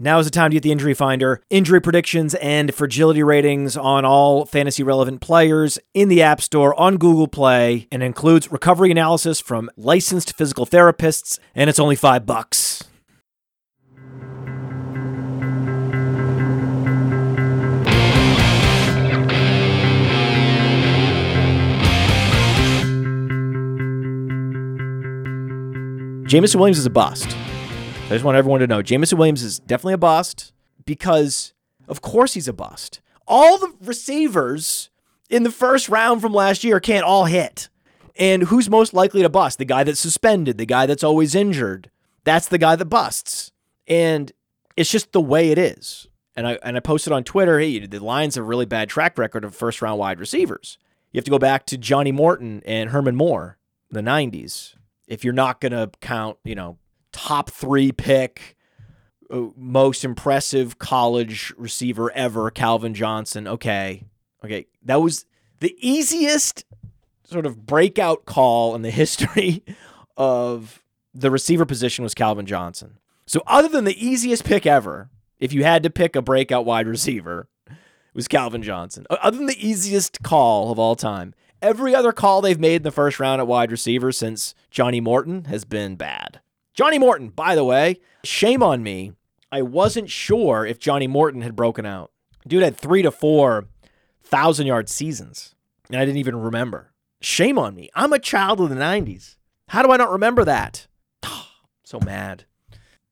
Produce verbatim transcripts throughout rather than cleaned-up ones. Now is the time to get the injury finder, injury predictions, and fragility ratings on all fantasy relevant players in the App Store on Google Play, and includes recovery analysis from licensed physical therapists, and it's only five bucks. Jamison Williams is a bust. I just want everyone to know Jamison Williams is definitely a bust because, of course, he's a bust. All the receivers in the first round from last year can't all hit. And who's most likely to bust? The guy that's suspended, the guy that's always injured. That's the guy that busts. And it's just the way it is. And I and I posted on Twitter, hey, the Lions have a really bad track record of first-round wide receivers. You have to go back to Johnny Morton and Herman Moore in the nineties. If you're not going to count, you know, top three pick, most impressive college receiver ever, Calvin Johnson. Okay. Okay. That was the easiest sort of breakout call in the history of the receiver position was Calvin Johnson. So other than the easiest pick ever, if you had to pick a breakout wide receiver, it was Calvin Johnson. Other than the easiest call of all time, every other call they've made in the first round at wide receiver since Johnny Morton has been bad. Johnny Morton, by the way, shame on me. I wasn't sure if Johnny Morton had broken out. Dude had three to four thousand-yard seasons, and I didn't even remember. Shame on me. I'm a child of the nineties. How do I not remember that? So mad.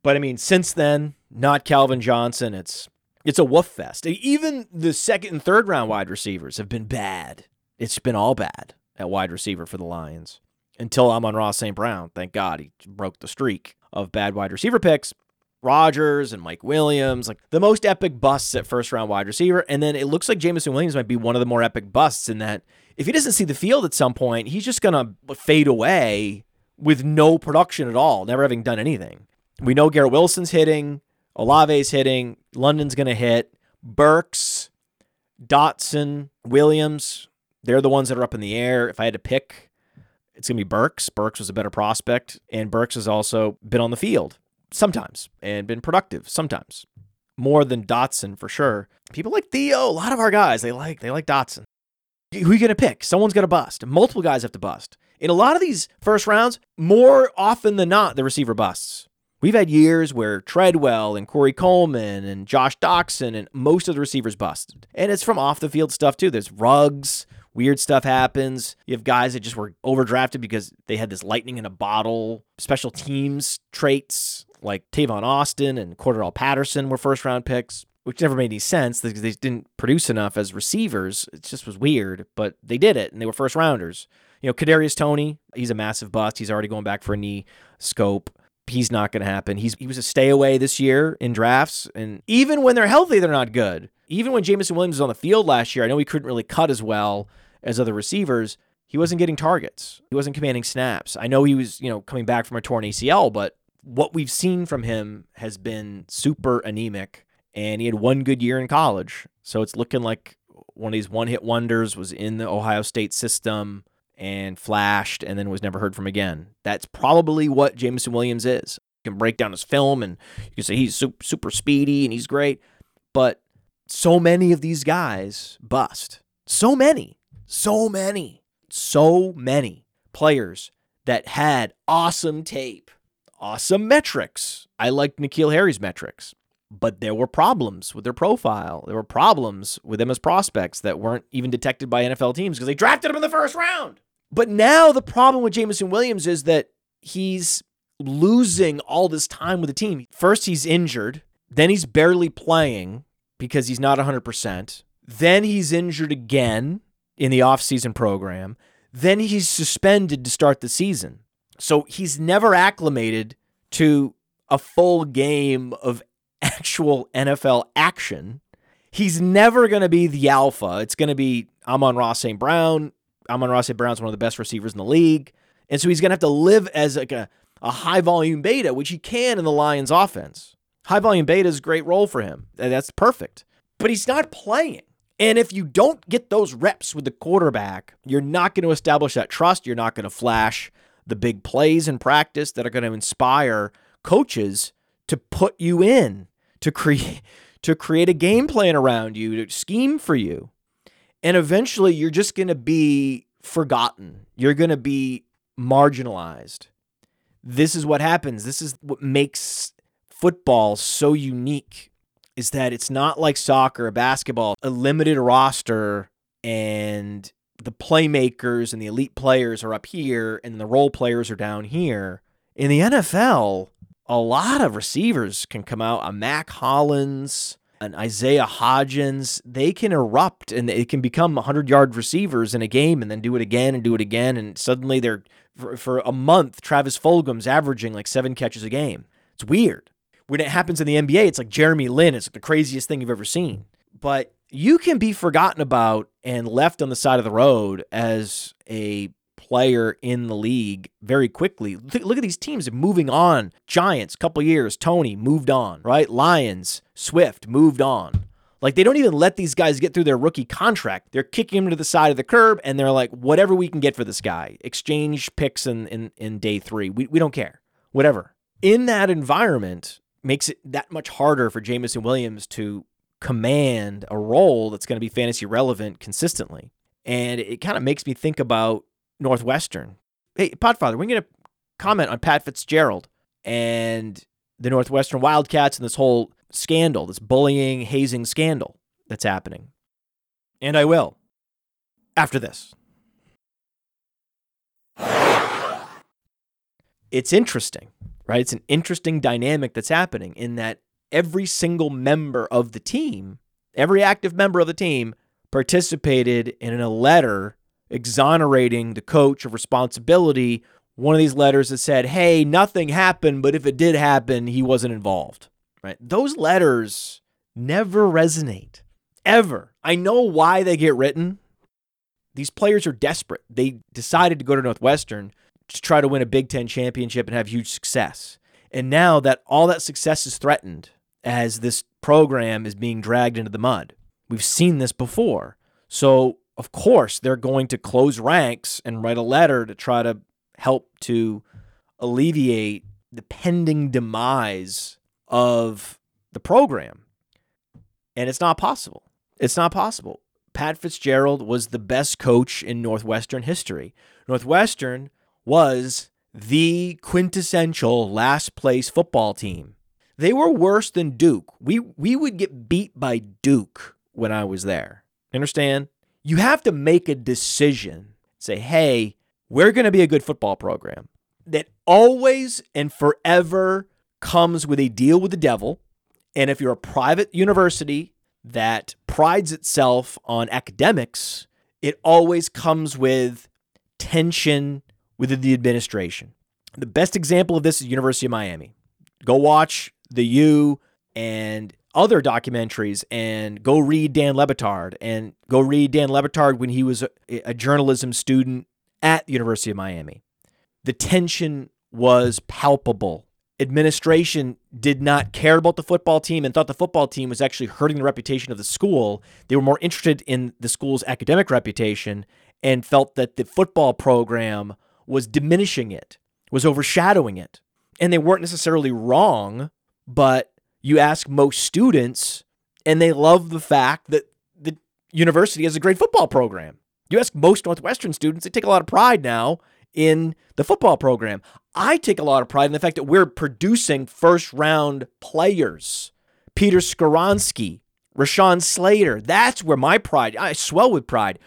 But, I mean, since then, not Calvin Johnson. It's it's a woof fest. Even the second and third round wide receivers have been bad. It's been all bad at wide receiver for the Lions until Amon-Ra Saint Brown. Thank God he broke the streak of bad wide receiver picks. Rodgers and Mike Williams, like the most epic busts at first round wide receiver. And then it looks like Jamison Williams might be one of the more epic busts in that if he doesn't see the field at some point, he's just going to fade away with no production at all, never having done anything. We know Garrett Wilson's hitting, Olave's hitting, London's going to hit, Burks, Dotson, Williams. They're the ones that are up in the air. If I had to pick, it's going to be Burks. Burks was a better prospect, and Burks has also been on the field sometimes and been productive sometimes, more than Dotson for sure. People like Theo, a lot of our guys, they like they like Dotson. Who are you going to pick? Someone's got to bust. Multiple guys have to bust. In a lot of these first rounds, more often than not, the receiver busts. We've had years where Treadwell and Corey Coleman and Josh Dotson and most of the receivers busted. And it's from off-the-field stuff, too. There's rugs. Weird stuff happens. You have guys that just were overdrafted because they had this lightning in a bottle. Special teams traits like Tavon Austin and Cordarrelle Patterson were first round picks, which never made any sense because they didn't produce enough as receivers. It just was weird, but they did it and they were first rounders. You know, Kadarius Toney, he's a massive bust. He's already going back for a knee scope. He's not going to happen. He's He was a stay away this year in drafts. And even when they're healthy, they're not good. Even when Jamison Williams was on the field last year, I know he couldn't really cut as well as other receivers. He wasn't getting targets. He wasn't commanding snaps. I know he was, you know, coming back from a torn A C L, but what we've seen from him has been super anemic, and he had one good year in college. So it's looking like one of these one-hit wonders was in the Ohio State system and flashed and then was never heard from again. That's probably what Jamison Williams is. You can break down his film and you can say he's super speedy and he's great, but so many of these guys bust. So many. So many, so many players that had awesome tape, awesome metrics. I liked N'Keal Harry's metrics, but there were problems with their profile. There were problems with them as prospects that weren't even detected by N F L teams because they drafted him in the first round. But now the problem with Jamison Williams is that he's losing all this time with the team. First, he's injured. Then he's barely playing because he's not one hundred percent. Then he's injured again in the offseason program. Then he's suspended to start the season. So he's never acclimated to a full game of actual N F L action. He's never going to be the alpha. It's going to be Amon-Ra Saint Brown. Amon-Ra Saint Brown's one of the best receivers in the league. And so he's going to have to live as like a, a high-volume beta, which he can in the Lions offense. High-volume beta is a great role for him. That's perfect. But he's not playing. And if you don't get those reps with the quarterback, you're not going to establish that trust. You're not going to flash the big plays in practice that are going to inspire coaches to put you in to create to create a game plan around you, to scheme for you. And eventually you're just going to be forgotten. You're going to be marginalized. This is what happens. This is what makes football so unique, is that it's not like soccer or basketball, a limited roster, and the playmakers and the elite players are up here and the role players are down here. In the N F L, a lot of receivers can come out, a Mac Hollins, an Isaiah Hodgins, they can erupt and they can become hundred-yard receivers in a game and then do it again and do it again, and suddenly they're, for, for a month, Travis Fulgham's averaging like seven catches a game. It's weird. When it happens in the N B A, it's like Jeremy Lin. It's like the craziest thing you've ever seen. But you can be forgotten about and left on the side of the road as a player in the league very quickly. Look at these teams moving on. Giants, couple years, Tony moved on, right? Lions, Swift moved on. Like, they don't even let these guys get through their rookie contract. They're kicking him to the side of the curb, and they're like, whatever we can get for this guy. Exchange picks in in, in day three. We we don't care. Whatever. In that environment makes it that much harder for Jamison Williams to command a role that's going to be fantasy relevant consistently. And it kind of makes me think about Northwestern. Hey, Podfather, we're going to comment on Pat Fitzgerald and the Northwestern Wildcats and this whole scandal, this bullying, hazing scandal that's happening. And I will, after this. It's interesting, right? It's an interesting dynamic that's happening in that every single member of the team, every active member of the team, participated in a letter exonerating the coach of responsibility, one of these letters that said, hey, nothing happened, but if it did happen, he wasn't involved, right? Those letters never resonate, ever. I know why they get written. These players are desperate. They decided to go to Northwestern to try to win a Big Ten championship and have huge success. And now that all that success is threatened as this program is being dragged into the mud. We've seen this before. So, of course, they're going to close ranks and write a letter to try to help to alleviate the pending demise of the program. And it's not possible. It's not possible. Pat Fitzgerald was the best coach in Northwestern history. Northwestern was the quintessential last place football team. They were worse than Duke. We we would get beat by Duke when I was there. Understand? You have to make a decision. Say, hey, we're going to be a good football program that always and forever comes with a deal with the devil. And if you're a private university that prides itself on academics, it always comes with tension within the administration. The best example of this is University of Miami. Go watch The U and other documentaries, and go read Dan Lebatard, and go read Dan Lebatard when he was a, a journalism student at the University of Miami. The tension was palpable. Administration did not care about the football team and thought the football team was actually hurting the reputation of the school. They were more interested in the school's academic reputation and felt that the football program was diminishing it, was overshadowing it. And they weren't necessarily wrong, but you ask most students, and they love the fact that the university has a great football program. You ask most Northwestern students, they take a lot of pride now in the football program. I take a lot of pride in the fact that we're producing first-round players. Peter Skoronski, Rashawn Slater, that's where my pride, I swell with pride.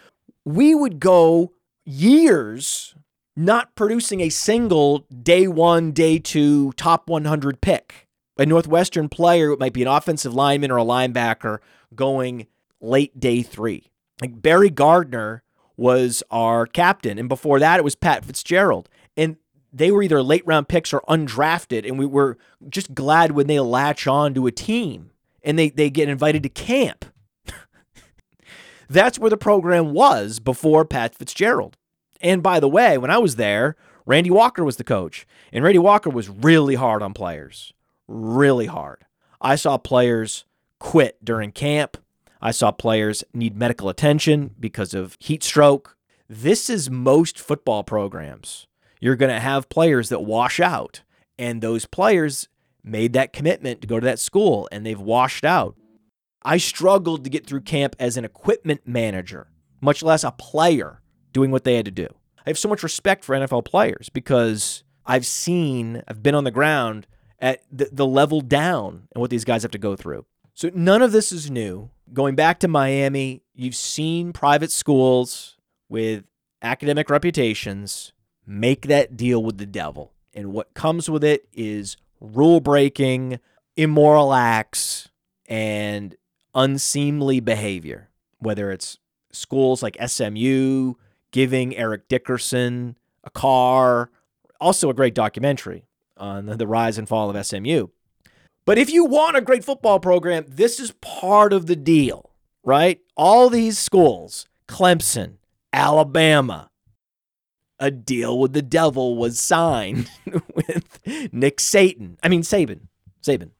We would go years not producing a single day one, day two, top one hundred pick. A Northwestern player, it might be an offensive lineman or a linebacker, going late day three. Like, Barry Gardner was our captain, and before that it was Pat Fitzgerald. And they were either late round picks or undrafted, and we were just glad when they latch on to a team and they, they get invited to camp. That's where the program was before Pat Fitzgerald. And by the way, when I was there, Randy Walker was the coach, and Randy Walker was really hard on players. Really hard. I saw players quit during camp. I saw players need medical attention because of heat stroke. This is most football programs. You're going to have players that wash out, and those players made that commitment to go to that school, and they've washed out. I struggled to get through camp as an equipment manager, much less a player doing what they had to do. I have so much respect for N F L players because I've seen, I've been on the ground at the, the level down and what these guys have to go through. So none of this is new. Going back to Miami, you've seen private schools with academic reputations make that deal with the devil. And what comes with it is rule breaking, immoral acts, and unseemly behavior, whether it's schools like S M U giving Eric Dickerson a car, also a great documentary on the rise and fall of S M U. But if you want a great football program, this is part of the deal, right? All these schools, Clemson, Alabama, a deal with the devil was signed with Nick Saban. I mean, Saban, Saban.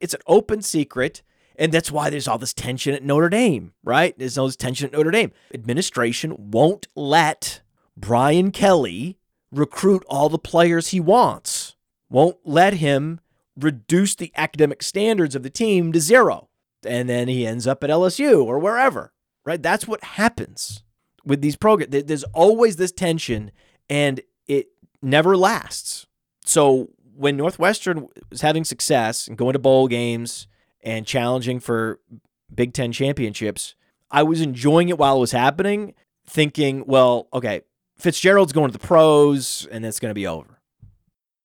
It's an open secret, and that's why there's all this tension at Notre Dame, right? There's all this tension at Notre Dame. Administration won't let Brian Kelly recruit all the players he wants, won't let him reduce the academic standards of the team to zero. And then he ends up at L S U or wherever, right? That's what happens with these programs. There's always this tension, and it never lasts. So when Northwestern was having success and going to bowl games and challenging for Big Ten championships, I was enjoying it while it was happening, thinking, well, okay, Fitzgerald's going to the pros, and it's going to be over.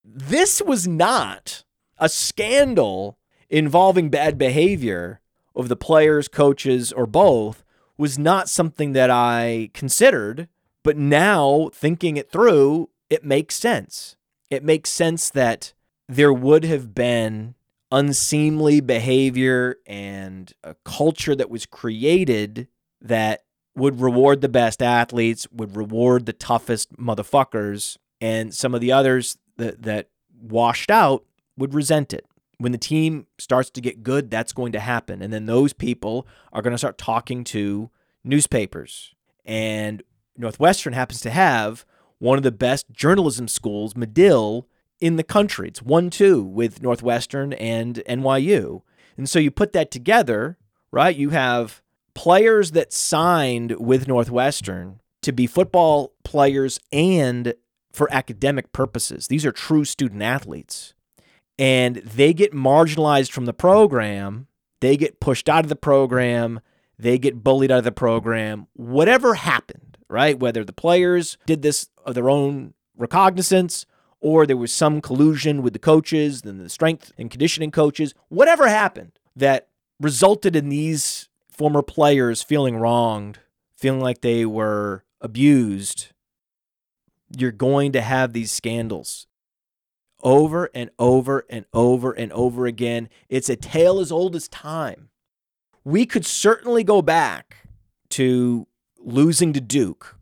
This was not a scandal involving bad behavior of the players, coaches, or both. Was not something that I considered, but now thinking it through, it makes sense. It makes sense that there would have been unseemly behavior and a culture that was created that would reward the best athletes, would reward the toughest motherfuckers, and some of the others that, that washed out would resent it. When the team starts to get good, that's going to happen. And then those people are going to start talking to newspapers. And Northwestern happens to have one of the best journalism schools, Medill, in the country. It's one two with Northwestern and N Y U. And so you put that together, right? You have players that signed with Northwestern to be football players and for academic purposes. These are true student athletes. And they get marginalized from the program, they get pushed out of the program, they get bullied out of the program, whatever happened, right? Whether the players did this of their own recognizance or there was some collusion with the coaches and the strength and conditioning coaches, whatever happened that resulted in these former players feeling wronged, feeling like they were abused, you're going to have these scandals. Over and over and over and over again. It's a tale as old as time. We could certainly go back to losing to Duke.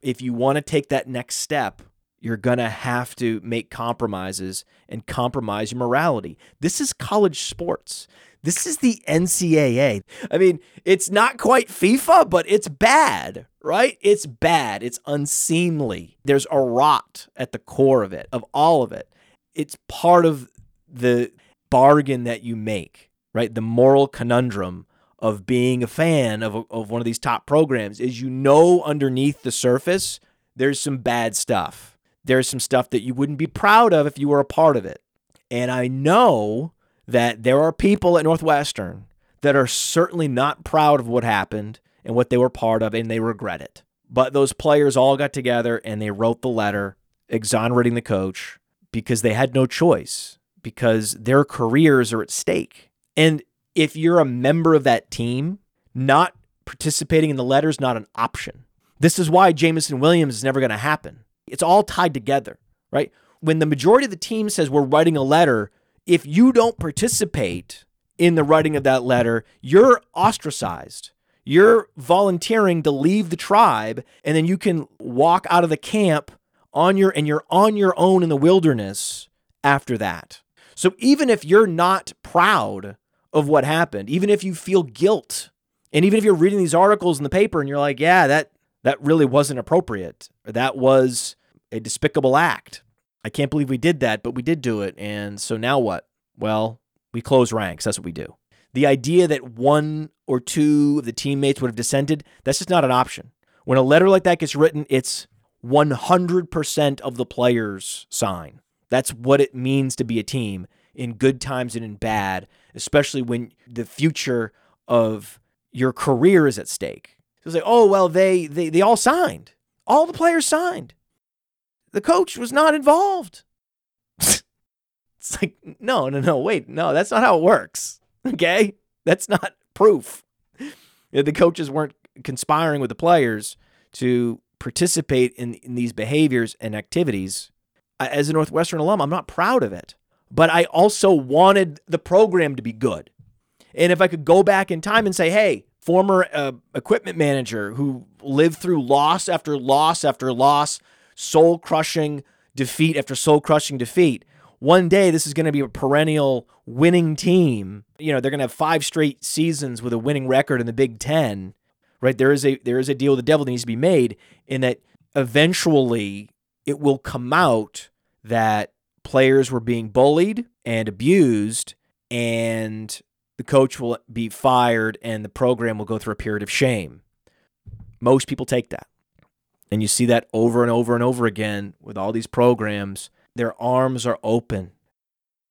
If you want to take that next step, you're going to have to make compromises and compromise your morality. This is college sports. This is the N C A A. I mean, it's not quite FIFA, but it's bad, right? It's bad. It's unseemly. There's a rot at the core of it, of all of it. It's part of the bargain that you make, right? The moral conundrum of being a fan of, of one of these top programs is you know underneath the surface, there's some bad stuff. There's some stuff that you wouldn't be proud of if you were a part of it. And I know that there are people at Northwestern that are certainly not proud of what happened and what they were part of, and they regret it. But those players all got together and they wrote the letter exonerating the coach because they had no choice, because their careers are at stake. And if you're a member of that team, not participating in the letter is not an option. This is why Jamison Williams is never going to happen. It's all tied together, right? When the majority of the team says we're writing a letter, if you don't participate in the writing of that letter, you're ostracized. You're volunteering to leave the tribe, and then you can walk out of the camp on your and you're on your own in the wilderness after that. So even if you're not proud of what happened, even if you feel guilt, and even if you're reading these articles in the paper and you're like, yeah, that that really wasn't appropriate, or that was a despicable act, I can't believe we did that, but we did do it. And so now what? Well, we close ranks. That's what we do. The idea that one or two of the teammates would have dissented, that's just not an option. When a letter like that gets written, it's one hundred percent of the players sign. That's what it means to be a team in good times and in bad, especially when the future of your career is at stake. So it's like, oh, well, they, they, they all signed. All the players signed. The coach was not involved. It's like, no, no, no, wait, no, that's not how it works, okay? That's not proof. The coaches weren't conspiring with the players to participate in, in these behaviors and activities. As a Northwestern alum, I'm not proud of it, but I also wanted the program to be good. And if I could go back in time and say, hey, former uh, equipment manager who lived through loss after loss after loss, soul-crushing defeat after soul-crushing defeat, one day this is going to be a perennial winning team. You know, they're going to have five straight seasons with a winning record in the Big Ten, right? There is a there is a deal with the devil that needs to be made in that eventually it will come out that players were being bullied and abused, and the coach will be fired and the program will go through a period of shame. Most people take that. And you see that over and over and over again with all these programs. Their arms are open.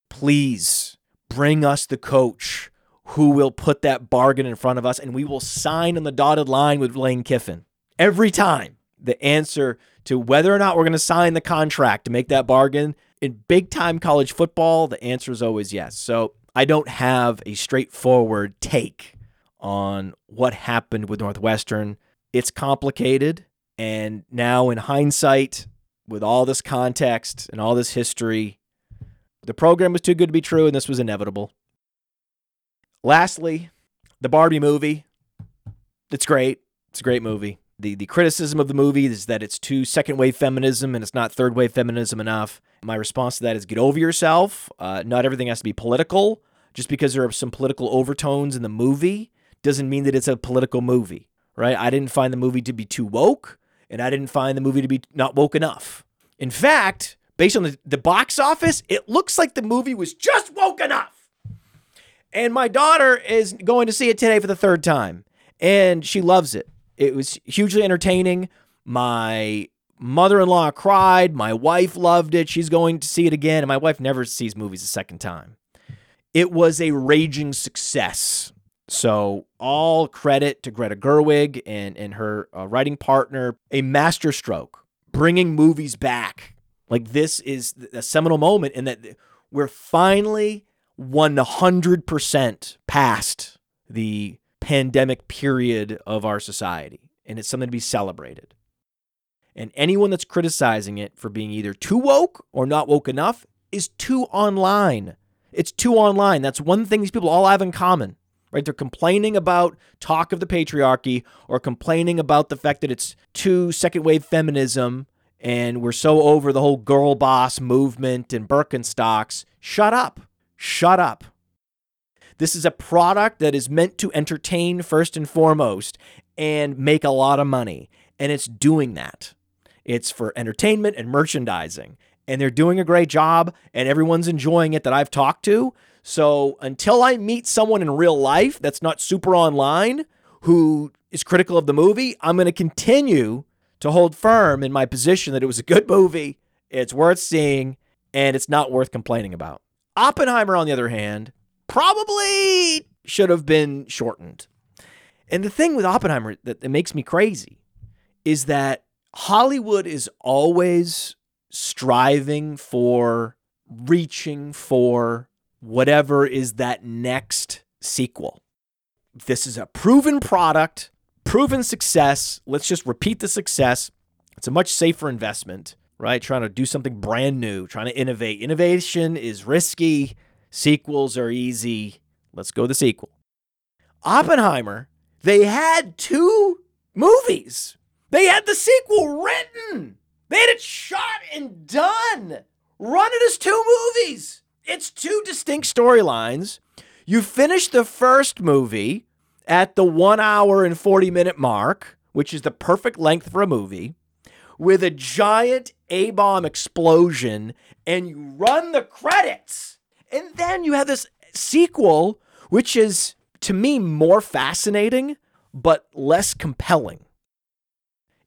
Please bring us the coach who will put that bargain in front of us, and we will sign on the dotted line with Lane Kiffin. Every time, the answer to whether or not we're going to sign the contract to make that bargain in big-time college football, the answer is always yes. So I don't have a straightforward take on what happened with Northwestern. It's complicated, and now in hindsight, with all this context and all this history, the program was too good to be true, and this was inevitable. Lastly, the Barbie movie. It's great. It's a great movie. The the criticism of the movie is that it's too second-wave feminism and it's not third-wave feminism enough. My response to that is get over yourself. Uh, not everything has to be political. Just because there are some political overtones in the movie doesn't mean that it's a political movie, right? I didn't find the movie to be too woke, and I didn't find the movie to be not woke enough. In fact, based on the, the box office, it looks like the movie was just woke enough. And my daughter is going to see it today for the third time, and she loves it. It was hugely entertaining. My mother-in-law cried. My wife loved it. She's going to see it again. And my wife never sees movies a second time. It was a raging success. So all credit to Greta Gerwig and, and her uh, writing partner, a masterstroke, bringing movies back. Like this is a seminal moment in that we're finally one hundred percent past the pandemic period of our society. And it's something to be celebrated. And anyone that's criticizing it for being either too woke or not woke enough is too online. It's too online. That's one thing these people all have in common. Right, they're complaining about talk of the patriarchy or complaining about the fact that it's too second-wave feminism and we're so over the whole girl boss movement and Birkenstocks. Shut up. Shut up. This is a product that is meant to entertain first and foremost and make a lot of money, and it's doing that. It's for entertainment and merchandising, and they're doing a great job, and everyone's enjoying it that I've talked to. So until I meet someone in real life that's not super online who is critical of the movie, I'm going to continue to hold firm in my position that it was a good movie, it's worth seeing, and it's not worth complaining about. Oppenheimer, on the other hand, probably should have been shortened. And the thing with Oppenheimer that makes me crazy is that Hollywood is always striving for, reaching for, whatever is that next sequel. This is a proven product, proven success. Let's just repeat the success. It's a much safer investment, right? Trying to do something brand new, trying to innovate. Innovation is risky. Sequels are easy. Let's go the sequel. Oppenheimer, they had two movies. They had the sequel written. They had it shot and done. Run it as two movies. It's two distinct storylines. You finish the first movie at the one hour and forty minute mark, which is the perfect length for a movie, with a giant A-bomb explosion and you run the credits. And then you have this sequel, which is, to me, more fascinating, but less compelling.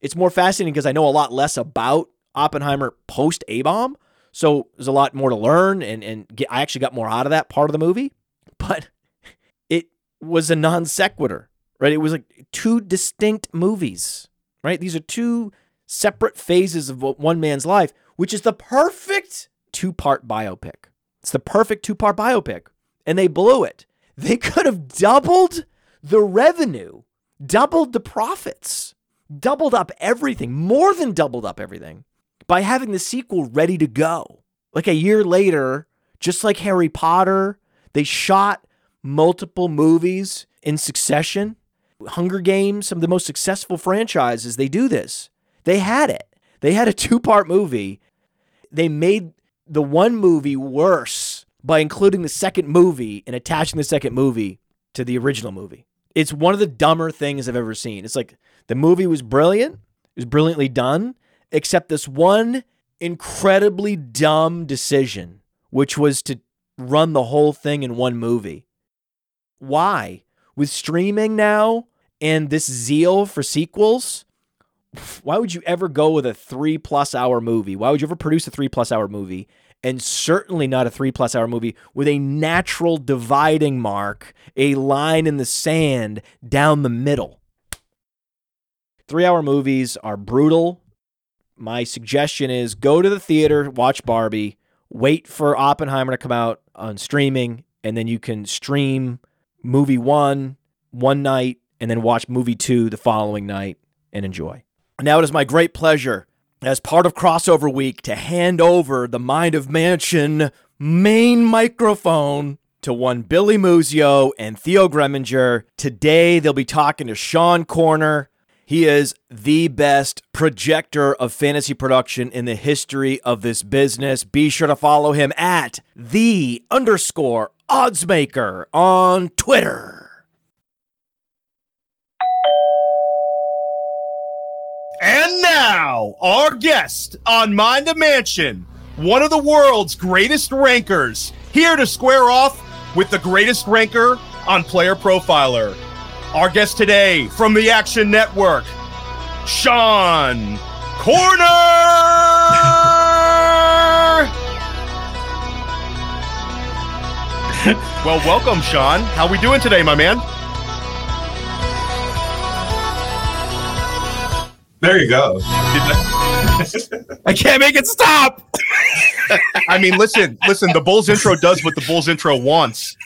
It's more fascinating because I know a lot less about Oppenheimer post-A-bomb, so there's a lot more to learn, and, and get, I actually got more out of that part of the movie, but it was a non sequitur, right? It was like two distinct movies, right? These are two separate phases of one man's life, which is the perfect two-part biopic. It's the perfect two-part biopic, and they blew it. They could have doubled the revenue, doubled the profits, doubled up everything, more than doubled up everything, by having the sequel ready to go. Like a year later, just like Harry Potter, they shot multiple movies in succession. Hunger Games, some of the most successful franchises, they do this. They had it. They had a two-part movie. They made the one movie worse by including the second movie and attaching the second movie to the original movie. It's one of the dumber things I've ever seen. It's like the movie was brilliant. It was brilliantly done, except this one incredibly dumb decision, which was to run the whole thing in one movie. Why? With streaming now and this zeal for sequels, why would you ever go with a three-plus hour movie? Why would you ever produce a three-plus hour movie? And certainly not a three-plus hour movie with a natural dividing mark, a line in the sand down the middle. Three-hour movies are brutal. My suggestion is go to the theater, watch Barbie, wait for Oppenheimer to come out on streaming, and then you can stream movie one one night and then watch movie two the following night and enjoy. Now it is my great pleasure, as part of Crossover Week, to hand over the Mind of Mansion main microphone to one Billy Muzio and Theo Gremminger. Today, they'll be talking to Sean Koerner. He is the best projector of fantasy production in the history of this business. Be sure to follow him at the underscore oddsmaker on Twitter. And now, our guest on Mind of Mansion, one of the world's greatest rankers, here to square off with the greatest ranker on Player Profiler. Our guest today from the Action Network, Sean Koerner! Well, welcome, Sean. How we doing today, my man? There you go. I can't make it stop. I mean, listen, listen, the Bulls intro does what the Bulls intro wants.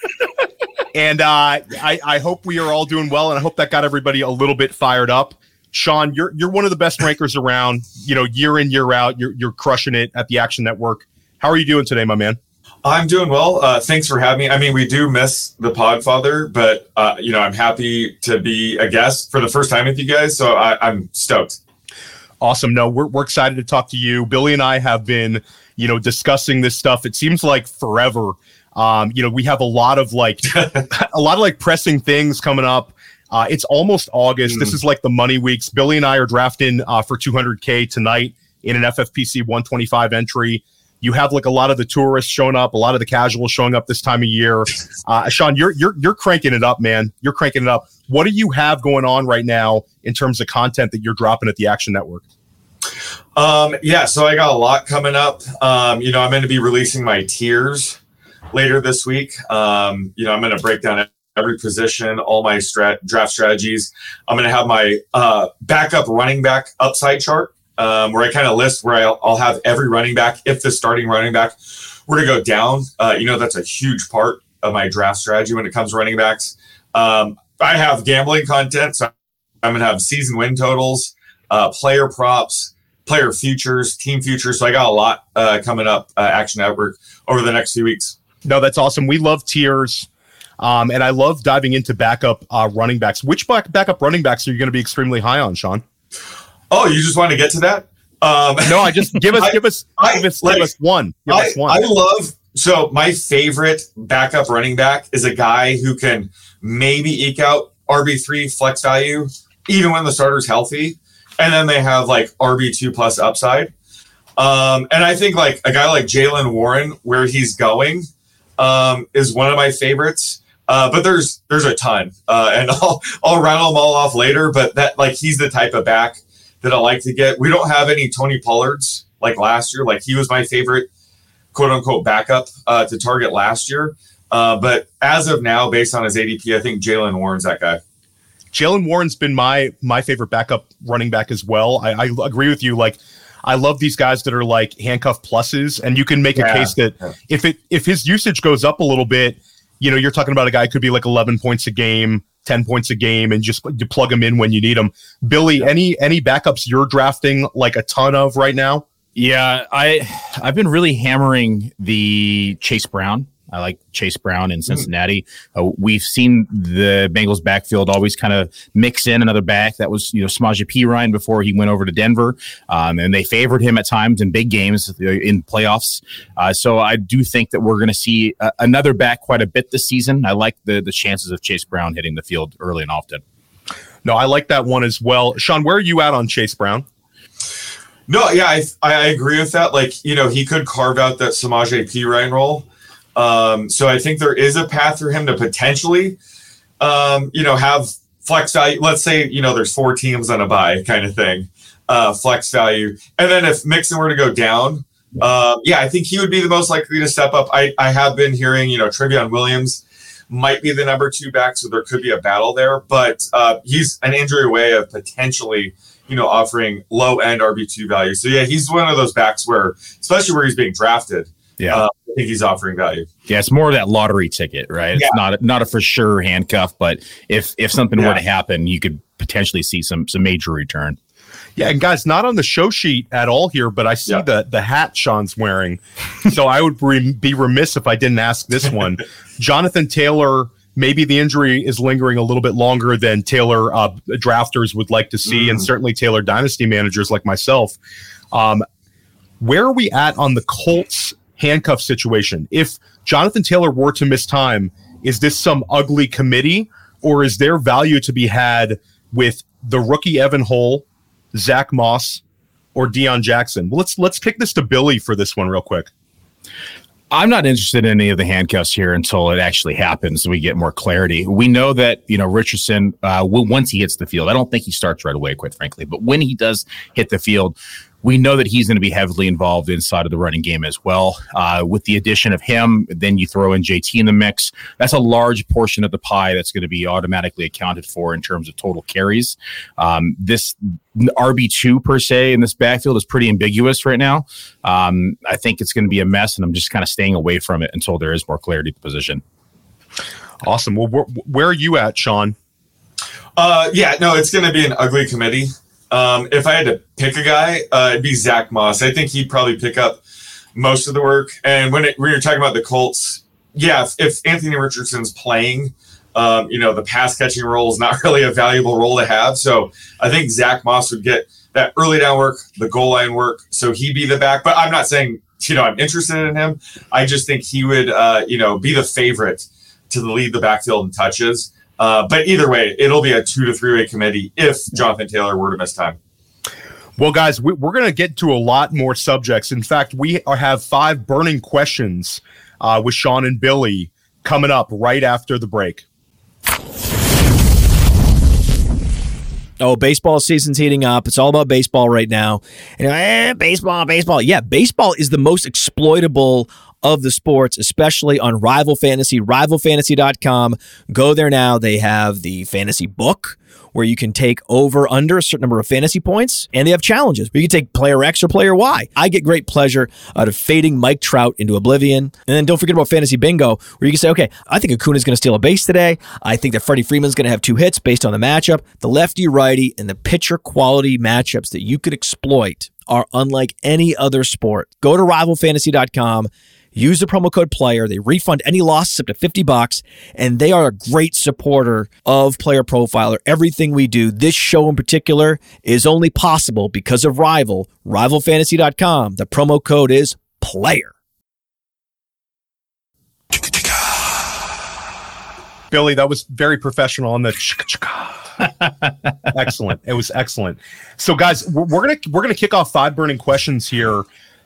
And uh, I, I hope we are all doing well, and I hope that got everybody a little bit fired up. Sean, you're you're one of the best rankers around, you know, year in, year out. You're, you're crushing it at the Action Network. How are you doing today, my man? I'm doing well. Uh, thanks for having me. I mean, we do miss the Podfather, but, uh, you know, I'm happy to be a guest for the first time with you guys, so I, I'm stoked. Awesome. No, we're we're excited to talk to you. Billy and I have been, you know, discussing this stuff. It seems like forever. Um, you know, we have a lot of like a lot of like pressing things coming up. Uh, it's almost August. Mm. This is like the money weeks. Billy and I are drafting uh, for two hundred K tonight in an F F P C one twenty-five entry. You have like a lot of the tourists showing up, a lot of the casuals showing up this time of year. Uh, Sean, you're you're you're cranking it up, man. You're cranking it up. What do you have going on right now in terms of content that you're dropping at the Action Network? Um, yeah, so I got a lot coming up. Um, you know, I'm going to be releasing my tiers later this week. Um, you know, I'm going to break down every position, all my strat- draft strategies. I'm going to have my uh, backup running back upside chart. Um, where I kind of list where I'll, I'll have every running back, if the starting running back were to go down. Uh, you know, that's a huge part of my draft strategy when it comes to running backs. Um, I have gambling content, so I'm going to have season win totals, uh, player props, player futures, team futures. So I got a lot uh, coming up, uh, Action Network, over the next few weeks. No, that's awesome. We love tiers, um, and I love diving into backup uh, running backs. Which back- backup running backs are you going to be extremely high on, Sean? Oh, you just want to get to that? Um, no, I just give us, I, give us, I, give us, like, give us one. Give I, us one. I love. So my favorite backup running back is a guy who can maybe eke out R B three flex value, even when the starter's healthy. And then they have like R B two plus upside. Um, and I think like a guy like Jalen Warren, where he's going, um, is one of my favorites. Uh, but there's there's a ton, uh, and I'll I'll rattle them all off later. But that like he's the type of back that I like to get. We don't have any Tony Pollards like last year. Like he was my favorite quote unquote backup uh, to target last year. Uh, but as of now, based on his A D P, I think Jalen Warren's that guy. Jalen Warren's been my my favorite backup running back as well. I, I agree with you. Like I love these guys that are like handcuff pluses, and you can make yeah. a case that yeah. if it if his usage goes up a little bit. You know, you're talking about a guy who could be like eleven points a game, ten points a game, and just you plug him in when you need him. Billy, yeah. any any backups you're drafting like a ton of right now? Yeah, I I've been really hammering the Chase Brown. I like Chase Brown in Cincinnati. Mm. Uh, we've seen the Bengals backfield always kind of mix in another back. That was, you know, Samaje Perine before he went over to Denver. Um, and they favored him at times in big games in playoffs. Uh, so I do think that we're going to see uh, another back quite a bit this season. I like the the chances of Chase Brown hitting the field early and often. No, I like that one as well. Sean, where are you at on Chase Brown? No, yeah, I, I agree with that. Like, you know, he could carve out that Samaje Perine role. Um, so I think there is a path for him to potentially, um, you know, have flex value. Let's say, you know, there's four teams on a bye kind of thing, uh, flex value. And then if Mixon were to go down, uh, yeah, I think he would be the most likely to step up. I, I have been hearing, you know, Trevion Williams might be the number two back. So there could be a battle there, but, uh, he's an injury away of potentially, you know, offering low end R B two value. So yeah, he's one of those backs where, especially where he's being drafted. Yeah. Uh, I think he's offering value. Yeah, it's more of that lottery ticket, right? It's yeah. not not a for sure handcuff, but if if something yeah. were to happen, you could potentially see some some major return. Yeah, and guys, not on the show sheet at all here, but I see yeah. the the hat Sean's wearing. So I would re- be remiss if I didn't ask this one. Jonathan Taylor, maybe the injury is lingering a little bit longer than Taylor uh, drafters would like to see, mm. and certainly Taylor dynasty managers like myself. Um, where are we at on the Colts handcuff situation? If Jonathan Taylor were to miss time, is this some ugly committee, or is there value to be had with the rookie Evan Hull, Zach Moss, or Deion Jackson? Well, let's let's kick this to Billy for this one real quick. I'm not interested in any of the handcuffs here until it actually happens and we get more clarity. We know that, you know, Richardson, uh, will, once he hits the field, I don't think he starts right away, quite frankly, but when he does hit the field, we know that he's going to be heavily involved inside of the running game as well. Uh, with the addition of him, then you throw in J T in the mix. That's a large portion of the pie that's going to be automatically accounted for in terms of total carries. Um, this R B two per se in this backfield is pretty ambiguous right now. Um, I think it's going to be a mess, and I'm just kind of staying away from it until there is more clarity to the position. Awesome. Well, wh- where are you at, Sean? Uh, yeah, no, it's going to be an ugly committee. Um, if I had to pick a guy, uh, it'd be Zach Moss. I think he'd probably pick up most of the work. And when, it, when you're talking about the Colts, yeah, if, if Anthony Richardson's playing, um, you know, the pass catching role is not really a valuable role to have. So I think Zach Moss would get that early down work, the goal line work. So he'd be the back, but I'm not saying, you know, I'm interested in him. I just think he would, uh, you know, be the favorite to lead the backfield in touches. Uh, but either way, it'll be a two to three way committee if Jonathan Taylor were to miss time. Well, guys, we, we're going to get to a lot more subjects. In fact, we are, have five burning questions uh, with Sean and Billy coming up right after the break. Oh, baseball season's heating up. It's all about baseball right now. And eh, baseball, baseball. Yeah, baseball is the most exploitable of the sports, especially on Rival Fantasy, rival fantasy dot com. Go there now. They have the fantasy book where you can take over under a certain number of fantasy points, and they have challenges where you can take player X or player Y. I get great pleasure out of fading Mike Trout into oblivion. And then don't forget about Fantasy Bingo, where you can say, okay, I think Acuna's going to steal a base today. I think that Freddie Freeman's going to have two hits based on the matchup. The lefty, righty, and the pitcher quality matchups that you could exploit are unlike any other sport. Go to rival fantasy dot com. Use the promo code PLAYER. They refund any losses up to fifty bucks, and they are a great supporter of Player Profiler. Everything we do, this show in particular, is only possible because of Rival. rival fantasy dot com. The promo code is PLAYER. Billy, that was very professional on the Excellent. It was excellent. So, guys, we're, we're gonna we're gonna kick off five burning questions here,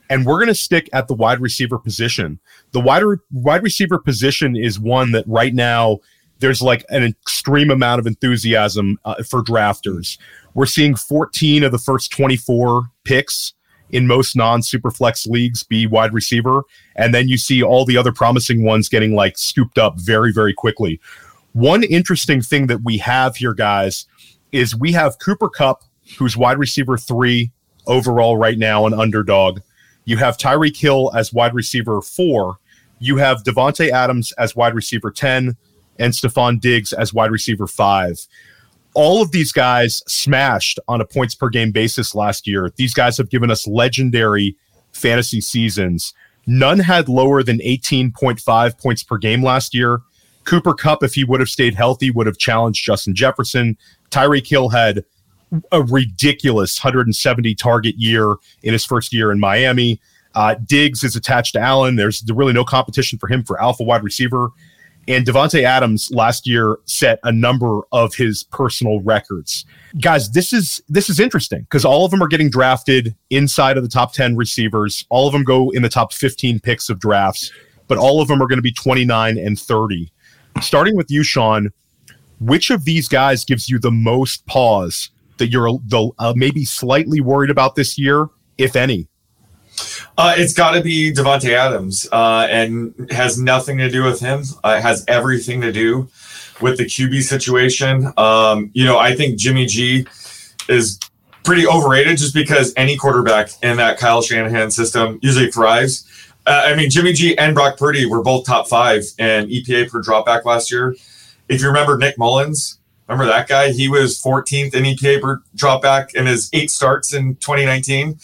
and we're gonna stick at the wide receiver position. The wide re- wide receiver position is one that right now there's like an extreme amount of enthusiasm uh, for drafters. We're seeing fourteen of the first twenty-four picks in most non-superflex leagues be wide receiver, and then you see all the other promising ones getting like scooped up very, very quickly. One interesting thing that we have here, guys, is we have Cooper Kupp, who's wide receiver three overall right now, an underdog. You have Tyreek Hill as wide receiver four. You have Devontae Adams as wide receiver ten and Stephon Diggs as wide receiver five. All of these guys smashed on a points per game basis last year. These guys have given us legendary fantasy seasons. None had lower than eighteen point five points per game last year. Cooper Kupp, if he would have stayed healthy, would have challenged Justin Jefferson. Tyreek Hill had a ridiculous one hundred seventy target year in his first year in Miami. Uh, Diggs is attached to Allen. There's really no competition for him for alpha wide receiver. And Devontae Adams last year set a number of his personal records. Guys, this is this is interesting because all of them are getting drafted inside of the top ten receivers. All of them go in the top fifteen picks of drafts, but all of them are going to be twenty-nine and thirty. Starting with you, Sean, which of these guys gives you the most pause that you're the, uh, maybe slightly worried about this year, if any? Uh, it's got to be Devontae Adams, uh, and has nothing to do with him. Uh, it has everything to do with the Q B situation. Um, you know, I think Jimmy G is pretty overrated just because any quarterback in that Kyle Shanahan system usually thrives. Uh, I mean, Jimmy G and Brock Purdy were both top five in E P A per dropback last year. If you remember Nick Mullins, remember that guy? He was fourteenth in E P A per dropback in his eight starts in twenty nineteen.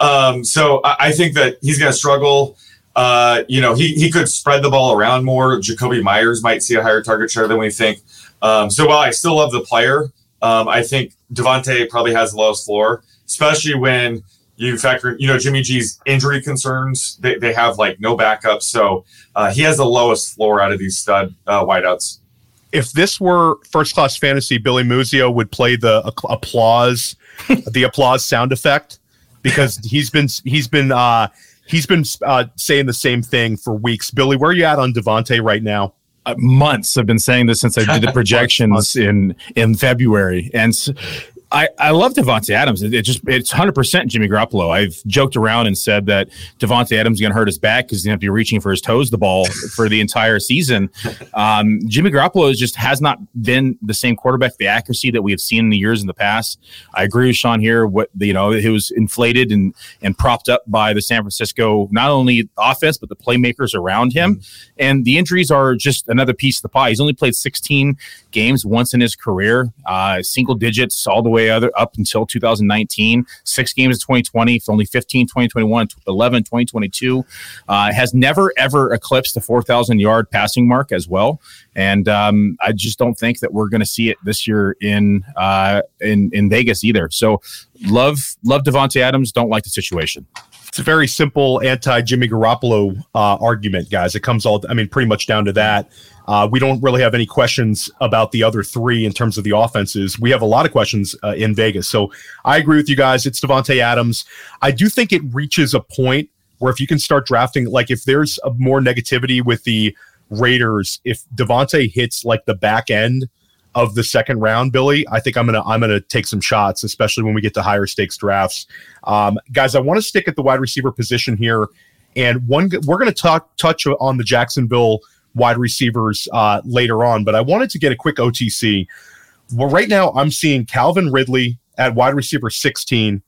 Um, so I, I think that he's going to struggle. Uh, you know, he, he could spread the ball around more. Jacoby Myers might see a higher target share than we think. Um, so while I still love the player, um, I think Devontae probably has the lowest floor, especially when you factor, you know, Jimmy G's injury concerns. They, they have like no backup. So uh, he has the lowest floor out of these stud uh, wideouts. If this were First Class Fantasy, Billy Muzio would play the uh, applause, the applause sound effect. Because he's been he's been uh, he's been uh, saying the same thing for weeks. Billy, where are you at on Devontae right now? Uh, months. I've been saying this since I did the projections in in February, and so I, I love Devontae Adams. It, it just it's one hundred percent Jimmy Garoppolo. I've joked around and said that Devontae Adams is going to hurt his back because he's going to be reaching for his toes the ball for the entire season. Um, Jimmy Garoppolo just has not been the same quarterback. The accuracy that we have seen in the years in the past. I agree with Sean here. What you know, he was inflated and and propped up by the San Francisco not only offense but the playmakers around him. Mm-hmm. And the injuries are just another piece of the pie. He's only played sixteen games once in his career, uh, single digits all the way. Other up until two thousand nineteen, six games in twenty twenty, only fifteen, twenty twenty-one, eleven, twenty twenty-two. Uh, has never ever eclipsed the four thousand yard passing mark as well, and um, I just don't think that we're going to see it this year in uh, in in Vegas either. So love love Devontae Adams, don't like the situation. It's a very simple anti Jimmy Garoppolo uh, argument, guys. It comes all I mean pretty much down to that. Uh, we don't really have any questions about the other three in terms of the offenses. We have a lot of questions uh, in Vegas. So I agree with you guys. It's Devontae Adams. I do think it reaches a point where if you can start drafting, like if there's a more negativity with the Raiders, if Devontae hits like the back end of the second round, Billy, I think I'm gonna I'm gonna take some shots, especially when we get to higher stakes drafts. Um, guys, I want to stick at the wide receiver position here, and one we're gonna talk touch on the Jacksonville wide receivers uh, later on, but I wanted to get a quick O T C. Well, right now I'm seeing Calvin Ridley at wide receiver sixteen,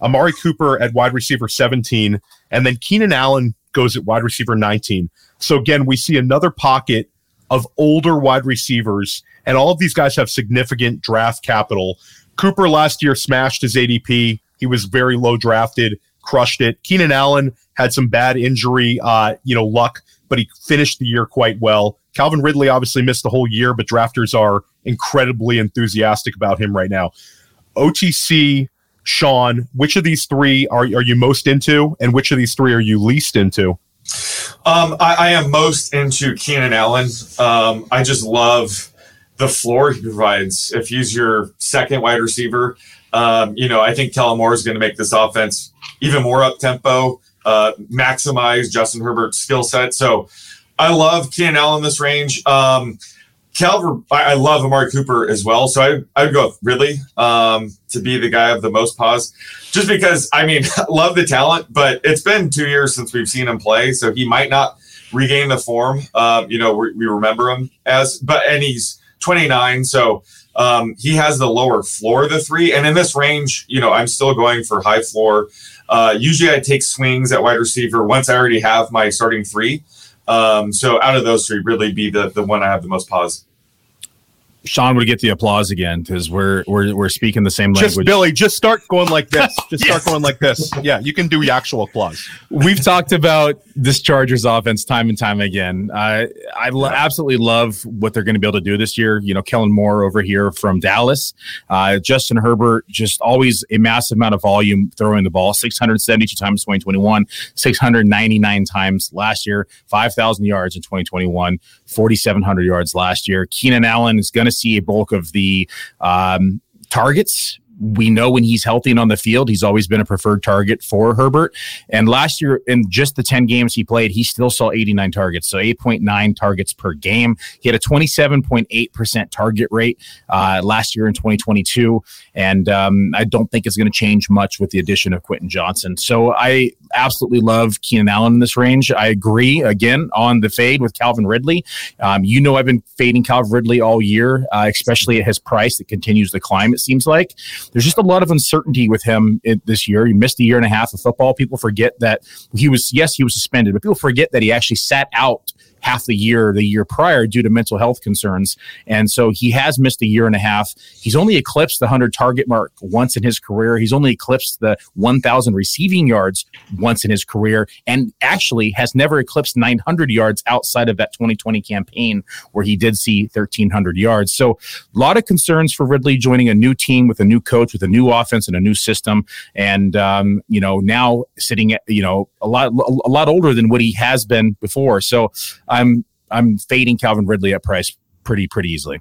Amari Cooper at wide receiver seventeen, and then Keenan Allen goes at wide receiver nineteen. So again, we see another pocket of older wide receivers, and all of these guys have significant draft capital. Cooper last year smashed his A D P. He was very low drafted, crushed it. Keenan Allen had some bad injury, uh, you know, luck, but he finished the year quite well. Calvin Ridley obviously missed the whole year, but drafters are incredibly enthusiastic about him right now. O T C, Sean, which of these three are, are you most into, and which of these three are you least into? Um, I, I am most into Keenan Allen. Um, I just love the floor he provides. If he's your second wide receiver, um, you know, I think Kellen Moore is going to make this offense even more up-tempo, uh, maximize Justin Herbert's skill set. So I love Keenan Allen in this range. Um, Calvin, I love Amari Cooper as well. So I, I would go with Ridley um, to be the guy of the most pause, just because, I mean, love the talent, but it's been two years since we've seen him play. So he might not regain the form, um, you know, we, we remember him as, but, and he's twenty-nine. So um, he has the lower floor of the three. And in this range, you know, I'm still going for high floor. Uh, usually I take swings at wide receiver once I already have my starting three. Um, so out of those three, really be the, the one I have the most pause. Sean would get the applause again because we're we're we're speaking the same language. Just Billy, just start going like this. Just yes. start going like this. Yeah, you can do the actual applause. We've talked about this Chargers offense time and time again. I I lo- absolutely love what they're going to be able to do this year. You know, Kellen Moore over here from Dallas, uh, Justin Herbert, just always a massive amount of volume throwing the ball. six hundred seventy-two times in twenty twenty-one, six hundred ninety-nine times last year, five thousand yards in twenty twenty-one, forty-seven hundred yards last year. Keenan Allen is going to see a bulk of the um, targets. We know when he's healthy and on the field, he's always been a preferred target for Herbert. And last year, in just the ten games he played, he still saw eighty-nine targets, so eight point nine targets per game. He had a twenty-seven point eight percent target rate uh, last year in twenty twenty-two, and um, I don't think it's going to change much with the addition of Quentin Johnson. So I absolutely love Keenan Allen in this range. I agree, again, on the fade with Calvin Ridley. Um, you know I've been fading Calvin Ridley all year, uh, especially at his price that continues to climb, it seems like. There's just a lot of uncertainty with him this year. He missed a year and a half of football. People forget that he was, yes, he was suspended, but people forget that he actually sat out half the year, the year prior due to mental health concerns. And so he has missed a year and a half. He's only eclipsed the one hundred target mark once in his career. He's only eclipsed the one thousand receiving yards once in his career, and actually has never eclipsed nine hundred yards outside of that twenty twenty campaign where he did see thirteen hundred yards. So a lot of concerns for Ridley joining a new team with a new coach, with a new offense and a new system. And, um, you know, now sitting at, you know, a lot, a lot older than what he has been before. So, I'm I'm fading Calvin Ridley at price pretty pretty easily.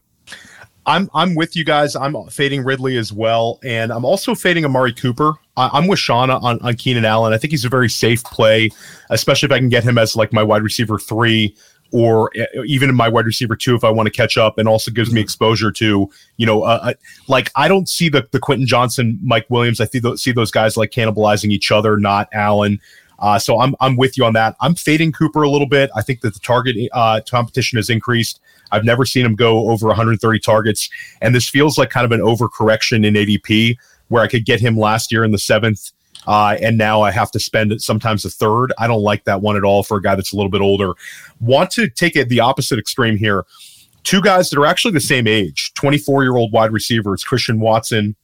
I'm I'm with you guys. I'm fading Ridley as well, and I'm also fading Amari Cooper. I, I'm with Sean on, on Keenan Allen. I think he's a very safe play, especially if I can get him as like my wide receiver three, or even in my wide receiver two if I want to catch up, and also gives me exposure to, you know, uh, like I don't see the the Quentin Johnson, Mike Williams. I th- see those guys like cannibalizing each other, not Allen. Uh, so I'm I'm with you on that. I'm fading Cooper a little bit. I think that the target uh, competition has increased. I've never seen him go over one hundred thirty targets, and this feels like kind of an overcorrection in A D P, where I could get him last year in the seventh, uh, and now I have to spend sometimes a third. I don't like that one at all for a guy that's a little bit older. Want to take it the opposite extreme here. Two guys that are actually the same age, twenty-four-year-old wide receivers, Christian Watson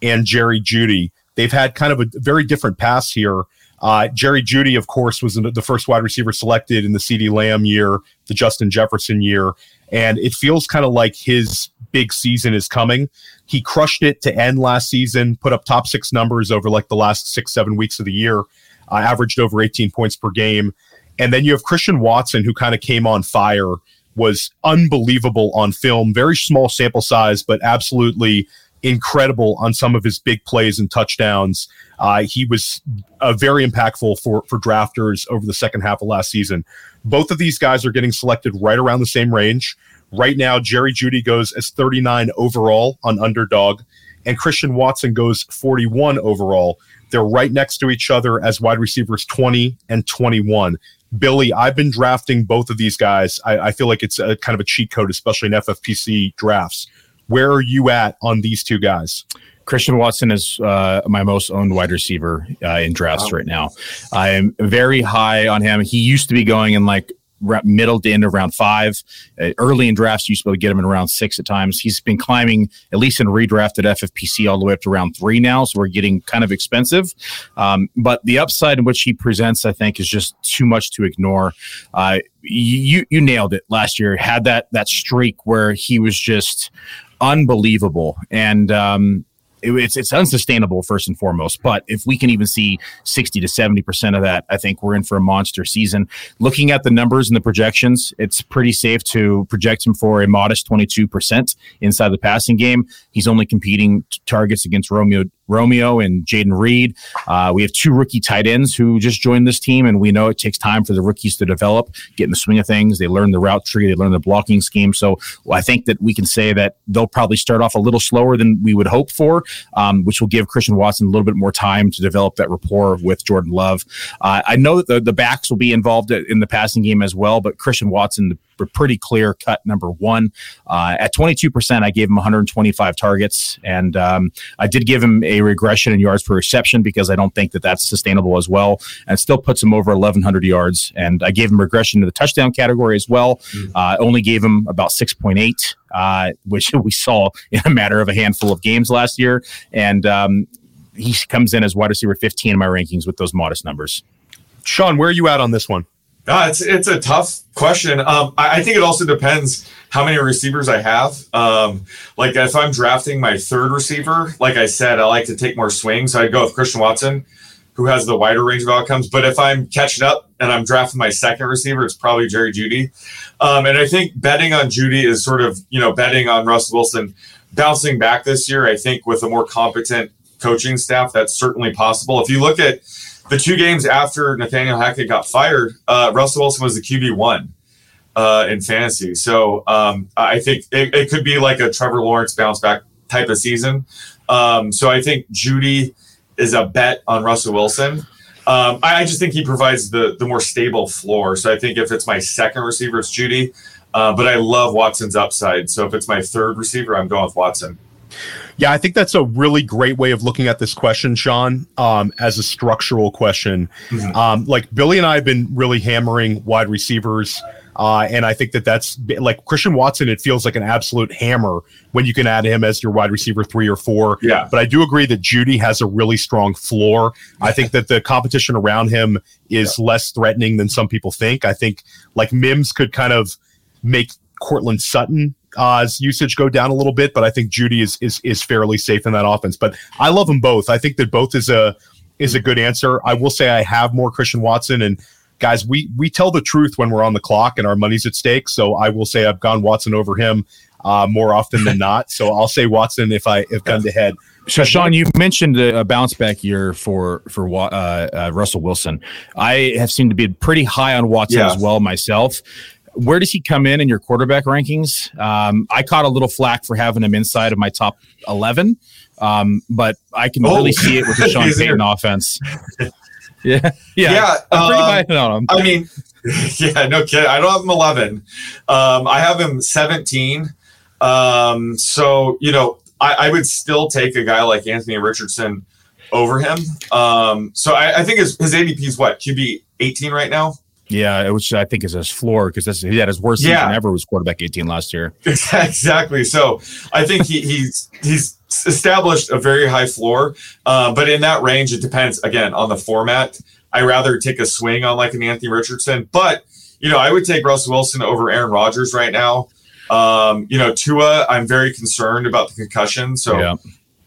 and Jerry Jeudy. They've had kind of a very different pass here. Uh, Jerry Jeudy, of course, was the first wide receiver selected in the CeeDee Lamb year, the Justin Jefferson year, and it feels kind of like his big season is coming. He crushed it to end last season, put up top six numbers over like the last six, seven weeks of the year, uh, averaged over eighteen points per game. And then you have Christian Watson, who kind of came on fire, was unbelievable on film, very small sample size, but absolutely incredible on some of his big plays and touchdowns. Uh, he was uh, very impactful for, for drafters over the second half of last season. Both of these guys are getting selected right around the same range. Right now, Jerry Jeudy goes as thirty-nine overall on Underdog, and Christian Watson goes forty-one overall. They're right next to each other as wide receivers twenty and twenty-one. Billy, I've been drafting both of these guys. I, I feel like it's a, kind of a cheat code, especially in F F P C drafts. Where are you at on these two guys? Christian Watson is uh, my most owned wide receiver uh, in drafts wow. right now. I am very high on him. He used to be going in like middle to end of round five. Uh, early in drafts, you used to be able to get him in round six at times. He's been climbing, at least in redrafted F F P C, all the way up to round three now, so we're getting kind of expensive. Um, but the upside in which he presents, I think, is just too much to ignore. Uh, you you nailed it last year. Had that that streak where he was just unbelievable. And um, it, it's it's unsustainable first and foremost. But if we can even see sixty to seventy percent of that, I think we're in for a monster season. Looking at the numbers and the projections, it's pretty safe to project him for a modest twenty-two percent inside the passing game. He's only competing t- targets against Romeo Romeo and Jaden Reed. Uh, we have two rookie tight ends who just joined this team, and we know it takes time for the rookies to develop, get in the swing of things. They learn the route tree, they learn the blocking scheme. So I think that we can say that they'll probably start off a little slower than we would hope for, um, which will give Christian Watson a little bit more time to develop that rapport with Jordan Love. Uh, I know that the, the backs will be involved in the passing game as well, but Christian Watson, the pretty clear cut number one. Uh, at twenty-two percent, I gave him one hundred twenty-five targets, and um, I did give him a regression in yards per reception because I don't think that that's sustainable as well, and still puts him over eleven hundred yards. And I gave him regression to the touchdown category as well. Uh, only gave him about six point eight, uh, which we saw in a matter of a handful of games last year. And um, he comes in as wide receiver fifteen in my rankings with those modest numbers. Sean, where are you at on this one? Uh, it's it's a tough question. Um, I, I think it also depends how many receivers I have. Um, like if I'm drafting my third receiver, like I said, I like to take more swings. So I'd go with Christian Watson, who has the wider range of outcomes. But if I'm catching up and I'm drafting my second receiver, it's probably Jerry Jeudy. Um, and I think betting on Jeudy is sort of, you know, betting on Russell Wilson bouncing back this year. I think with a more competent coaching staff, that's certainly possible. If you look at the two games after Nathaniel Hackett got fired, uh, Russell Wilson was the Q B one uh, in fantasy. So um, I think it, it could be like a Trevor Lawrence bounce back type of season. Um, so I think Jeudy is a bet on Russell Wilson. Um, I, I just think he provides the the more stable floor. So I think if it's my second receiver, it's Jeudy. Uh, but I love Watson's upside. So if it's my third receiver, I'm going with Watson. Yeah, I think that's a really great way of looking at this question, Sean, um, as a structural question. Mm-hmm. Um, like Billy and I have been really hammering wide receivers. Uh, and I think that that's like Christian Watson. It feels like an absolute hammer when you can add him as your wide receiver three or four. Yeah. But I do agree that Jeudy has a really strong floor. I think that the competition around him is yeah. less threatening than some people think. I think like Mims could kind of make Courtland Sutton Uh, usage go down a little bit, but I think Jeudy is, is is fairly safe in that offense. But I love them both. I think that both is a is a good answer. I will say I have more Christian Watson, and guys, we we tell the truth when we're on the clock and our money's at stake. So I will say I've gone Watson over him uh, more often than not. So I'll say Watson if I if gun to head. So, Sean, you've mentioned a bounce back year for for uh, uh, Russell Wilson. I have seemed to be pretty high on Watson yeah. as well myself. Where does he come in in your quarterback rankings? Um, I caught a little flack for having him inside of my top eleven, um, but I can oh. really see it with the Sean Payton offense. yeah, yeah, yeah. I'm pretty um, on him. I mean, yeah, no kidding. I don't have him eleven. Um, I have him seventeen. Um, so you know, I, I would still take a guy like Anthony Richardson over him. Um, so I, I think his, his A D P is what, Q B eighteen right now. Yeah, which I think is his floor because he had his worst yeah. season ever was quarterback eighteen last year. Exactly. So I think he, he's he's established a very high floor, uh, but in that range, it depends, again, on the format. I rather take a swing on like an Anthony Richardson, but, you know, I would take Russell Wilson over Aaron Rodgers right now. Um, you know, Tua, I'm very concerned about the concussion. So, yeah.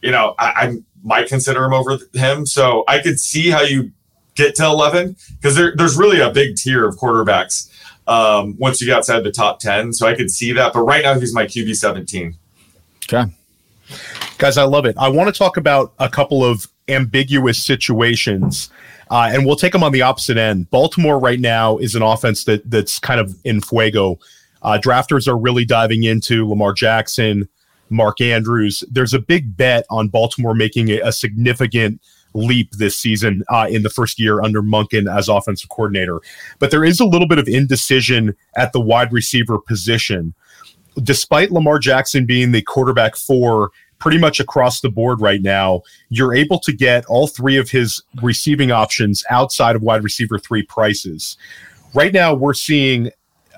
you know, I, I might consider him over him. So I could see how you get to eleven because there, there's really a big tier of quarterbacks um, once you get outside the top ten. So I could see that. But right now he's my Q B seventeen. Okay. Guys, I love it. I want to talk about a couple of ambiguous situations uh, and we'll take them on the opposite end. Baltimore right now is an offense that that's kind of in fuego. Uh, drafters are really diving into Lamar Jackson, Mark Andrews. There's a big bet on Baltimore making a, a significant leap this season uh, in the first year under Munkin as offensive coordinator. But there is a little bit of indecision at the wide receiver position. Despite Lamar Jackson being the quarterback four pretty much across the board right now, you're able to get all three of his receiving options outside of wide receiver three prices. Right now, we're seeing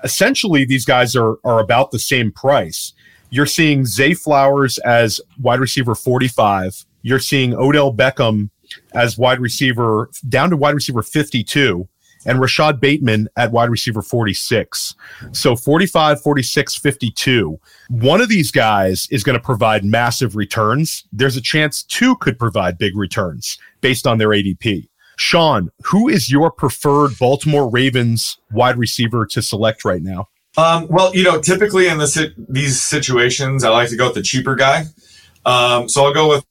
essentially these guys are, are about the same price. You're seeing Zay Flowers as wide receiver forty-five. You're seeing Odell Beckham as wide receiver, down to wide receiver fifty-two, and Rashad Bateman at wide receiver forty-six. So forty-five, forty-six, fifty-two. One of these guys is going to provide massive returns. There's a chance two could provide big returns based on their A D P. Sean, who is your preferred Baltimore Ravens wide receiver to select right now? Um, well, you know, typically in this, these situations, I like to go with the cheaper guy. Um, so I'll go with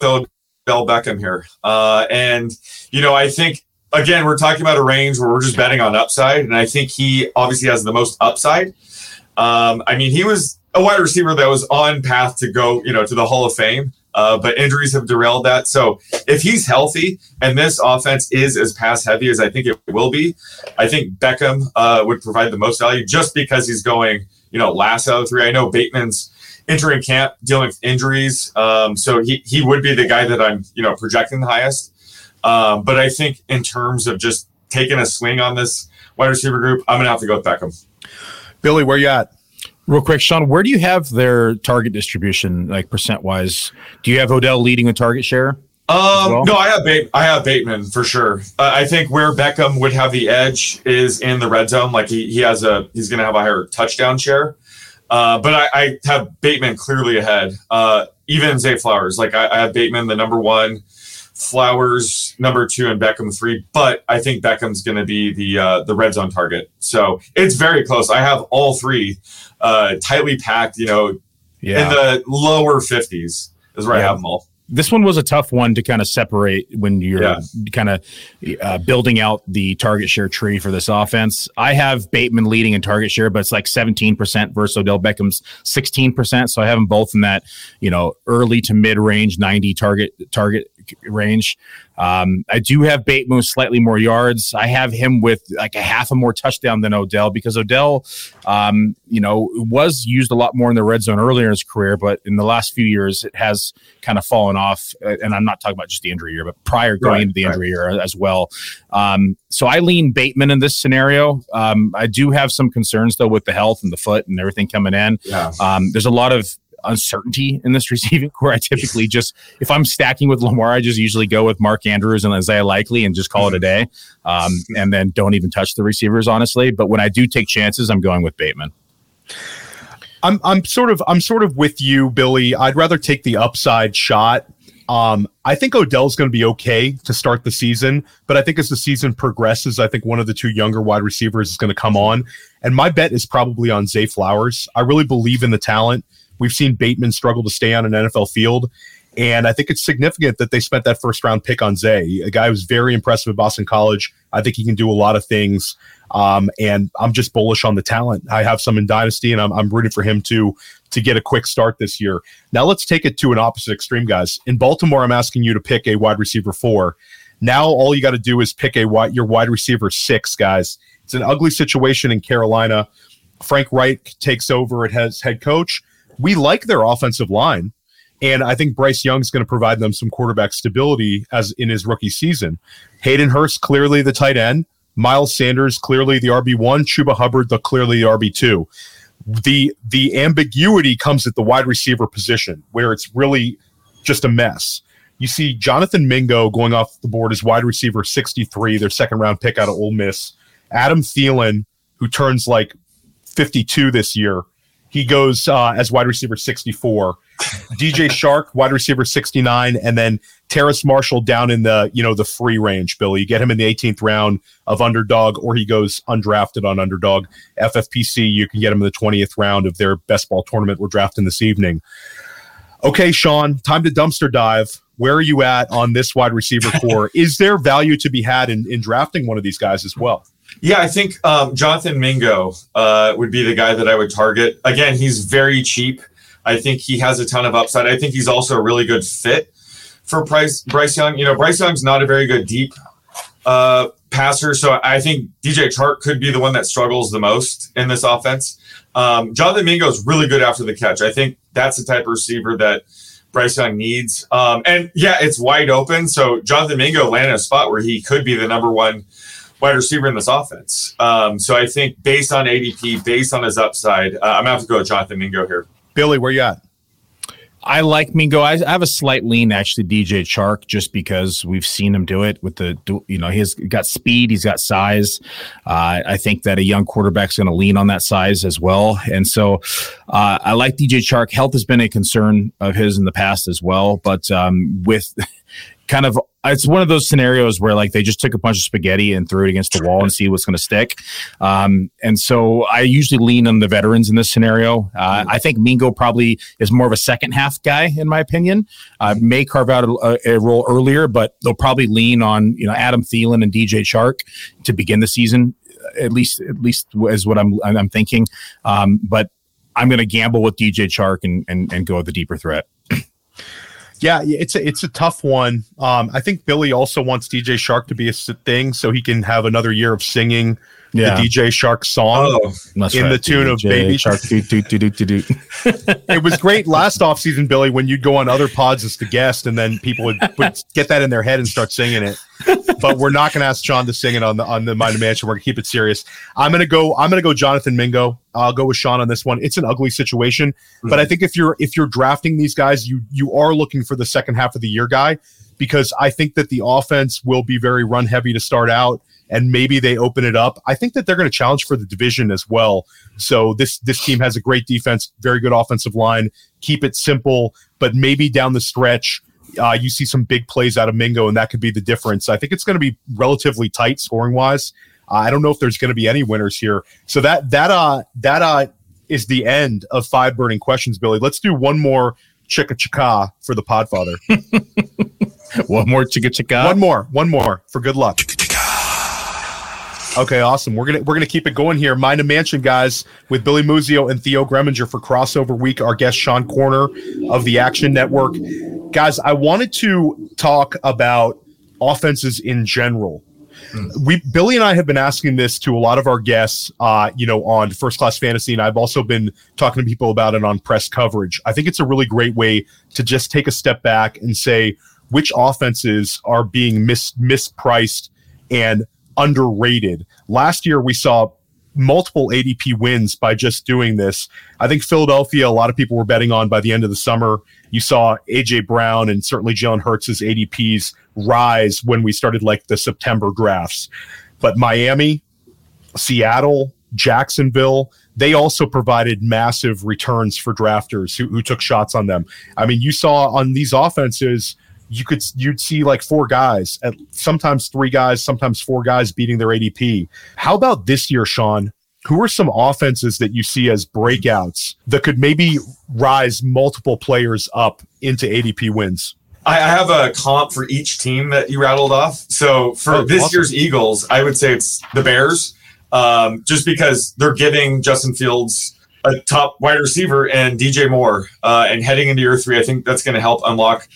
Odell Beckham here. Uh, and, you know, I think, again, we're talking about a range where we're just betting on upside. And I think he obviously has the most upside. Um, I mean, he was a wide receiver that was on path to go, you know, to the Hall of Fame. Uh, but injuries have derailed that. So if he's healthy and this offense is as pass heavy as I think it will be, I think Beckham uh, would provide the most value just because he's going, you know, last out of three. I know Bateman's entering camp dealing with injuries. Um, so he, he would be the guy that I'm, you know, projecting the highest. Um, but I think in terms of just taking a swing on this wide receiver group, I'm going to have to go with Beckham. Billy, where you at? Real quick, Sean, where do you have their target distribution, like percent-wise? Do you have Odell leading the target share? Um, well? No, I have, ba- I have Bateman for sure. Uh, I think where Beckham would have the edge is in the red zone. Like he, he has a, he's going to have a higher touchdown share. Uh, but I, I have Bateman clearly ahead. Uh, even Zay Flowers, like I, I have Bateman the number one, Flowers number two, and Beckham three. But I think Beckham's going to be the uh, the red zone target. So it's very close. I have all three. Uh, tightly packed, you know, yeah. in the lower fifties is where yeah. I have them all. This one was a tough one to kind of separate when you're yeah. kind of uh, building out the target share tree for this offense. I have Bateman leading in target share, but it's like seventeen percent versus Odell Beckham's sixteen percent. So I have them both in that, you know, early to mid range, ninety target target range. Um, I do have Bateman with slightly more yards. I have him with like a half a more touchdown than Odell because Odell, um, you know, was used a lot more in the red zone earlier in his career, but in the last few years it has kind of fallen off. And I'm not talking about just the injury year, but prior going right, into the injury right. year as well. Um, so I lean Bateman in this scenario. Um, I do have some concerns though with the health and the foot and everything coming in. Yeah. Um, there's a lot of uncertainty in this receiving core. I typically just, if I'm stacking with Lamar, I just usually go with Mark Andrews and Isaiah Likely and just call it a day. Um, and then don't even touch the receivers, honestly. But when I do take chances, I'm going with Bateman. I'm I'm sort of I'm sort of with you, Billy. I'd rather take the upside shot. Um, I think Odell's going to be okay to start the season, but I think as the season progresses, I think one of the two younger wide receivers is going to come on. And my bet is probably on Zay Flowers. I really believe in the talent. We've seen Bateman struggle to stay on an N F L field, and I think it's significant that they spent that first-round pick on Zay, a guy who's very impressive at Boston College. I think he can do a lot of things, um, and I'm just bullish on the talent. I have some in Dynasty, and I'm, I'm rooting for him to, to get a quick start this year. Now let's take it to an opposite extreme, guys. In Baltimore, I'm asking you to pick a wide receiver four. Now all you got to do is pick a wide, your wide receiver six, guys. It's an ugly situation in Carolina. Frank Reich takes over as head coach. We like their offensive line, and I think Bryce Young's going to provide them some quarterback stability as in his rookie season. Hayden Hurst, clearly the tight end. Miles Sanders, clearly the R B one. Chuba Hubbard, the clearly the R B two. The, the ambiguity comes at the wide receiver position, where it's really just a mess. You see Jonathan Mingo going off the board as wide receiver sixty-three, their second-round pick out of Ole Miss. Adam Thielen, who turns like fifty-two this year, he goes uh, as wide receiver sixty-four, D J Shark, wide receiver sixty-nine, and then Terrace Marshall down in the, you know, the free range, Billy. You get him in the eighteenth round of Underdog, or he goes undrafted on Underdog. F F P C, you can get him in the twentieth round of their best ball tournament we're drafting this evening. Okay, Sean, time to dumpster dive. Where are you at on this wide receiver core? Is there value to be had in, in drafting one of these guys as well? Yeah, I think um, Jonathan Mingo uh, would be the guy that I would target. Again, he's very cheap. I think he has a ton of upside. I think he's also a really good fit for Bryce, Bryce Young. You know, Bryce Young's not a very good deep uh, passer, so I think D J Chark could be the one that struggles the most in this offense. Um, Jonathan Mingo is really good after the catch. I think that's the type of receiver that Bryce Young needs. Um, and, yeah, it's wide open, so Jonathan Mingo landed in a spot where he could be the number one wide receiver in this offense. Um, so I think based on A D P, based on his upside, uh, I'm going to have to go with Jonathan Mingo here. Billy, where you at? I like Mingo. I, I have a slight lean, actually, D J Chark, just because we've seen him do it with the, you know, he's got speed, he's got size. Uh, I think that a young quarterback's going to lean on that size as well. And so uh, I like D J Chark. Health has been a concern of his in the past as well, but um, with kind of, it's one of those scenarios where like they just took a bunch of spaghetti and threw it against the wall and see what's going to stick. Um, and so I usually lean on the veterans in this scenario. Uh, I think Mingo probably is more of a second half guy, in my opinion. Uh, may carve out a, a role earlier, but they'll probably lean on, you know, Adam Thielen and D J Chark to begin the season, at least, at least is what I'm, I'm thinking. Um, but I'm going to gamble with D J Chark and, and, and go with the deeper threat. Yeah, it's a, it's a tough one. Um, I think Billy also wants D J Chark to be a thing so he can have another year of singing yeah. the D J Chark song oh, in right. the tune D J of Baby Shark. do, do, do, do, do. It was great last offseason, Billy, when you'd go on other pods as the guest and then people would, would get that in their head and start singing it. But we're not going to ask Sean to sing it on the on the Mind of Mansion. We're going to keep it serious. I'm going to go. I'm going to go Jonathan Mingo. I'll go with Sean on this one. It's an ugly situation, mm-hmm. but I think if you're if you're drafting these guys, you you are looking for the second half of the year guy, because I think that the offense will be very run heavy to start out, and maybe they open it up. I think that they're going to challenge for the division as well. So this this team has a great defense, very good offensive line. Keep it simple, but maybe down the stretch. Uh, you see some big plays out of Mingo, and that could be the difference. I think it's going to be relatively tight scoring-wise. Uh, I don't know if there's going to be any winners here. So that that uh, that uh, is the end of Five Burning Questions, Billy. Let's do one more chicka-chicka for the Podfather. One more chicka-chicka? One more. One more for good luck. Okay, awesome. We're gonna we're gonna keep it going here. Mind of Mansion, guys, with Billy Muzio and Theo Gremminger for crossover week. Our guest Sean Koerner of the Action Network. Guys, I wanted to talk about offenses in general. Mm. We Billy and I have been asking this to a lot of our guests, uh, you know, on First Class Fantasy, and I've also been talking to people about it on press coverage. I think it's a really great way to just take a step back and say which offenses are being mis- mispriced and underrated. Last year, we saw multiple A D P wins by just doing this. I think Philadelphia, a lot of people were betting on by the end of the summer. You saw A J Brown and certainly Jalen Hurts' A D Ps rise when we started like the September drafts. But Miami, Seattle, Jacksonville, they also provided massive returns for drafters who, who took shots on them. I mean, you saw on these offenses, you could you'd see like four guys, at sometimes three guys, sometimes four guys beating their A D P. How about this year, Sean? Who are some offenses that you see as breakouts that could maybe rise multiple players up into A D P wins? I have a comp for each team that you rattled off. So for oh, this awesome. year's Eagles, I would say it's the Bears, um, just because they're giving Justin Fields a top wide receiver and D J Moore. Uh, and heading into year three, I think that's going to help unlock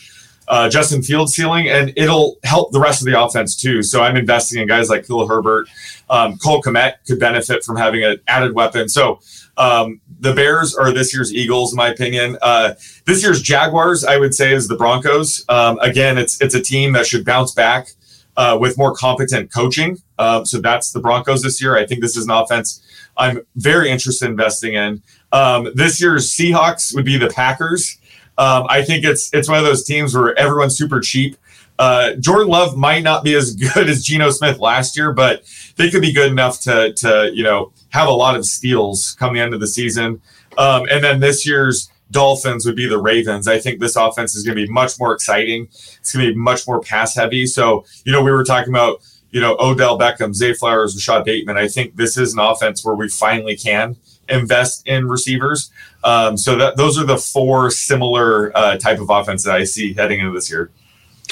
Uh, Justin Fields' ceiling, and it'll help the rest of the offense too. So I'm investing in guys like Khalil Herbert. Um, Cole Kmet could benefit from having an added weapon. So um, the Bears are this year's Eagles, in my opinion. Uh, this year's Jaguars, I would say, is the Broncos. Um, again, it's it's a team that should bounce back uh, with more competent coaching. Uh, so that's the Broncos this year. I think this is an offense I'm very interested in investing in. Um, this year's Seahawks would be the Packers. Um, I think it's it's one of those teams where everyone's super cheap. Uh, Jordan Love might not be as good as Geno Smith last year, but they could be good enough to to you know have a lot of steals come the end of the season. Um, and then this year's Dolphins would be the Ravens. I think this offense is going to be much more exciting. It's going to be much more pass heavy. So you know we were talking about you know Odell Beckham, Zay Flowers, Rashad Bateman. I think this is an offense where we finally can invest in receivers. Um, so that those are the four similar uh, type of offense that I see heading into this year.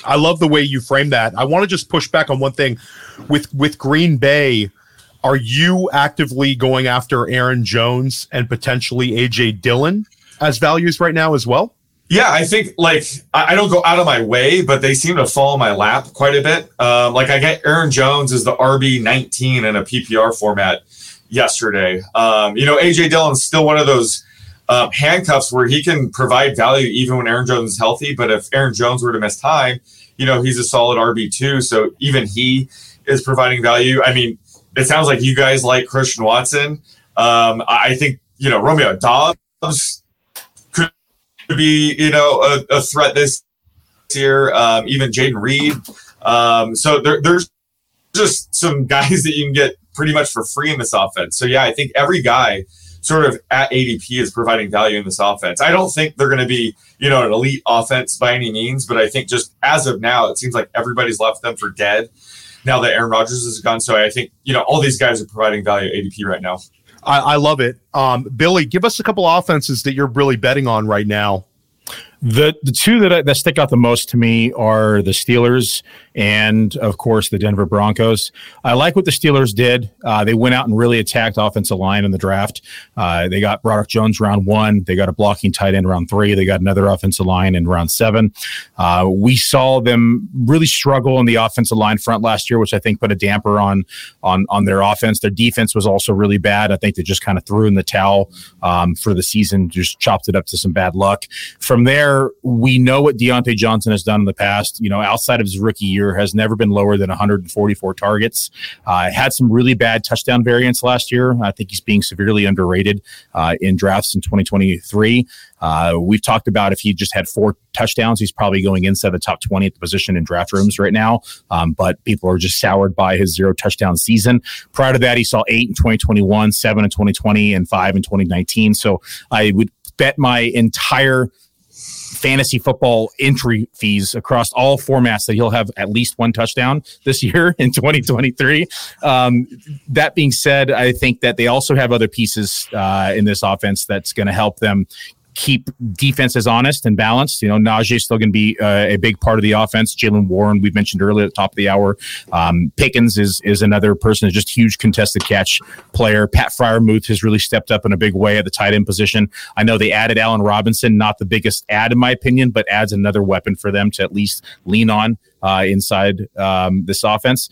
I love the way you frame that. I want to just push back on one thing with, with Green Bay. Are you actively going after Aaron Jones and potentially A J Dillon as values right now as well? Yeah, I think like I don't go out of my way, but they seem to fall in my lap quite a bit. Um, like I get Aaron Jones as the R B nineteen in a P P R format yesterday. Um, you know, A J Dillon's still one of those uh, handcuffs where he can provide value even when Aaron Jones is healthy. But if Aaron Jones were to miss time, you know, he's a solid R B two. So even he is providing value. I mean, it sounds like you guys like Christian Watson. Um, I think, you know, Romeo Dobbs could to be, you know, a, a threat this year. Um, even Jaden Reed. Um, so there, there's just some guys that you can get pretty much for free in this offense. So, yeah, I think every guy sort of at A D P is providing value in this offense. I don't think they're going to be, you know, an elite offense by any means, but I think just as of now, it seems like everybody's left them for dead now that Aaron Rodgers is gone. So I think, you know, all these guys are providing value at A D P right now. I, I love it. Um, Billy, give us a couple offenses that you're really betting on right now. The the two that I, that stick out the most to me are the Steelers and, of course, the Denver Broncos. I like what the Steelers did. Uh, they went out and really attacked offensive line in the draft. Uh, they got Broderick Jones round one. They got a blocking tight end round three. They got another offensive line in round seven. Uh, we saw them really struggle in the offensive line front last year, which I think put a damper on on on their offense. Their defense was also really bad. I think they just kind of threw in the towel um, for the season, just chopped it up to some bad luck. From there, we know what Deontay Johnson has done in the past. You know, outside of his rookie year, has never been lower than one hundred forty-four targets. Uh, had some really bad touchdown variance last year. I think he's being severely underrated uh, in drafts in twenty twenty-three. Uh, we've talked about if he just had four touchdowns, he's probably going inside the top twenty at the position in draft rooms right now. Um, but people are just soured by his zero touchdown season. Prior to that, he saw eight in twenty twenty-one, seven in twenty twenty, and five in twenty nineteen. So I would bet my entire fantasy football entry fees across all formats that he'll have at least one touchdown this year in twenty twenty-three. Um, that being said, I think that they also have other pieces uh, in this offense that's going to help them keep defenses honest and balanced. You know, Najee is still going to be uh, a big part of the offense. Jalen Warren, we mentioned earlier at the top of the hour. Um, Pickens is is another person, just huge contested catch player. Pat Freiermuth has really stepped up in a big way at the tight end position. I know they added Allen Robinson, not the biggest add in my opinion, but adds another weapon for them to at least lean on Uh, inside um, this offense.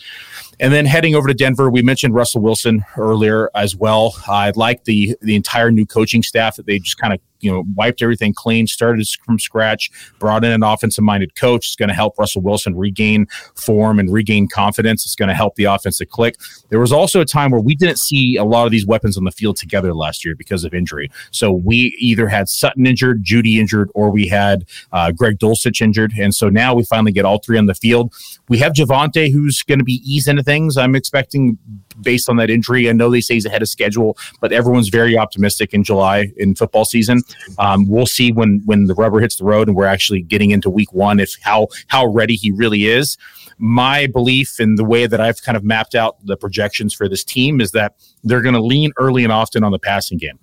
And then heading over to Denver, we mentioned Russell Wilson earlier as well. Uh, I like the the entire new coaching staff that they just kind of, you know, wiped everything clean, started from scratch, brought in an offensive-minded coach. It's going to help Russell Wilson regain form and regain confidence. It's going to help the offense to click. There was also a time where we didn't see a lot of these weapons on the field together last year because of injury. So we either had Sutton injured, Judy injured, or we had uh, Greg Dulcich injured. And so now we finally get all three on the field. We have Javonte, who's going to be eased into things, I'm expecting, based on that injury. I know they say he's ahead of schedule, but everyone's very optimistic in July in football season. Um, we'll see when when the rubber hits the road and we're actually getting into week one if how how ready he really is. My belief in the way that I've kind of mapped out the projections for this team is that they're going to lean early and often on the passing game.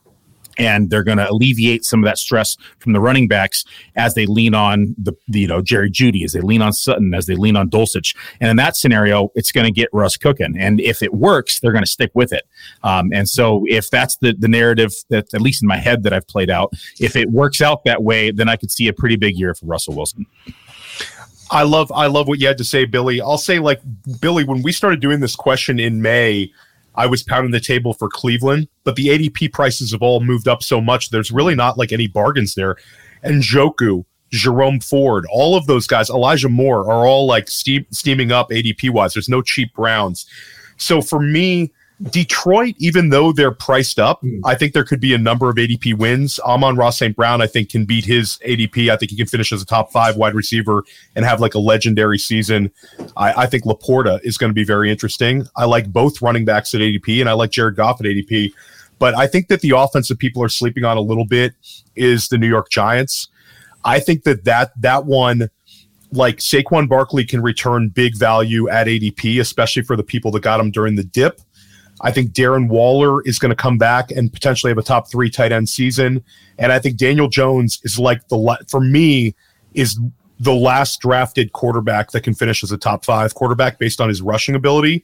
And they're going to alleviate some of that stress from the running backs as they lean on the, you know, Jerry Judy, as they lean on Sutton, as they lean on Dulcich. And in that scenario, it's going to get Russ cooking. And if it works, they're going to stick with it. Um, and so if that's the, the narrative that, at least in my head, that I've played out, if it works out that way, then I could see a pretty big year for Russell Wilson. I love, I love what you had to say, Billy. I'll say, like, Billy, when we started doing this question in May, I was pounding the table for Cleveland, but the A D P prices have all moved up so much. There's really not like any bargains there. And Njoku, Jerome Ford, all of those guys, Elijah Moore, are all like steam, steaming up A D P wise. There's no cheap rounds. So for me, Detroit, even though they're priced up, mm. I think there could be a number of A D P wins. Amon-Ra Saint Brown, I think, can beat his A D P. I think he can finish as a top five wide receiver and have like a legendary season. I, I think Laporta is going to be very interesting. I like both running backs at A D P, and I like Jared Goff at A D P. But I think that the offense that people are sleeping on a little bit is the New York Giants. I think that that, that one, like Saquon Barkley can return big value at A D P, especially for the people that got him during the dip. I think Darren Waller is going to come back and potentially have a top three tight end season. And I think Daniel Jones is like the, for me, is the last drafted quarterback that can finish as a top five quarterback based on his rushing ability.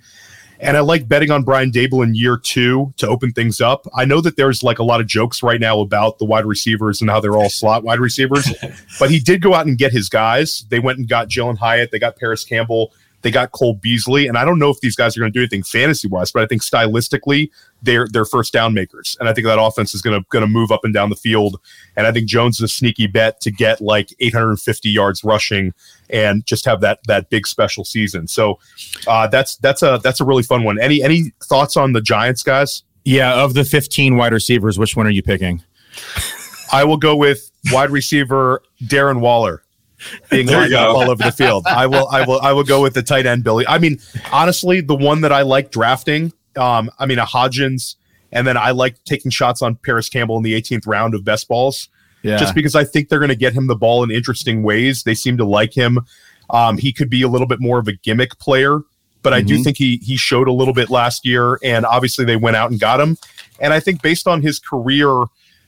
And I like betting on Brian Daboll in year two to open things up. I know that there's like a lot of jokes right now about the wide receivers and how they're all slot wide receivers, but he did go out and get his guys. They went and got Jalen Hyatt. They got Paris Campbell. They got Cole Beasley, and I don't know if these guys are going to do anything fantasy-wise, but I think stylistically they're they're first down makers, and I think that offense is going to going to move up and down the field. And I think Jones is a sneaky bet to get like eight hundred fifty yards rushing and just have that that big special season. So uh, that's that's a that's a really fun one. Any any thoughts on the Giants, guys? Yeah, of the fifteen wide receivers, which one are you picking? I will go with wide receiver Darren Waller being lined up all over the field. I will, I will, I will go with the tight end Billy. I mean, honestly, the one that I like drafting, um, I mean, a Hodgins, and then I like taking shots on Paris Campbell in the eighteenth round of best balls, yeah. just because I think they're going to get him the ball in interesting ways. They seem to like him. Um, he could be a little bit more of a gimmick player, but mm-hmm. I do think he he showed a little bit last year, and obviously they went out and got him. And I think based on his career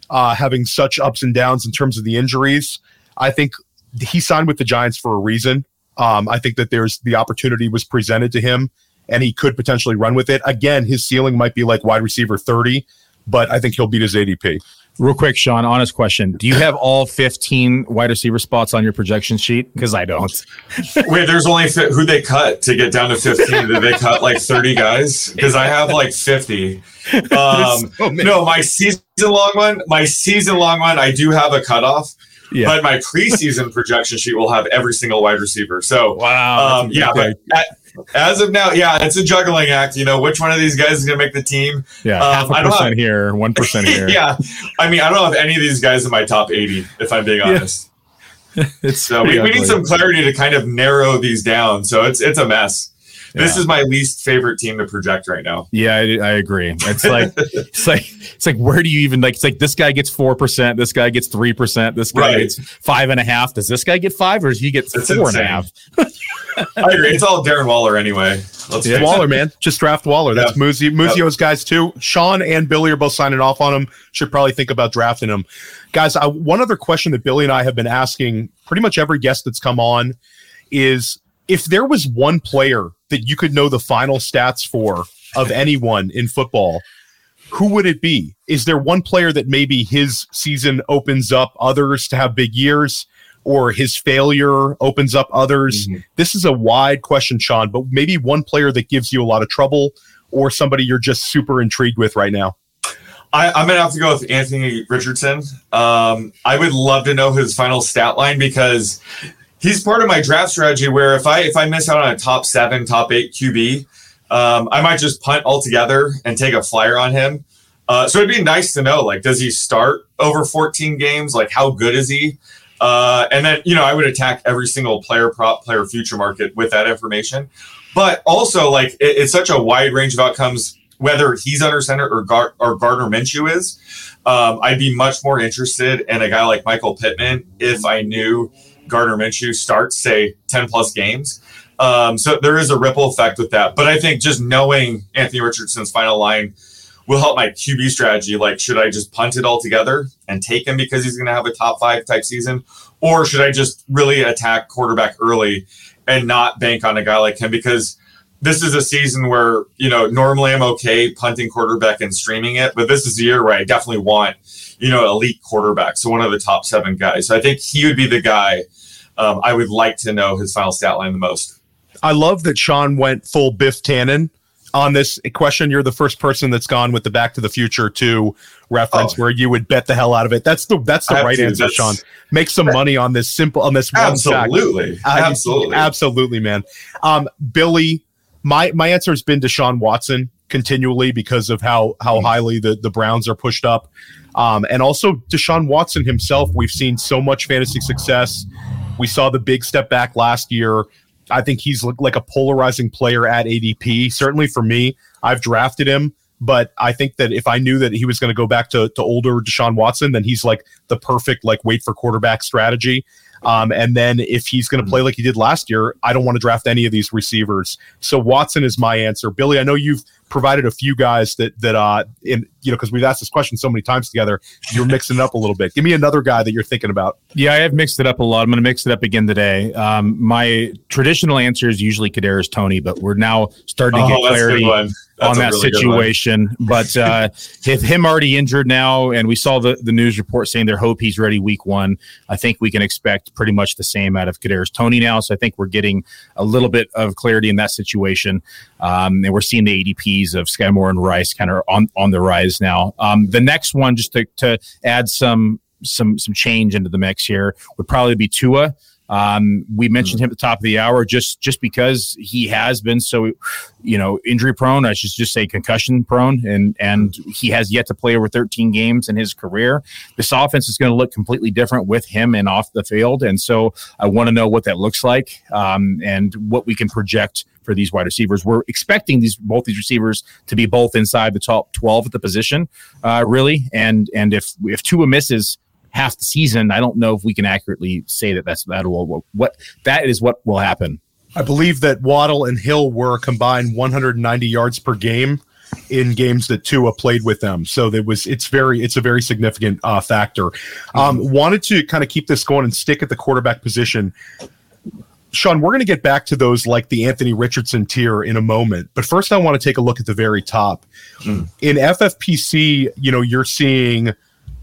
uh, having such ups and downs in terms of the injuries, I think he signed with the Giants for a reason. Um, I think that there's the opportunity was presented to him, and he could potentially run with it. Again, his ceiling might be like wide receiver thirty, but I think he'll beat his A D P. Real quick, Sean, honest question. Do you have all fifteen wide receiver spots on your projection sheet? Because I don't. Wait, there's only fi- who they cut to get down to fifteen. Did they cut like thirty guys? Because I have like fifty. Um, so no, my season-long one, my season-long one, I do have a cutoff. Yeah. But my preseason projection sheet will have every single wide receiver. So, wow, um, yeah, but at, as of now, yeah, it's a juggling act. You know, which one of these guys is going to make the team? Yeah, um, half a I don't percent have, here, one percent here. Yeah, I mean, I don't have any of these guys in my top eighty, if I'm being honest. Yeah. It's so we, we need some clarity to kind of narrow these down. So it's it's a mess. Yeah. This is my least favorite team to project right now. Yeah, I, I agree. It's like it's like it's like where do you even like? It's like this guy gets four percent, this guy gets three percent, this guy right. gets five and a half. Does this guy get five, or does he get That's four insane. and a half? I agree. It's all Darren Waller anyway. Let's yeah. Waller, man, just draft Waller. That's yeah. Muzio. Muzio's yep. guys too. Sean and Billy are both signing off on him. Should probably think about drafting him, guys. I, one other question that Billy and I have been asking pretty much every guest that's come on is if there was one player that you could know the final stats for of anyone in football, who would it be? Is there one player that maybe his season opens up others to have big years, or his failure opens up others? Mm-hmm. This is a wide question, Sean, but maybe one player that gives you a lot of trouble or somebody you're just super intrigued with right now. I, I'm going to have to go with Anthony Richardson. Um, I would love to know his final stat line because he's part of my draft strategy where if I if I miss out on a top seven, top eight Q B, um, I might just punt altogether and take a flyer on him. Uh, so it'd be nice to know, like, does he start over fourteen games? Like, how good is he? Uh, and then, you know, I would attack every single player prop, player future market with that information. But also, like, it, it's such a wide range of outcomes, whether he's under center or, Gar- or Gardner Minshew is. Um, I'd be much more interested in a guy like Michael Pittman if I knew Gardner Minshew starts, say, ten plus games. Um, so there is a ripple effect with that. But I think just knowing Anthony Richardson's final line will help my Q B strategy. Like, should I just punt it all together and take him because he's going to have a top five type season? Or should I just really attack quarterback early and not bank on a guy like him? Because this is a season where, you know, normally I'm okay punting quarterback and streaming it, but this is the year where I definitely want, you know, elite quarterback. So one of the top seven guys. So I think he would be the guy um, I would like to know his final stat line the most. I love that Sean went full Biff Tannen on this question. You're the first person that's gone with the Back to the Future two reference oh. where you would bet the hell out of it. That's the that's the I right answer, Sean. Make some money on this simple on this one absolutely. Fact. Absolutely. Uh, absolutely, man. Um, Billy, my my answer has been Deshaun Watson continually because of how how highly the, the Browns are pushed up. Um, and also Deshaun Watson himself, we've seen so much fantasy success. We saw the big step back last year. I think he's like a polarizing player at A D P. Certainly for me, I've drafted him, but I think that if I knew that he was going to go back to, to older Deshaun Watson, then he's like the perfect like wait for quarterback strategy. Um, and then if he's going to play like he did last year, I don't want to draft any of these receivers. So Watson is my answer. Billy, I know you've provided a few guys that that uh, in you know because we've asked this question so many times together. You're mixing it up a little bit. Give me another guy that you're thinking about. Yeah, I have mixed it up a lot. I'm going to mix it up again today. Um, my traditional answer is usually Kadarius Toney, but we're now starting to get oh, clarity on that really situation. But uh, if him already injured now, and we saw the, the news report saying they hope he's ready week one. I think we can expect pretty much the same out of Kadarius Toney now. So I think we're getting a little bit of clarity in that situation, um, and we're seeing the A D P of Skymore and Rice kind of on, on the rise now. Um, the next one, just to, to add some some some change into the mix here, would probably be Tua. Um, we mentioned mm-hmm. him at the top of the hour just, just because he has been so, you know, injury prone. I should just say concussion prone, and and he has yet to play over thirteen games in his career. This offense is going to look completely different with him and off the field, and so I want to know what that looks like um, and what we can project for these wide receivers. We're expecting these both these receivers to be both inside the top twelve at the position, uh, really, and and if if Tua misses half the season, I don't know if we can accurately say that that's that will what that is what will happen. I believe that Waddle and Hill were a combined one hundred ninety yards per game in games that Tua played with them, so that was it's very it's a very significant uh, factor. Um, mm-hmm. Wanted to kind of keep this going and stick at the quarterback position. Sean, we're going to get back to those like the Anthony Richardson tier in a moment, but first I want to take a look at the very top. Mm. In F F P C, you know, you're seeing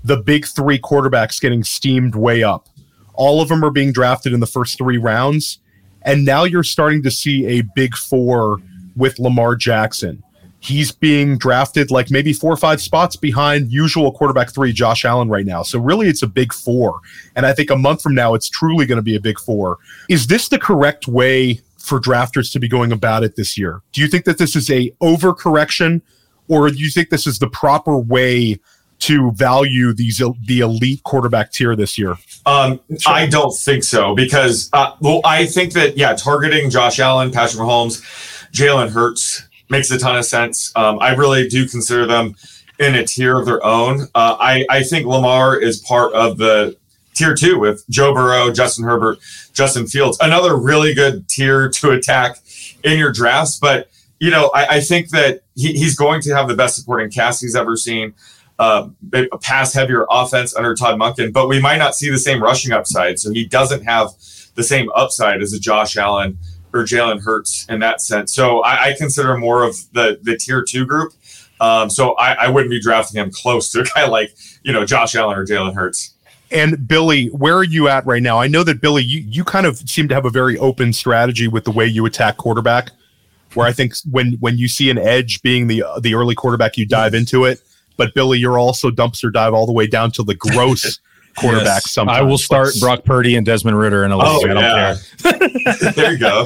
the big three quarterbacks getting steamed way up. All of them are being drafted in the first three rounds, and now you're starting to see a big four with Lamar Jackson. He's being drafted like maybe four or five spots behind usual quarterback three, Josh Allen, right now. So really it's a big four. And I think a month from now, it's truly going to be a big four. Is this the correct way for drafters to be going about it this year? Do you think that this is a overcorrection, or do you think this is the proper way to value these the elite quarterback tier this year? Um, I don't think so, because uh, well, I think that, yeah, targeting Josh Allen, Patrick Mahomes, Jalen Hurts makes a ton of sense. Um, I really do consider them in a tier of their own. Uh, I, I think Lamar is part of the tier two with Joe Burrow, Justin Herbert, Justin Fields. Another really good tier to attack in your drafts. But, you know, I, I think that he, he's going to have the best supporting cast he's ever seen. Uh, a pass-heavier offense under Todd Monken, but we might not see the same rushing upside. So he doesn't have the same upside as a Josh Allen or Jalen Hurts in that sense. So I, I consider more of the, the tier two group. Um, so I, I wouldn't be drafting him close to a guy like, you know, Josh Allen or Jalen Hurts. And Billy, where are you at right now? I know that Billy, you, you kind of seem to have a very open strategy with the way you attack quarterback, where I think when, when you see an edge being the, the early quarterback, you dive into it. But Billy, you're also dumpster dive all the way down to the gross quarterback. Yes. Sometimes I will start Brock Purdy and Desmond Ridder in a little bit. I don't care. There you go.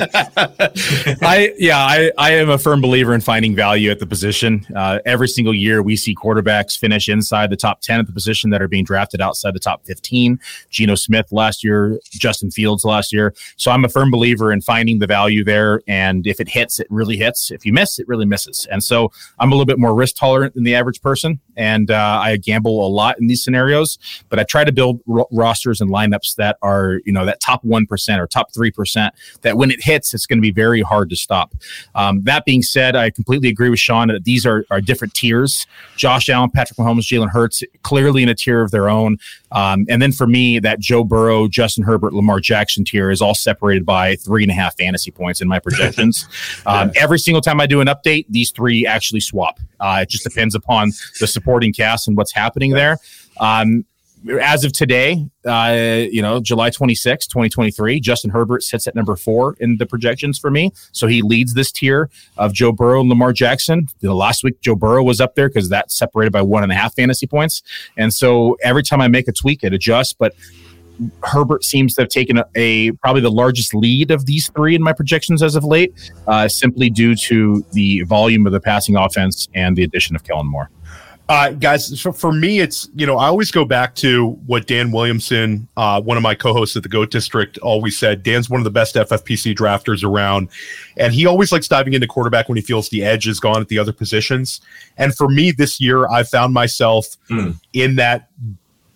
I yeah, I, I am a firm believer in finding value at the position. Uh, every single year we see quarterbacks finish inside the top ten at the position that are being drafted outside the top fifteen. Geno Smith last year, Justin Fields last year. So I'm a firm believer in finding the value there. And if it hits, it really hits. If you miss, it really misses. And so I'm a little bit more risk tolerant than the average person. And uh, I gamble a lot in these scenarios, but I try to build r- rosters and lineups that are, you know, that top one percent or top three percent that when it hits, it's going to be very hard to stop. Um, that being said, I completely agree with Sean that these are, are different tiers. Josh Allen, Patrick Mahomes, Jalen Hurts, clearly in a tier of their own. Um, and then for me, that Joe Burrow, Justin Herbert, Lamar Jackson tier is all separated by three and a half fantasy points in my projections. um, yeah. Every single time I do an update, these three actually swap. Uh, it just depends upon the supporting cast and what's happening there. Um, As of today, uh, you know, July twenty-sixth, twenty twenty-three, Justin Herbert sits at number four in the projections for me. So he leads this tier of Joe Burrow and Lamar Jackson. The last week, Joe Burrow was up there because that's separated by one and a half fantasy points. And so every time I make a tweak, it adjusts. But Herbert seems to have taken a, a probably the largest lead of these three in my projections as of late, uh, simply due to the volume of the passing offense and the addition of Kellen Moore. Uh, guys, so for me, it's, you know, I always go back to what Dan Williamson, uh, one of my co-hosts at the GOAT District, always said. Dan's one of the best F F P C drafters around, and he always likes diving into quarterback when he feels the edge is gone at the other positions. And for me this year, I found myself mm. in that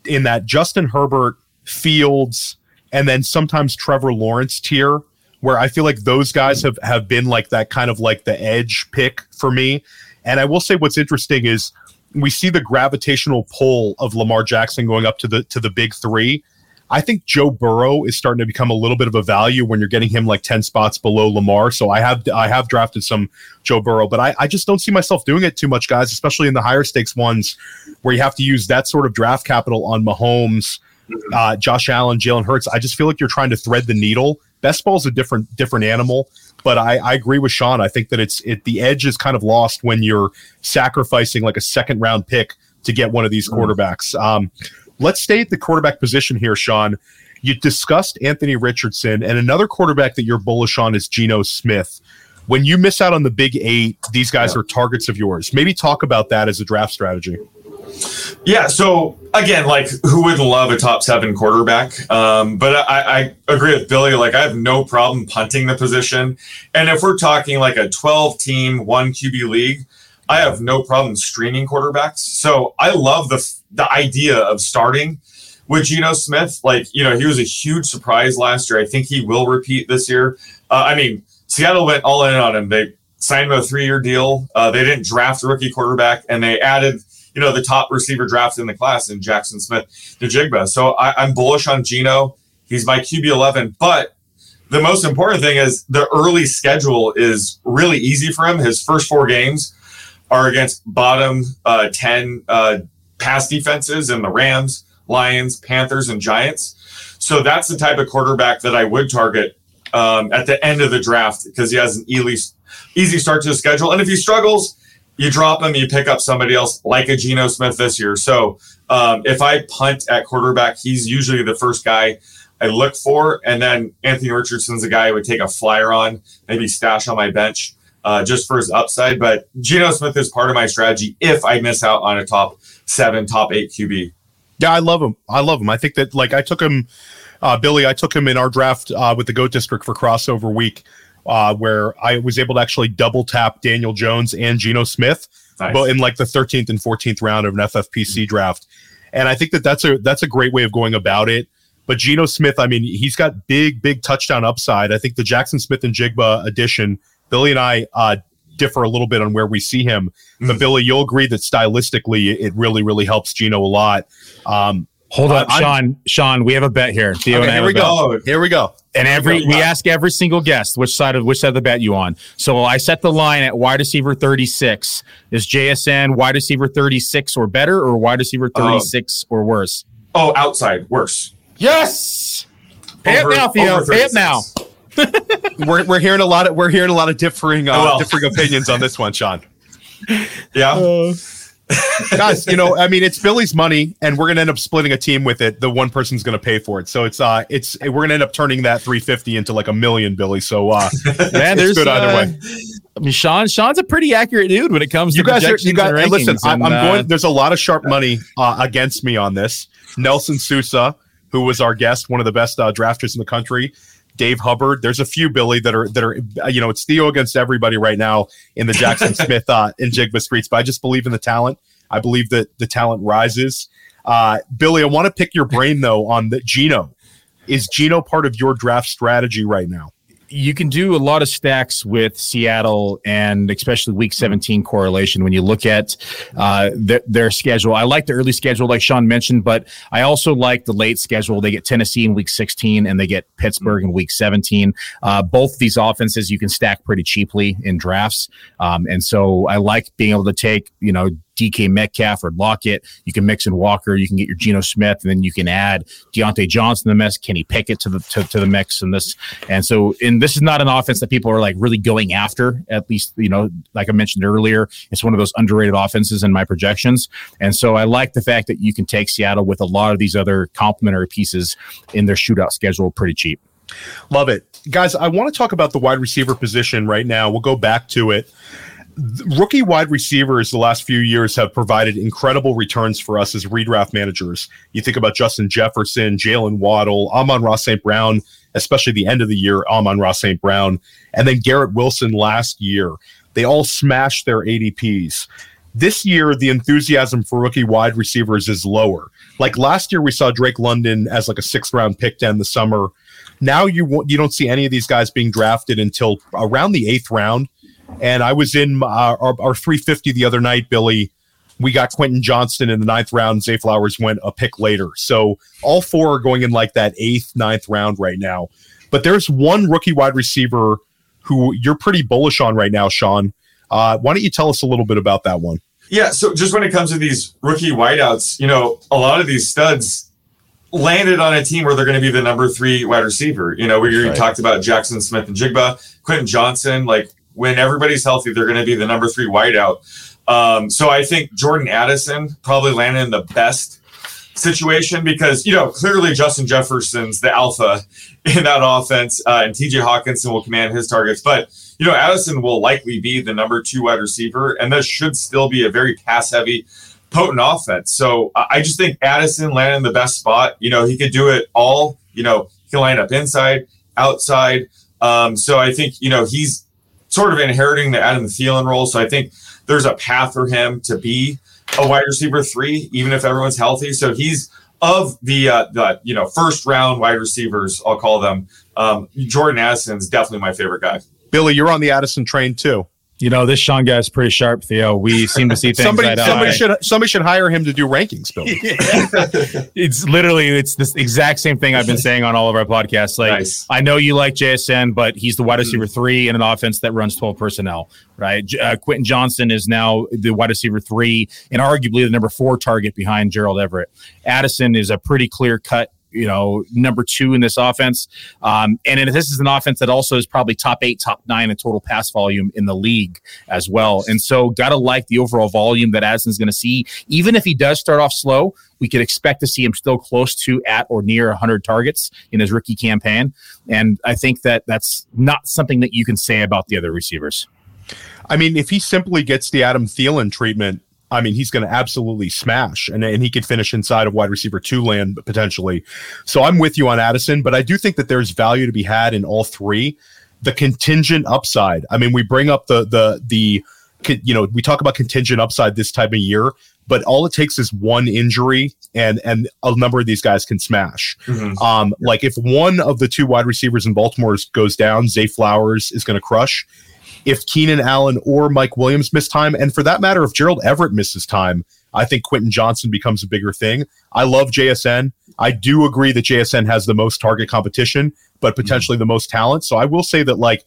in that Justin Herbert, Fields, and then sometimes Trevor Lawrence tier, where I feel like those guys mm. have, have been like that kind of like the edge pick for me. And I will say what's interesting is we see the gravitational pull of Lamar Jackson going up to the to the big three. I think Joe Burrow is starting to become a little bit of a value when you're getting him like ten spots below Lamar. So I have I have drafted some Joe Burrow, but I, I just don't see myself doing it too much, guys, especially in the higher stakes ones where you have to use that sort of draft capital on Mahomes, uh, Josh Allen, Jalen Hurts. I just feel like you're trying to thread the needle. Best ball is a different different animal. But I, I agree with Sean. I think that it's it the edge is kind of lost when you're sacrificing like a second round pick to get one of these quarterbacks. Um, let's stay at the quarterback position here, Sean. You discussed Anthony Richardson, and another quarterback that you're bullish on is Geno Smith. When you miss out on the Big Eight, these guys yeah. are targets of yours. Maybe talk about that as a draft strategy. Yeah, so again, like, who wouldn't love a top seven quarterback? Um, but I, I agree with Billy. Like, I have no problem punting the position. And if we're talking like a twelve-team, one Q B league, I have no problem streaming quarterbacks. So I love the the idea of starting with Geno Smith. Like, you know, he was a huge surprise last year. I think he will repeat this year. Uh, I mean, Seattle went all in on him. They signed him a three-year deal. Uh, they didn't draft a rookie quarterback, and they added, you know, the top receiver drafted in the class in Jackson Smith-Njigba. So I, I'm bullish on Geno. He's my Q B eleven. But the most important thing is the early schedule is really easy for him. His first four games are against bottom uh, ten uh, pass defenses in the Rams, Lions, Panthers, and Giants. So that's the type of quarterback that I would target um, at the end of the draft, because he has an easy start to the schedule. And if he struggles, you drop him, you pick up somebody else like a Geno Smith this year. So um, if I punt at quarterback, he's usually the first guy I look for. And then Anthony Richardson's a guy I would take a flyer on, maybe stash on my bench uh, just for his upside. But Geno Smith is part of my strategy if I miss out on a top seven, top eight Q B. Yeah, I love him. I love him. I think that, like, I took him, uh, Billy, I took him in our draft uh, with the GOAT District for crossover week. Uh, where I was able to actually double tap Daniel Jones and Geno Smith, nice. But in like the thirteenth and fourteenth round of an F F P C mm-hmm. draft. And I think that that's a, that's a great way of going about it. But Geno Smith, I mean, he's got big, big touchdown upside. I think the Jackson Smith and Jigba addition, Billy and I uh, differ a little bit on where we see him. Mm-hmm. But Billy, you'll agree that stylistically, it really, really helps Geno a lot. Um, Hold uh, up, Sean. I'm, Sean, we have a bet here. Theo okay, and I here we go. Here we go. And every we ask every single guest which side of which side of the bet you on. So I set the line at wide receiver thirty-six. Is J S N wide receiver thirty-six or better, or wide receiver thirty-six oh. or worse? Oh, outside worse. Yes. Pay over, it now, Theo. Pay it now. we're we're hearing a lot of we're hearing a lot of differing uh, oh, well. differing opinions on this one, Sean. Yeah. Uh, Guys, you know, I mean, it's Billy's money, and we're gonna end up splitting a team with it. The one person's gonna pay for it, so it's uh, it's we're gonna end up turning that three fifty into like a million, Billy. So, uh, man, it's good uh, either way. I mean, Sean, Sean's a pretty accurate dude when it comes to you guys. Are, you guys, and listen, and, I'm, I'm uh, going. There's a lot of sharp money uh, against me on this. Nelson Sousa, who was our guest, one of the best uh, drafters in the country. Dave Hubbard. There's a few, Billy, that are, that are you know, it's Theo against everybody right now in the Jackson Smith uh, and Jigba streets, but I just believe in the talent. I believe that the talent rises. Uh, Billy, I want to pick your brain, though, on the Geno. Is Geno part of your draft strategy right now? You can do a lot of stacks with Seattle, and especially week seventeen correlation when you look at uh, th- their schedule. I like the early schedule, like Sean mentioned, but I also like the late schedule. They get Tennessee in week sixteen, and they get Pittsburgh in week seventeen. Uh, both these offenses you can stack pretty cheaply in drafts. Um, and so I like being able to take, you know, D K Metcalf or Lockett. You can mix in Walker. You can get your Geno Smith, and then you can add Deontay Johnson to the mix. Kenny Pickett to the to, to the mix, and this and so. And this is not an offense that people are like really going after. At least, you know, like I mentioned earlier, it's one of those underrated offenses in my projections. And so I like the fact that you can take Seattle with a lot of these other complementary pieces in their shootout schedule pretty cheap. Love it, guys. I want to talk about the wide receiver position right now. We'll go back to it. Rookie wide receivers the last few years have provided incredible returns for us as redraft managers. You think about Justin Jefferson, Jalen Waddle, Amon-Ra Saint Brown, especially the end of the year, Amon-Ra Saint Brown, and then Garrett Wilson last year. They all smashed their A D Ps. This year, the enthusiasm for rookie wide receivers is lower. Like last year, we saw Drake London as like a sixth-round pick down the summer. Now you you don't see any of these guys being drafted until around the eighth round. And I was in uh, our, our three fifty the other night, Billy. We got Quentin Johnston in the ninth round. Zay Flowers went a pick later. So all four are going in like that eighth, ninth round right now. But there's one rookie wide receiver who you're pretty bullish on right now, Sean. Uh, why don't you tell us a little bit about that one? Yeah, so just when it comes to these rookie wideouts, you know, a lot of these studs landed on a team where they're going to be the number three wide receiver. You know, we already right. talked about Jackson Smith and Jigba, Quentin Johnson, like, when everybody's healthy, they're going to be the number three wideout. Um, so I think Jordan Addison probably landed in the best situation because, you know, clearly Justin Jefferson's the alpha in that offense, uh, and T J Hawkinson will command his targets. But, you know, Addison will likely be the number two wide receiver, and this should still be a very pass-heavy, potent offense. So uh, I just think Addison landed in the best spot. You know, he could do it all. You know, he can line up inside, outside. Um, so I think, you know, he's sort of inheriting the Adam Thielen role. So I think there's a path for him to be a wide receiver three, even if everyone's healthy. So he's of the, uh, the you know, first round wide receivers, I'll call them. Um, Jordan Addison's definitely my favorite guy. Billy, you're on the Addison train too. You know, this Sean guy is pretty sharp, Theo. We seem to see things somebody, that somebody eye. should somebody should hire him to do rankings, Billy. Yeah. It's literally it's this exact same thing I've been saying on all of our podcasts. Like, nice. I know you like J S N, but he's the wide receiver three in an offense that runs twelve personnel, right? Uh, Quentin Johnson is now the wide receiver three and arguably the number four target behind Gerald Everett. Addison is a pretty clear cut, you know, number two in this offense. Um, and, and this is an offense that also is probably top eight, top nine in total pass volume in the league as well. And so got to like the overall volume that Addison's going to see. Even if he does start off slow, we could expect to see him still close to at or near one hundred targets in his rookie campaign. And I think that that's not something that you can say about the other receivers. I mean, if he simply gets the Adam Thielen treatment, I mean, he's going to absolutely smash, and, and he could finish inside of wide receiver two land potentially. So I'm with you on Addison, but I do think that there's value to be had in all three. The contingent upside. I mean, we bring up the the the you know, we talk about contingent upside this time of year, but all it takes is one injury, and and a number of these guys can smash. Mm-hmm. Um, like if one of the two wide receivers in Baltimore goes down, Zay Flowers is going to crush. If Keenan Allen or Mike Williams miss time, and for that matter, if Gerald Everett misses time, I think Quentin Johnson becomes a bigger thing. I love J S N. I do agree that J S N has the most target competition, but potentially the most talent. So I will say that, like,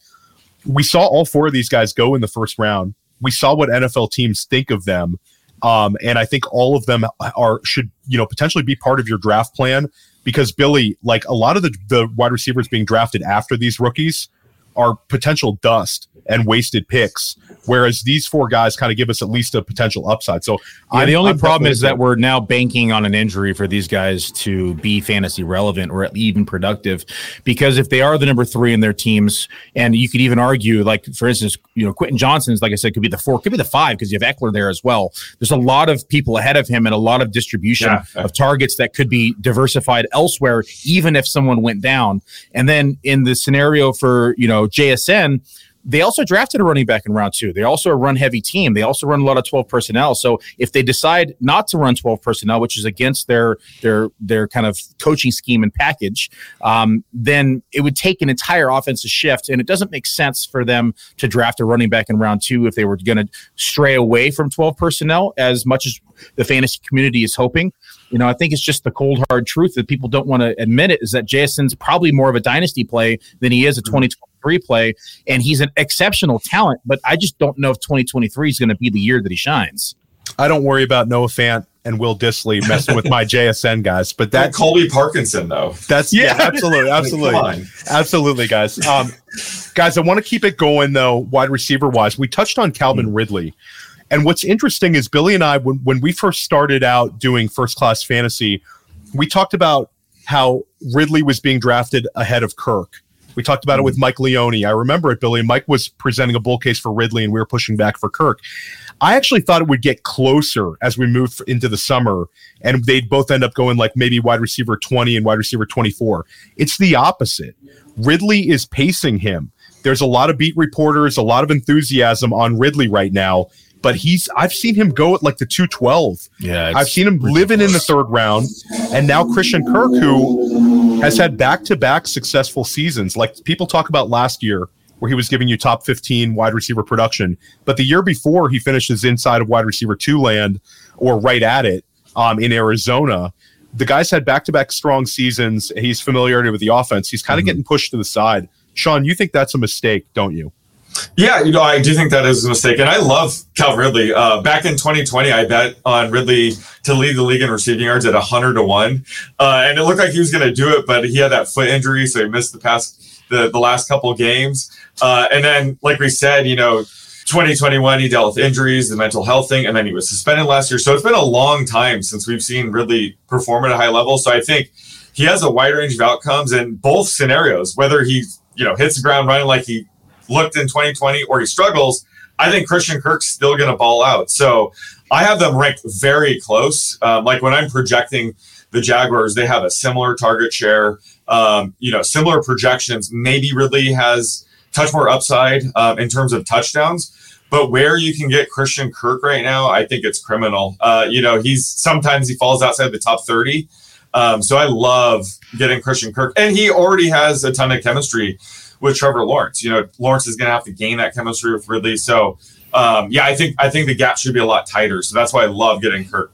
we saw all four of these guys go in the first round. We saw what N F L teams think of them. Um, and I think all of them are should, you know, potentially be part of your draft plan because, Billy, like a lot of the, the wide receivers being drafted after these rookies are potential dust and wasted picks, whereas these four guys kind of give us at least a potential upside. So yeah, I, the only I'm problem is that we're now banking on an injury for these guys to be fantasy relevant or even productive, because if they are the number three in their teams, and you could even argue, like, for instance, you know, Quentin Johnson's, like I said, could be the four, could be the five, because you have Eckler there as well. There's a lot of people ahead of him and a lot of distribution yeah. of targets that could be diversified elsewhere, even if someone went down. And then in the scenario for, you know, J S N, they also drafted a running back in round two. They're also a run-heavy team. They also run a lot of twelve personnel. So if they decide not to run twelve personnel, which is against their their their kind of coaching scheme and package, um, then it would take an entire offensive shift, and it doesn't make sense for them to draft a running back in round two if they were going to stray away from twelve personnel as much as the fantasy community is hoping. You know, I think it's just the cold, hard truth that people don't want to admit it is that Jason's probably more of a dynasty play than he is a twenty twenty-three play, and he's an exceptional talent, but I just don't know if twenty twenty-three is going to be the year that he shines. I don't worry about Noah Fant and Will Dissly messing with my J S N guys, but that Colby Parkinson though. That's yeah, yeah absolutely, absolutely, like, absolutely, guys. Um, guys, I want to keep it going though, wide receiver wise. We touched on Calvin mm-hmm. Ridley. And what's interesting is Billy and I, when, when we first started out doing first-class fantasy, we talked about how Ridley was being drafted ahead of Kirk. We talked about mm-hmm. it with Mike Leone. I remember it, Billy. Mike was presenting a bull case for Ridley, and we were pushing back for Kirk. I actually thought it would get closer as we moved into the summer, and they'd both end up going like maybe wide receiver twenty and wide receiver twenty-four. It's the opposite. Ridley is pacing him. There's a lot of beat reporters, a lot of enthusiasm on Ridley right now. But he's I've seen him go at like the two twelve. Yeah, I've seen him living in the third round. And now Christian Kirk, who has had back-to-back successful seasons. Like people talk about last year where he was giving you top fifteen wide receiver production. But the year before, he finishes inside of wide receiver two land or right at it um, in Arizona. The guy's had back-to-back strong seasons. He's familiarity with the offense. He's kind of mm-hmm. getting pushed to the side. Sean, you think that's a mistake, don't you? Yeah, you know, I do think that is a mistake. And I love Calvin Ridley. Uh, back in twenty twenty, I bet on Ridley to lead the league in receiving yards at one hundred to one. Uh, and it looked like he was going to do it, but he had that foot injury, so he missed the past, the, the last couple games. Uh, and then, like we said, you know, twenty twenty-one, he dealt with injuries, the mental health thing, and then he was suspended last year. So it's been a long time since we've seen Ridley perform at a high level. So I think he has a wide range of outcomes in both scenarios, whether he, you know, hits the ground running like he looked in twenty twenty or he struggles. I think Christian Kirk's still going to ball out. So I have them ranked very close. Um, like when I'm projecting the Jaguars, they have a similar target share, um, you know, similar projections. Maybe Ridley has touch more upside um, in terms of touchdowns. But where you can get Christian Kirk right now, I think it's criminal. Uh, you know, he's sometimes he falls outside the top thirty. Um, so I love getting Christian Kirk. And he already has a ton of chemistry with Trevor Lawrence. You know, Lawrence is going to have to gain that chemistry with Ridley. So, um, yeah, I think I think the gap should be a lot tighter. So that's why I love getting Kirk.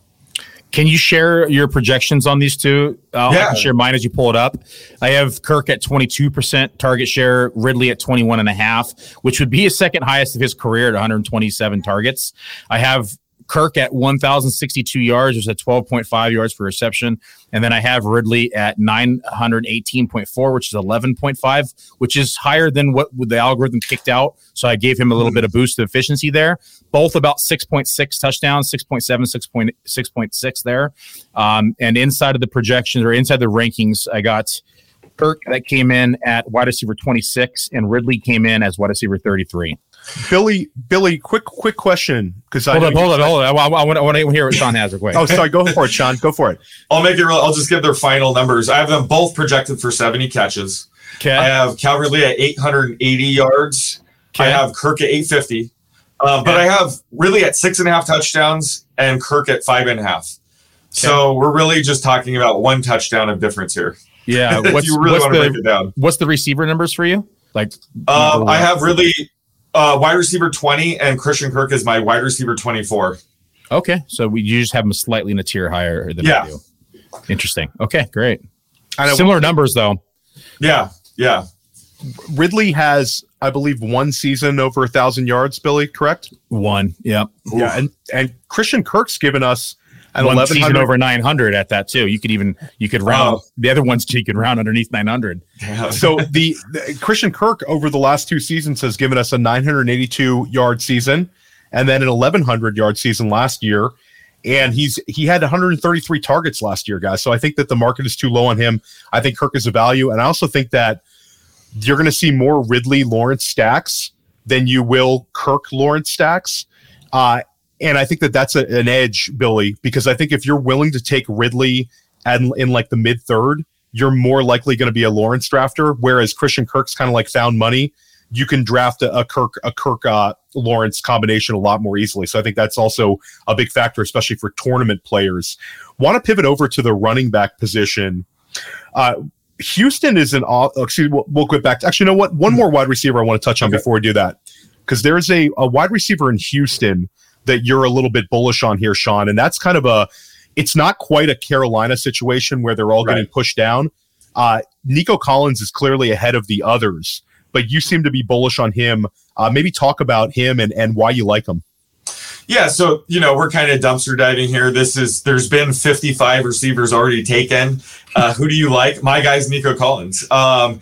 Can you share your projections on these two? I'll yeah. share mine as you pull it up. I have Kirk at twenty-two percent target share, Ridley at twenty-one and a half, which would be his second highest of his career at one hundred twenty-seven targets. I have Kirk at one thousand sixty-two yards, which is at twelve point five yards per reception. And then I have Ridley at nine hundred eighteen point four, which is eleven point five, which is higher than what the algorithm kicked out. So I gave him a little bit of boost of efficiency there. Both about six point six touchdowns, six point seven, six point six there. Um, and inside of the projections or inside the rankings, I got Kirk that came in at wide receiver twenty-six and Ridley came in as wide receiver thirty-three. Billy, Billy, quick, quick question. Because hold, hold, hold on, hold on, hold on. I want, I want to hear what Sean has. Quick. Oh, sorry. Go for it, Sean. Go for it. I'll make it real. I'll just give their final numbers. I have them both projected for seventy catches. Okay. I have Calvin Ridley at eight hundred eighty yards. Okay. I have Kirk at eight hundred fifty. Uh, okay. But I have Ridley at six and a half touchdowns and Kirk at five and a half. Okay. So we're really just talking about one touchdown of difference here. Yeah. What's, you really what's want to the, break it down. What's the receiver numbers for you? Like, um, I have Ridley. Uh, wide receiver twenty, and Christian Kirk is my wide receiver twenty-four. Okay, so we you just have him slightly in a tier higher than yeah. I do. Interesting. Okay, great. Similar numbers, though. Yeah, yeah. Ridley has, I believe, one season over one thousand yards, Billy, correct? One, yeah. Yeah, and, and Christian Kirk's given us an one season over nine hundred at that, too. You could even, you could round, oh. the other ones you could round underneath nine hundred. So the, the Christian Kirk over the last two seasons has given us a nine hundred eighty-two yard season and then an eleven hundred yard season last year. And he's, he had one hundred thirty-three targets last year, guys. So I think that the market is too low on him. I think Kirk is a value. And I also think that you're going to see more Ridley Lawrence stacks than you will Kirk Lawrence stacks. Uh, And I think that that's a, an edge, Billy, because I think if you're willing to take Ridley and in like the mid third, you're more likely going to be a Lawrence drafter. Whereas Christian Kirk's kind of like found money. You can draft a, a Kirk, a Kirk uh, Lawrence combination a lot more easily. So I think that's also a big factor, especially for tournament players. Want to pivot over to the running back position. Uh, Houston is an, uh, excuse me, we'll, we'll get back to, actually, you know what? One more wide receiver I want to touch on okay. before we do that, because there's a, a wide receiver in Houston that you're a little bit bullish on here, Sean. And that's kind of a, it's not quite a Carolina situation where they're all right. getting pushed down. Uh, Nico Collins is clearly ahead of the others, but you seem to be bullish on him. Uh, maybe talk about him and, and why you like him. Yeah. So, you know, we're kind of dumpster diving here. This is, there's been fifty-five receivers already taken. Uh, who do you like? My guy's Nico Collins. Um,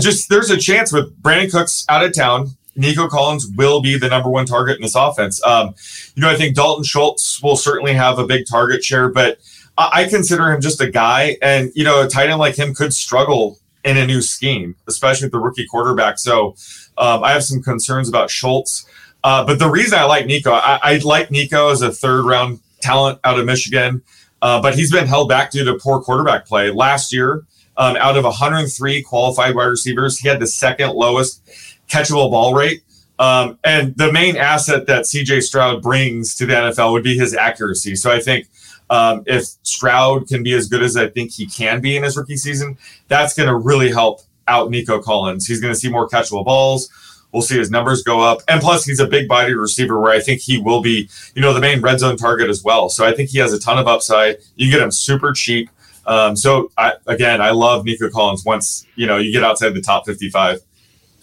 just, there's a chance with Brandon Cooks out of town, Nico Collins will be the number one target in this offense. Um, you know, I think Dalton Schultz will certainly have a big target share, but I, I consider him just a guy. And, you know, a tight end like him could struggle in a new scheme, especially with the rookie quarterback. So um, I have some concerns about Schultz. Uh, but the reason I like Nico, I, I like Nico as a third-round talent out of Michigan, uh, but he's been held back due to poor quarterback play. Last year, um, out of one hundred three qualified wide receivers, he had the second lowest catchable ball rate. Um, and the main asset that C J Stroud brings to the N F L would be his accuracy. So I think um, if Stroud can be as good as I think he can be in his rookie season, that's going to really help out Nico Collins. He's going to see more catchable balls. We'll see his numbers go up. And plus, he's a big-bodied receiver where I think he will be, you know, the main red zone target as well. So I think he has a ton of upside. You get him super cheap. Um, so, I, again, I love Nico Collins once, you know, you get outside the top fifty-five.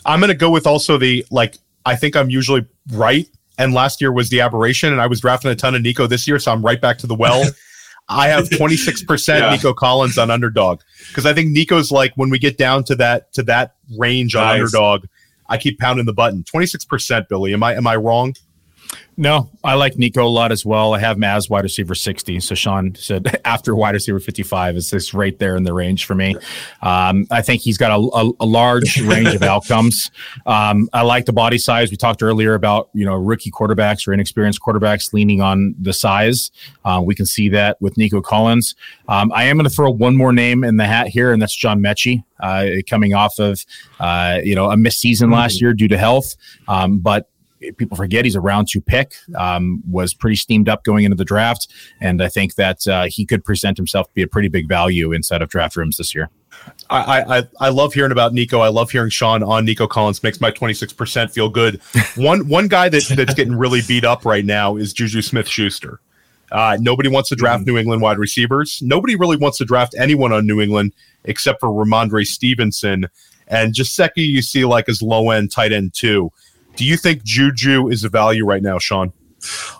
I'm going to go with also the, like, I think I'm usually right. And last year was the aberration. And I was drafting a ton of Nico this year. So I'm right back to the well. I have twenty-six percent yeah. Nico Collins on Underdog. Because I think Nico's like, when we get down to that, to that range on nice. Underdog, I keep pounding the button. twenty-six percent, Billy. Am I am I wrong? No, I like Nico a lot as well. I have him as wide receiver sixty. So Sean said after wide receiver fifty-five, it's this right there in the range for me. Um, I think he's got a, a, a large range of outcomes. Um, I like the body size. We talked earlier about, you know, rookie quarterbacks or inexperienced quarterbacks leaning on the size. Uh, we can see that with Nico Collins. Um, I am going to throw one more name in the hat here, and that's John Mechie. Uh, coming off of, uh, you know, a missed season last year due to health. Um, but people forget he's a round two pick, um, was pretty steamed up going into the draft. And I think that uh, he could present himself to be a pretty big value inside of draft rooms this year. I, I I love hearing about Nico. I love hearing Sean on Nico Collins. Makes my twenty-six percent feel good. One one guy that, that's getting really beat up right now is Juju Smith-Schuster. Uh, nobody wants to draft mm-hmm. New England wide receivers. Nobody really wants to draft anyone on New England except for Ramondre Stevenson. And Gesicki you see like as low-end tight end too. Do you think Juju is a value right now, Sean?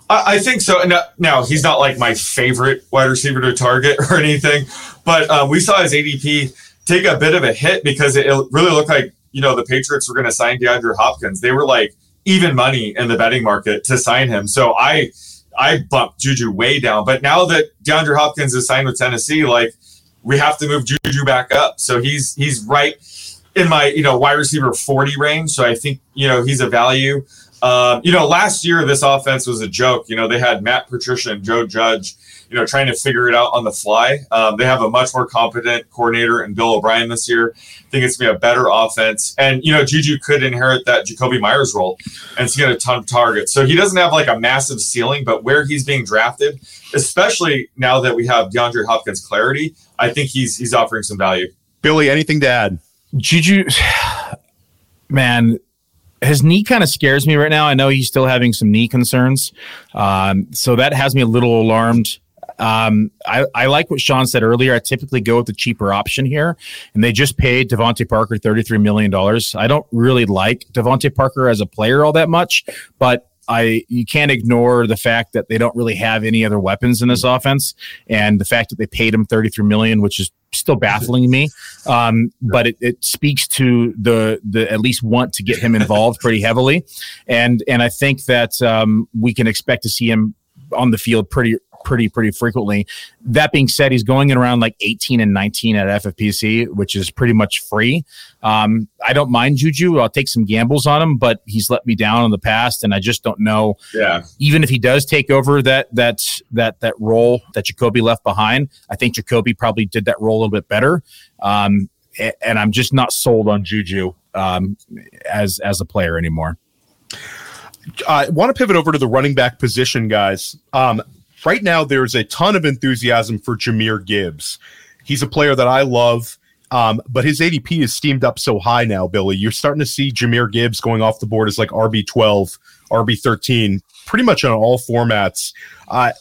I, I think so. No, no, he's not like my favorite wide receiver to target or anything, but um, we saw his A D P take a bit of a hit because it, it really looked like, you know, the Patriots were going to sign DeAndre Hopkins. They were like even money in the betting market to sign him. So I, I bumped Juju way down, but now that DeAndre Hopkins is signed with Tennessee, like we have to move Juju back up. So he's, he's right in my, you know, wide receiver forty range. So I think, you know, he's a value. Um, you know, last year, this offense was a joke. You know, they had Matt Patricia and Joe Judge, you know, trying to figure it out on the fly. Um, they have a much more competent coordinator in Bill O'Brien this year. I think it's going to be a better offense. And, you know, Juju could inherit that Jacoby Myers role and it's going to get a ton of targets. So he doesn't have like a massive ceiling, but where he's being drafted, especially now that we have DeAndre Hopkins clarity, I think he's, he's offering some value. Billy, anything to add? Juju, man, his knee kind of scares me right now. I know he's still having some knee concerns. Um, so that has me a little alarmed. Um, I, I like what Sean said earlier. I typically go with the cheaper option here, and they just paid Devontae Parker thirty-three million dollars. I don't really like Devontae Parker as a player all that much, but I you can't ignore the fact that they don't really have any other weapons in this offense, and the fact that they paid him thirty-three million dollars, which is still baffling me, um, but it, it speaks to the the at least want to get him involved pretty heavily, and and I think that um, we can expect to see him on the field pretty pretty pretty frequently. That being said, he's going in around like eighteen and nineteen at F F P C, which is pretty much free. Um, I don't mind Juju. I'll take some gambles on him, but he's let me down in the past, and I just don't know. Yeah. Even if he does take over that that that that role that Jacoby left behind, I think Jacoby probably did that role a little bit better. Um, and I'm just not sold on Juju um, as as a player anymore. I want to pivot over to the running back position, guys. Um, right now, there's a ton of enthusiasm for Jahmyr Gibbs. He's a player that I love, um, but his A D P is steamed up so high now, Billy. You're starting to see Jahmyr Gibbs going off the board as like R B twelve, R B thirteen, pretty much on all formats. Uh,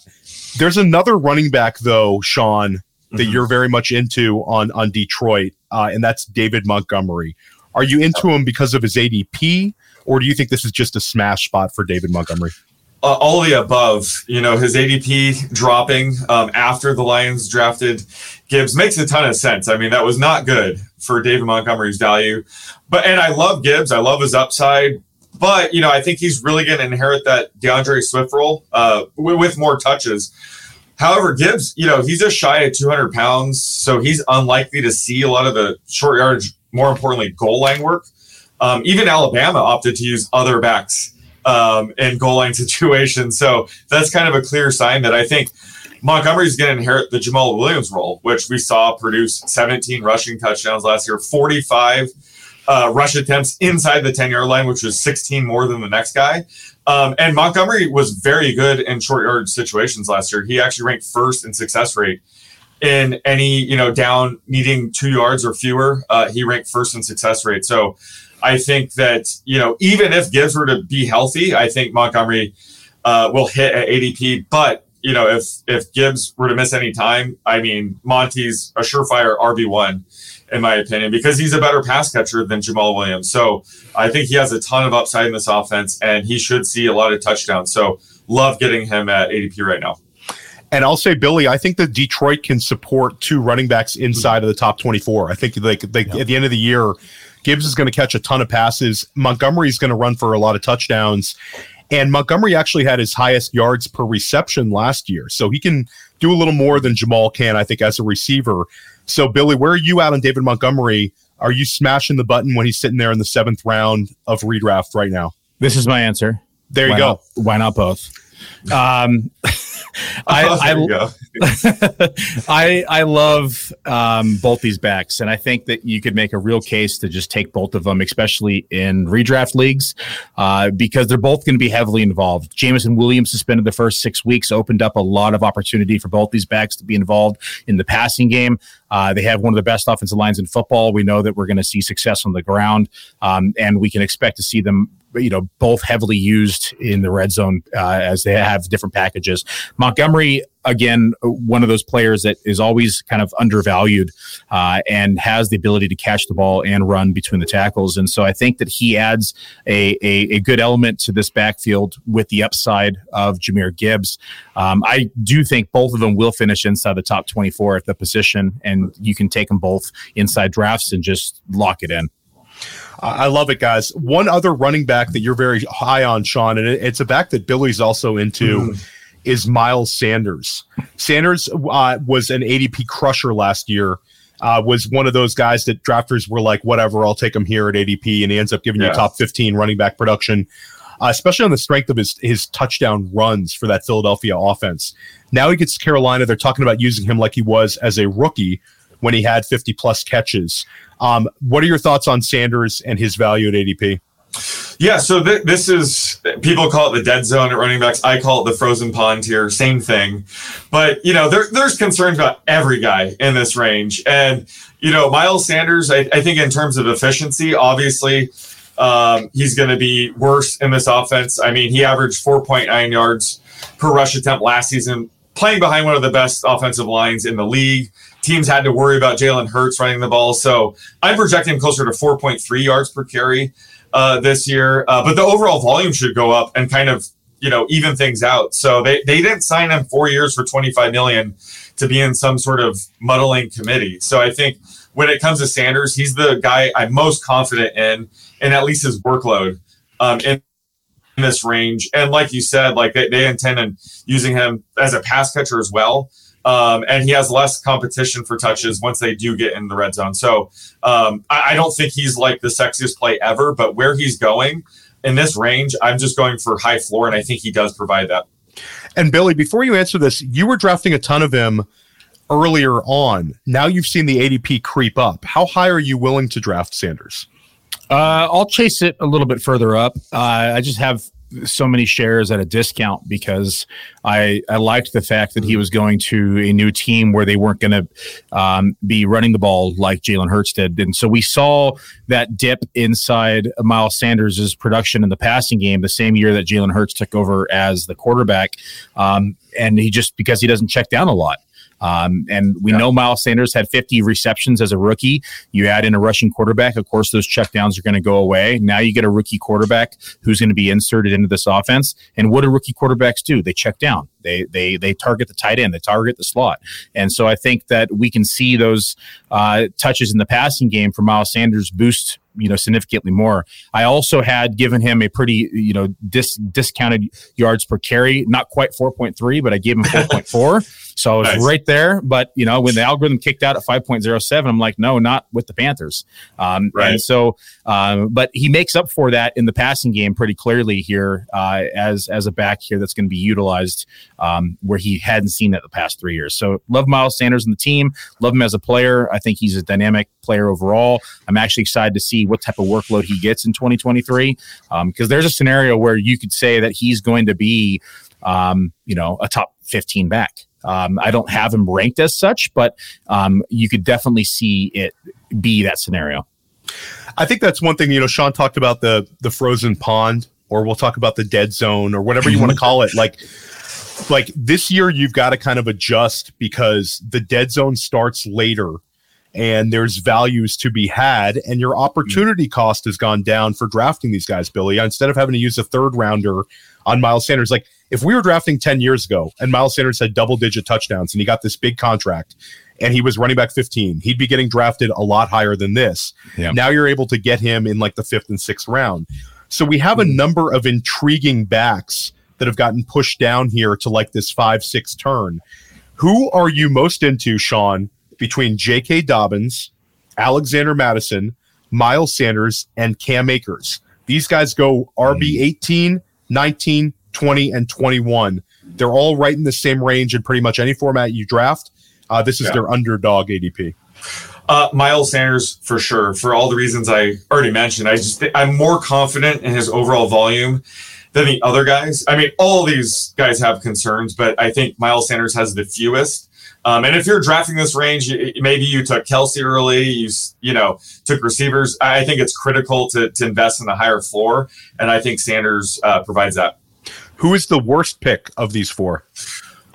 there's another running back, though, Sean, that mm-hmm. you're very much into on, on Detroit, uh, and that's David Montgomery. Are you into him because of his A D P, or do you think this is just a smash spot for David Montgomery? Uh, all the above. You know, his A D P dropping um, after the Lions drafted Gibbs makes a ton of sense. I mean, that was not good for David Montgomery's value. But and I love Gibbs. I love his upside. But, you know, I think he's really going to inherit that DeAndre Swift role uh, with, with more touches. However, Gibbs, you know, he's just shy of two hundred pounds, so he's unlikely to see a lot of the short yardage, more importantly, goal line work. Um, even Alabama opted to use other backs um, in goal line situations. So that's kind of a clear sign that I think Montgomery's going to inherit the Jamal Williams role, which we saw produce seventeen rushing touchdowns last year, forty-five uh, rush attempts inside the ten-yard line, which was sixteen more than the next guy. Um, and Montgomery was very good in short yardage situations last year. He actually ranked first in success rate. In any, you know, down needing two yards or fewer, uh, he ranked first in success rate. So I think that, you know, even if Gibbs were to be healthy, I think Montgomery uh, will hit at A D P. But, you know, if if Gibbs were to miss any time, I mean, Monty's a surefire R B one, in my opinion, because he's a better pass catcher than Jamal Williams. So I think he has a ton of upside in this offense, and he should see a lot of touchdowns. So love getting him at A D P right now. And I'll say, Billy, I think that Detroit can support two running backs inside of the top twenty-four. I think they, they, yep. at the end of the year, Gibbs is going to catch a ton of passes. Montgomery's going to run for a lot of touchdowns. And Montgomery actually had his highest yards per reception last year. So he can do a little more than Jamal can, I think, as a receiver. So, Billy, where are you out on David Montgomery? Are you smashing the button when he's sitting there in the seventh round of redraft right now? This is my answer. There you why go. Not, why not both? Um, I, oh, I, go. I I love um, both these backs, and I think that you could make a real case to just take both of them, especially in redraft leagues, uh, because they're both going to be heavily involved. Jamison Williams suspended the first six weeks, opened up a lot of opportunity for both these backs to be involved in the passing game. Uh, they have one of the best offensive lines in football. We know that we're going to see success on the ground, um, and we can expect to see them, you know, both heavily used in the red zone uh, as they have different packages. Montgomery, again, one of those players that is always kind of undervalued uh, and has the ability to catch the ball and run between the tackles. And so I think that he adds a a, a good element to this backfield with the upside of Jahmyr Gibbs. Um, I do think both of them will finish inside the top twenty-four at the position, and you can take them both inside drafts and just lock it in. I love it, guys. One other running back that you're very high on, Sean, and it's a back that Billy's also into, mm. is Miles Sanders. Sanders uh, was an A D P crusher last year, uh, was one of those guys that drafters were like, whatever, I'll take him here at A D P, and he ends up giving yeah. you top fifteen running back production, uh, especially on the strength of his, his touchdown runs for that Philadelphia offense. Now he gets to Carolina. They're talking about using him like he was as a rookie when he had fifty-plus catches. Um, what are your thoughts on Sanders and his value at A D P? Yeah, so th- this is, people call it the dead zone at running backs. I call it the frozen pond tier, same thing. But, you know, there, there's concerns about every guy in this range. And, you know, Miles Sanders, I, I think in terms of efficiency, obviously, um, he's going to be worse in this offense. I mean, he averaged four point nine yards per rush attempt last season, playing behind one of the best offensive lines in the league. Teams had to worry about Jalen Hurts running the ball. So I'm projecting closer to four point three yards per carry uh, this year. Uh, but the overall volume should go up and kind of, you know, even things out. So they, they didn't sign him four years for twenty-five million dollars to be in some sort of muddling committee. So I think when it comes to Sanders, he's the guy I'm most confident in, and at least his workload um, in this range. And like you said, like they, they intend on using him as a pass catcher as well. Um, and he has less competition for touches once they do get in the red zone. So um, I, I don't think he's like the sexiest play ever, but where he's going in this range, I'm just going for high floor, and I think he does provide that. And Billy, before you answer this, you were drafting a ton of him earlier on. Now you've seen the A D P creep up. How high are you willing to draft Sanders? Uh, I'll chase it a little bit further up. Uh, I just have so many shares at a discount because I, I liked the fact that he was going to a new team where they weren't going to um, be running the ball like Jalen Hurts did. And so we saw that dip inside Miles Sanders' production in the passing game the same year that Jalen Hurts took over as the quarterback. Um, and he just, because he doesn't check down a lot. Um, and we yeah. know Miles Sanders had fifty receptions as a rookie. You add in a rushing quarterback, of course, those checkdowns are going to go away. Now you get a rookie quarterback who's going to be inserted into this offense. And what do rookie quarterbacks do? They check down. They they they target the tight end. They target the slot. And so I think that we can see those uh, touches in the passing game for Miles Sanders boost, you know, significantly more. I also had given him a pretty, you know, dis- discounted yards per carry, not quite four point three, but I gave him four point four. So I was nice. Right there. But, you know, when the algorithm kicked out at five point oh seven, I'm like, no, not with the Panthers. Um, right. And so, um, but he makes up for that in the passing game pretty clearly here uh, as, as a back here that's going to be utilized um, where he hadn't seen that the past three years. So love Miles Sanders and the team. Love him as a player. I think he's a dynamic player overall. I'm actually excited to see what type of workload he gets in twenty twenty-three, um, because there's a scenario where you could say that he's going to be, um, you know, a top fifteen back. Um, I don't have him ranked as such, but um, you could definitely see it be that scenario. I think that's one thing, you know, Sean talked about the the frozen pond, or we'll talk about the dead zone, or whatever you want to call it. Like, like this year, you've got to kind of adjust because the dead zone starts later, and there's values to be had, and your opportunity cost has gone down for drafting these guys, Billy. Instead of having to use a third rounder on Miles Sanders, like if we were drafting ten years ago and Miles Sanders had double digit touchdowns and he got this big contract and he was running back fifteen, he'd be getting drafted a lot higher than this. Yeah. Now you're able to get him in like the fifth and sixth round. So we have a number of intriguing backs that have gotten pushed down here to like this five, six turn. Who are you most into, Sean, between J K Dobbins, Alexander Mattison, Miles Sanders, and Cam Akers? These guys go R B eighteen, nineteen, twenty, and twenty-one. They're all right in the same range in pretty much any format you draft. Uh, this is yeah. their underdog A D P. Uh, Miles Sanders, for sure, for all the reasons I already mentioned. I just th- I'm more confident in his overall volume than the other guys. I mean, all these guys have concerns, but I think Miles Sanders has the fewest. Um, and if you're drafting this range, maybe you took Kelsey early, you you know, took receivers. I think it's critical to, to invest in the higher floor, and I think Sanders uh, provides that. Who is the worst pick of these four?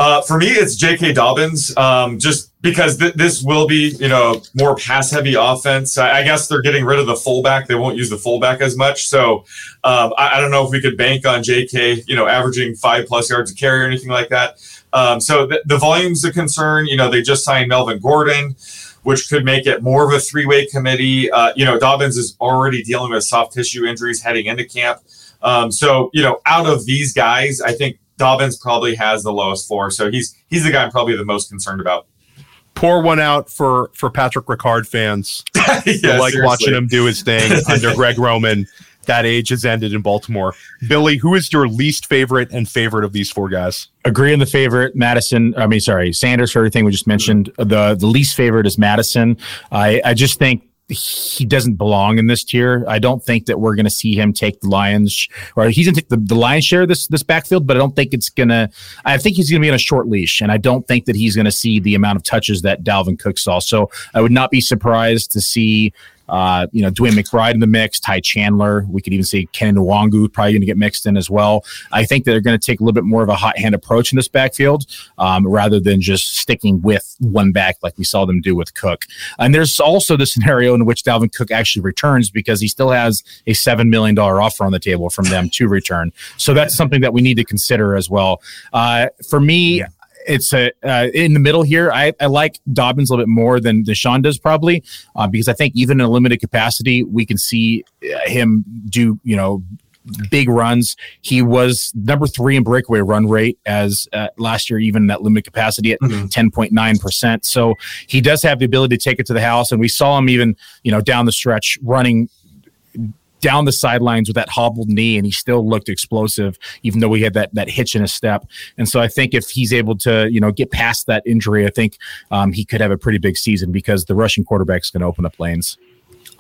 Uh, for me, it's J K. Dobbins, um, just because th- this will be, you know, more pass-heavy offense. I-, I guess they're getting rid of the fullback. They won't use the fullback as much. So um, I-, I don't know if we could bank on J K, you know, averaging five-plus yards a carry or anything like that. Um, so th- the volume's a concern. You know, they just signed Melvin Gordon, which could make it more of a three-way committee. Uh, you know, Dobbins is already dealing with soft tissue injuries heading into camp. Um, so, you know, out of these guys, I think Dobbins probably has the lowest floor, so he's he's the guy I'm probably the most concerned about. Pour one out for for Patrick Ricard fans. yeah, like seriously. Watching him do his thing under Greg Roman. That age has ended in Baltimore. Billy, who is your least favorite and favorite of these four guys? Agree on the favorite, Madison. I mean, sorry, Sanders for everything we just mentioned. The the least favorite is Madison. I I just think he doesn't belong in this tier. I don't think that we're going to see him take the Lions, or he's going to take the, the Lions share of this, this backfield, but I don't think it's going to, I think he's going to be on a short leash, and I don't think that he's going to see the amount of touches that Dalvin Cook saw. So I would not be surprised to see, uh, you know, Dwayne McBride in the mix, Ty Chandler. We could even see Ken Nwangu probably going to get mixed in as well. I think that they're going to take a little bit more of a hot hand approach in this backfield, um, rather than just sticking with one back like we saw them do with Cook. And there's also the scenario in which Dalvin Cook actually returns, because he still has a seven million dollars offer on the table from them to return. So that's something that we need to consider as well. Uh, for me, yeah. It's a uh, in the middle here. I, I like Dobbins a little bit more than Deshaun does probably, uh, because I think even in a limited capacity, we can see him do, you know, big runs. He was number three in breakaway run rate as uh, last year, even that limited capacity at mm-hmm. ten point nine percent. So he does have the ability to take it to the house. And we saw him even, you know, down the stretch running down the sidelines with that hobbled knee, and he still looked explosive, even though he had that that hitch in his step. And so I think if he's able to, you know, get past that injury, I think um, he could have a pretty big season, because the rushing quarterback is going to open up lanes.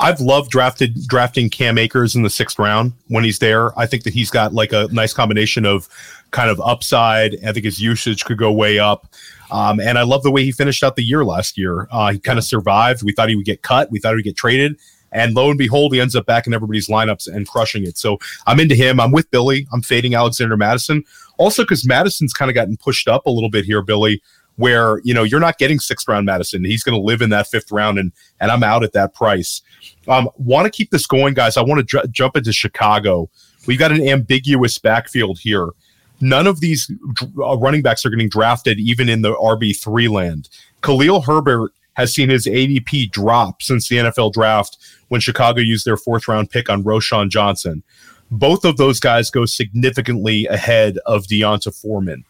I've loved drafted drafting Cam Akers in the sixth round when he's there. I think that he's got like a nice combination of kind of upside. I think his usage could go way up. Um, and I love the way he finished out the year last year. Uh, he kind of survived. We thought he would get cut. We thought he would get traded. And lo and behold, he ends up back in everybody's lineups and crushing it. So I'm into him. I'm with Billy. I'm fading Alexander Mattison. Also, because Madison's kind of gotten pushed up a little bit here, Billy, where, you know, you're not getting sixth round Madison. He's going to live in that fifth round, and and I'm out at that price. Um, want to keep this going, guys. I want to ju- jump into Chicago. We've got an ambiguous backfield here. None of these uh, running backs are getting drafted, even in the R B three land. Khalil Herbert has seen his A D P drop since the N F L draft, when Chicago used their fourth-round pick on Roschon Johnson. Both of those guys go significantly ahead of Deonta Foreman.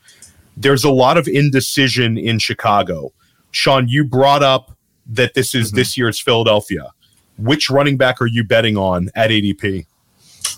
There's a lot of indecision in Chicago. Sean, you brought up that this is mm-hmm. this year's Philadelphia. Which running back are you betting on at A D P?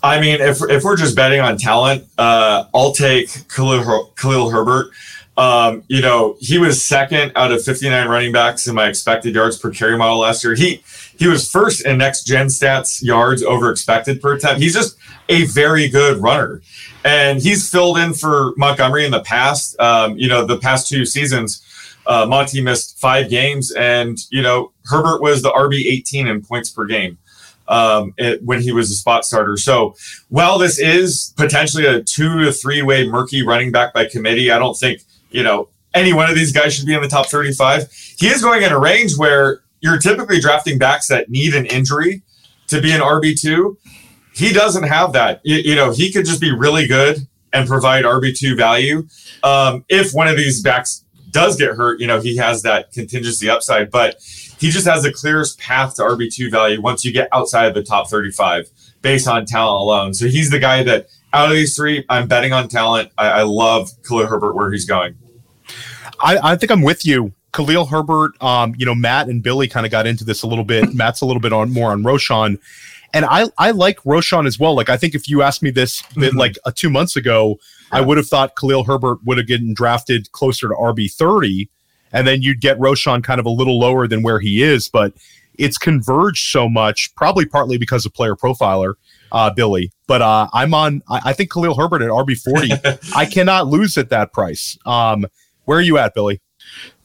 I mean, if if we're just betting on talent, uh, I'll take Khalil, Her- Khalil Herbert. Um, you know, he was second out of fifty-nine running backs in my expected yards per carry model last year. He he was first in next gen stats yards over expected per attempt. He's just a very good runner. And he's filled in for Montgomery in the past. Um, you know, the past two seasons, uh, Monty missed five games. And, you know, Herbert was the R B eighteen in points per game um, it, when he was a spot starter. So while this is potentially a two to three way murky running back by committee, I don't think, you know, any one of these guys should be in the top thirty-five. He is going in a range where you're typically drafting backs that need an injury to be an R B two. He doesn't have that. You, you know, he could just be really good and provide R B two value. Um, if one of these backs does get hurt, you know, he has that contingency upside, but he just has the clearest path to R B two value once you get outside of the top thirty-five based on talent alone. So he's the guy that out of these three, I'm betting on talent. I, I love Khalil Herbert where he's going. I, I think I'm with you. Khalil Herbert, um, you know, Matt and Billy kind of got into this a little bit. Matt's a little bit on more on Roschon. And I, I like Roschon as well. Like, I think if you asked me this mm-hmm. like uh, two months ago, yeah. I would have thought Khalil Herbert would have gotten drafted closer to R B thirty, and then you'd get Roschon kind of a little lower than where he is. But it's converged so much, probably partly because of player profiler, uh, Billy. But uh, I'm on, I, I think Khalil Herbert at R B forty, I cannot lose at that price. Um, where are you at, Billy?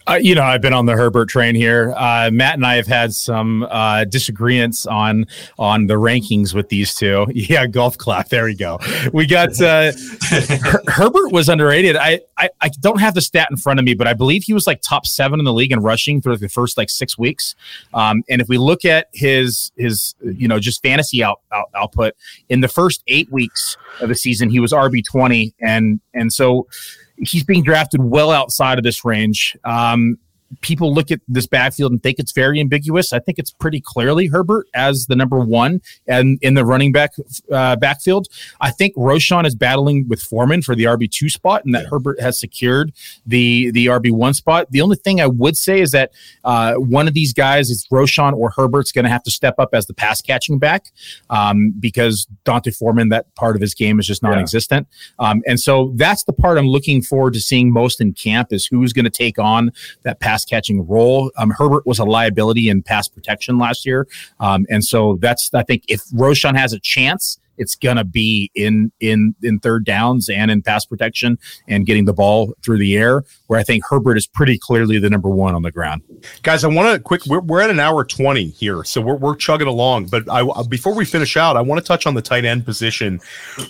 Uh, you know, I've been on the Herbert train here. Uh, Matt and I have had some uh, disagreements on on the rankings with these two. Yeah, golf clap. There we go. We got uh, Her- Herbert was underrated. I, I I don't have the stat in front of me, but I believe he was like top seven in the league in rushing through the first like six weeks. Um, and if we look at his his you know just fantasy out, out, output in the first eight weeks of the season, he was R B twenty, and and so. He's being drafted well outside of this range. Um, people look at this backfield and think it's very ambiguous. I think it's pretty clearly Herbert as the number one and in the running back uh, backfield. I think Roschon is battling with Foreman for the R B two spot, and that yeah. Herbert has secured the the R B one spot. The only thing I would say is that uh, one of these guys is Roschon or Herbert's going to have to step up as the pass catching back um, because Dante Foreman, that part of his game is just non-existent. Yeah. Um, and so that's the part I'm looking forward to seeing most in camp is who's going to take on that pass catching role. Um, Herbert was a liability in pass protection last year. Um, and so that's, I think if Roschon has a chance, it's going to be in, in, in third downs and in pass protection and getting the ball through the air, where I think Herbert is pretty clearly the number one on the ground. Guys, I want to quick, we're, we're at an hour twenty here, so we're, we're chugging along, but I, before we finish out, I want to touch on the tight end position.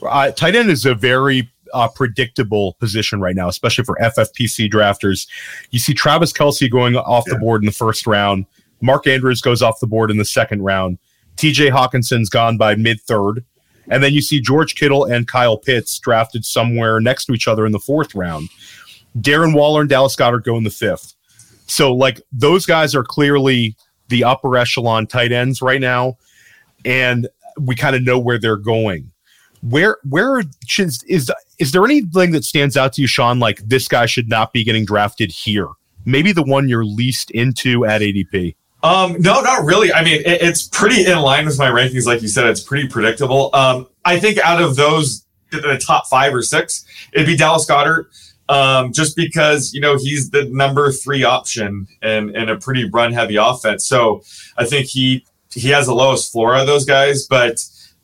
Uh, tight end is a very Uh, predictable position right now, especially for F F P C drafters. You see Travis Kelce going off yeah. the board in the first round. Mark Andrews goes off the board in the second round. T J Hawkinson's gone by mid-third. And then you see George Kittle and Kyle Pitts drafted somewhere next to each other in the fourth round. Darren Waller and Dallas Goedert go in the fifth. So, like, those guys are clearly the upper echelon tight ends right now, and we kind of know where they're going. Where where is, is is there anything that stands out to you, Sean, like this guy should not be getting drafted here? Maybe the one you're least into at A D P. Um, no, not really. I mean, it, it's pretty in line with my rankings. Like you said, it's pretty predictable. Um, I think out of those, the top five or six, it'd be Dallas Goedert. Um, just because, you know, he's the number three option and, and a pretty run-heavy offense. So I think he he has the lowest floor of those guys, but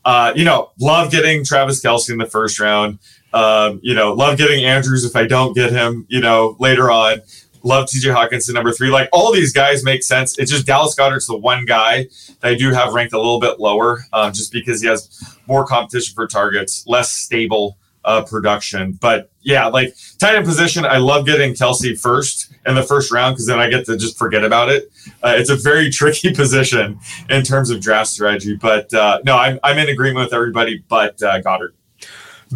Uh, you know, love getting Travis Kelce in the first round. Um, you know, love getting Andrews if I don't get him, you know, later on. Love T J Hawkinson, number three. Like, all these guys make sense. It's just Dallas Goedert's the one guy that I do have ranked a little bit lower uh, just because he has more competition for targets, less stable uh, production. But, yeah, like, tight end position, I love getting Kelce first in the first round because then I get to just forget about it. Uh, it's a very tricky position in terms of draft strategy. But, uh, no, I'm, I'm in agreement with everybody but uh, Goddard.